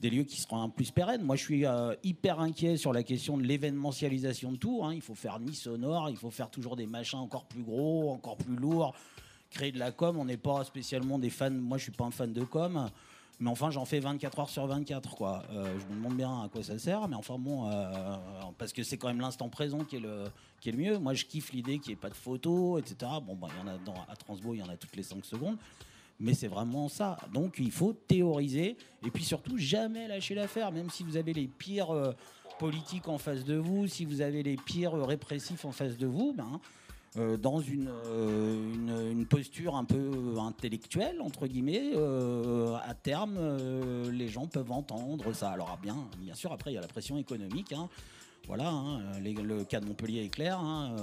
des lieux qui seront plus pérennes. Moi, je suis hyper inquiet sur la question de l'événementialisation de tout, hein. Il faut faire Nice sonore, il faut faire toujours des machins encore plus gros, encore plus lourds, créer de la com. On n'est pas spécialement des fans, moi je suis pas un fan de com, mais enfin j'en fais 24 heures sur 24 quoi. Je me demande bien à quoi ça sert, mais enfin bon, parce que c'est quand même l'instant présent qui est le mieux. Moi je kiffe l'idée qu'il n'y ait pas de photos, etc. Bon bah, il y en a à Transbo, il y en a toutes les 5 secondes, mais c'est vraiment ça. Donc il faut théoriser et puis surtout jamais lâcher l'affaire, même si vous avez les pires politiques en face de vous, si vous avez les pires répressifs en face de vous, dans une posture un peu intellectuelle, entre guillemets, à terme, les gens peuvent entendre ça. Alors bien sûr, après, il y a la pression économique, hein. Voilà, hein, le cas de Montpellier est clair, hein,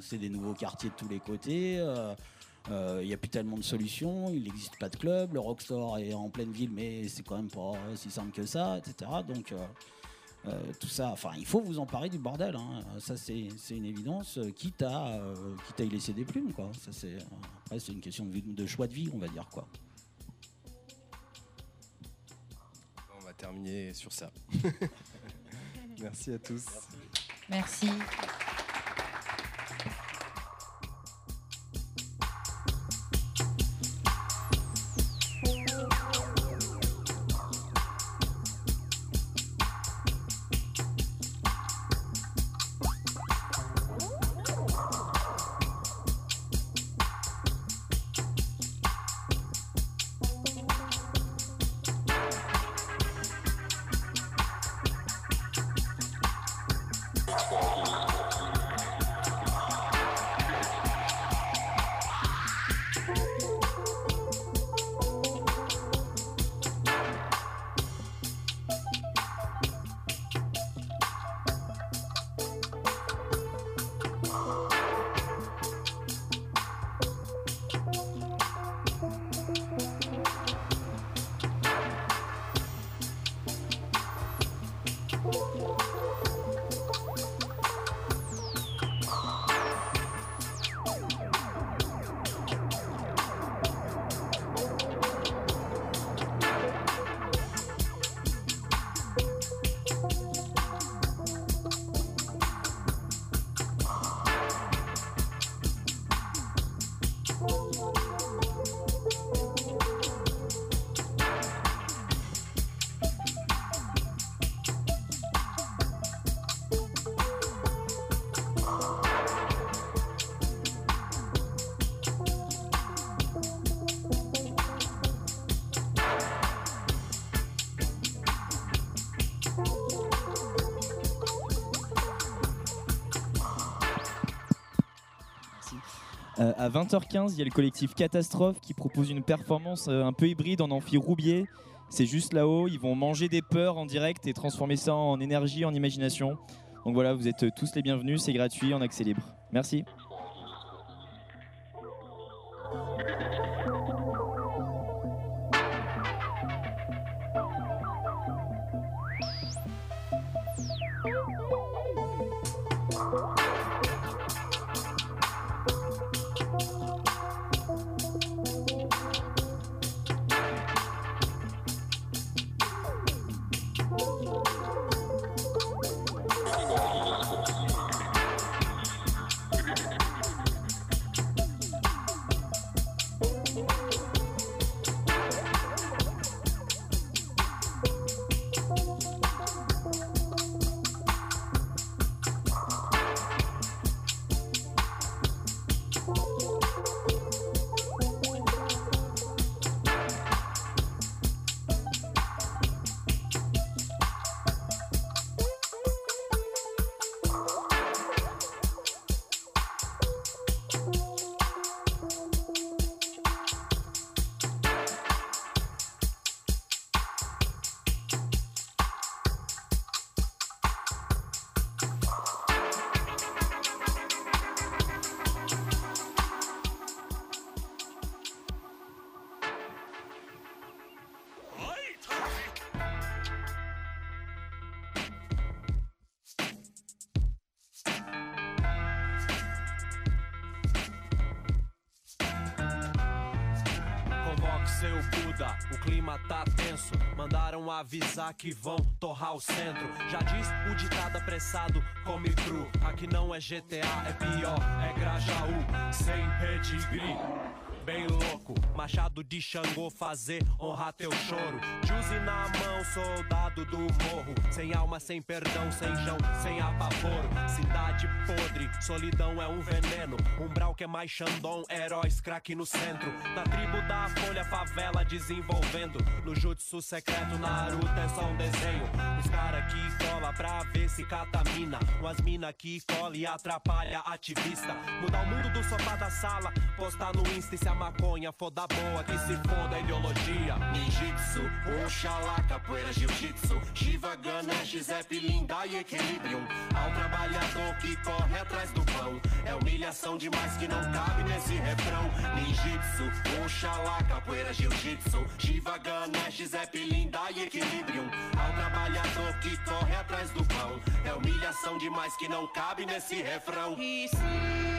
c'est des nouveaux quartiers de tous les côtés, il n'y a plus tellement de solutions, il n'existe pas de club, le Rockstore est en pleine ville, mais c'est quand même pas si simple que ça, etc. Donc... tout ça, il faut vous emparer du bordel, hein. Ça c'est une évidence, quitte à y laisser des plumes, quoi. Ça c'est une question de choix de vie, on va dire, quoi. On va terminer sur ça. Merci à tous. Merci. À 20h15, il y a le collectif Catastrophe qui propose une performance un peu hybride en amphi Roubier. C'est juste là-haut, ils vont manger des peurs en direct et transformer ça en énergie, en imagination. Donc voilà, vous êtes tous les bienvenus, c'est gratuit, en accès libre. Merci. Avisar que vão torrar o centro. Já diz o ditado apressado, come cru. Aqui não é GTA, é pior, é Grajaú. Sem pedigree, bem louco. Machado de Xangô, fazer honrar teu choro. Juzi na mão, soldado do morro. Sem alma, sem perdão, sem jão, sem apavoro. Cidade podre, solidão é veneno. Umbral que é mais Xandão, heróis, craque no centro. Na tribo da folha, favela desenvolvendo. No jutsu secreto, Naruto é só desenho. Os cara que cola pra ver se catamina. Umas mina que cola e atrapalha ativista. Mudar o mundo do sofá da sala, postar no Insta e se a maconha for da boa, que se foda a ideologia. Ninjitsu, Oxalá, capoeira, jiu-jitsu, Shiva, Ganesh, Zé Pilinda e Equilibrium. Ao trabalhador que corre atrás do pão, é humilhação demais que não cabe nesse refrão. Ninjitsu, Oxalá, capoeira, jiu-jitsu, Shiva, Ganesh, Zé Pilinda e Equilibrium. Ao trabalhador que corre atrás do pão, é humilhação demais que não cabe nesse refrão. E sim.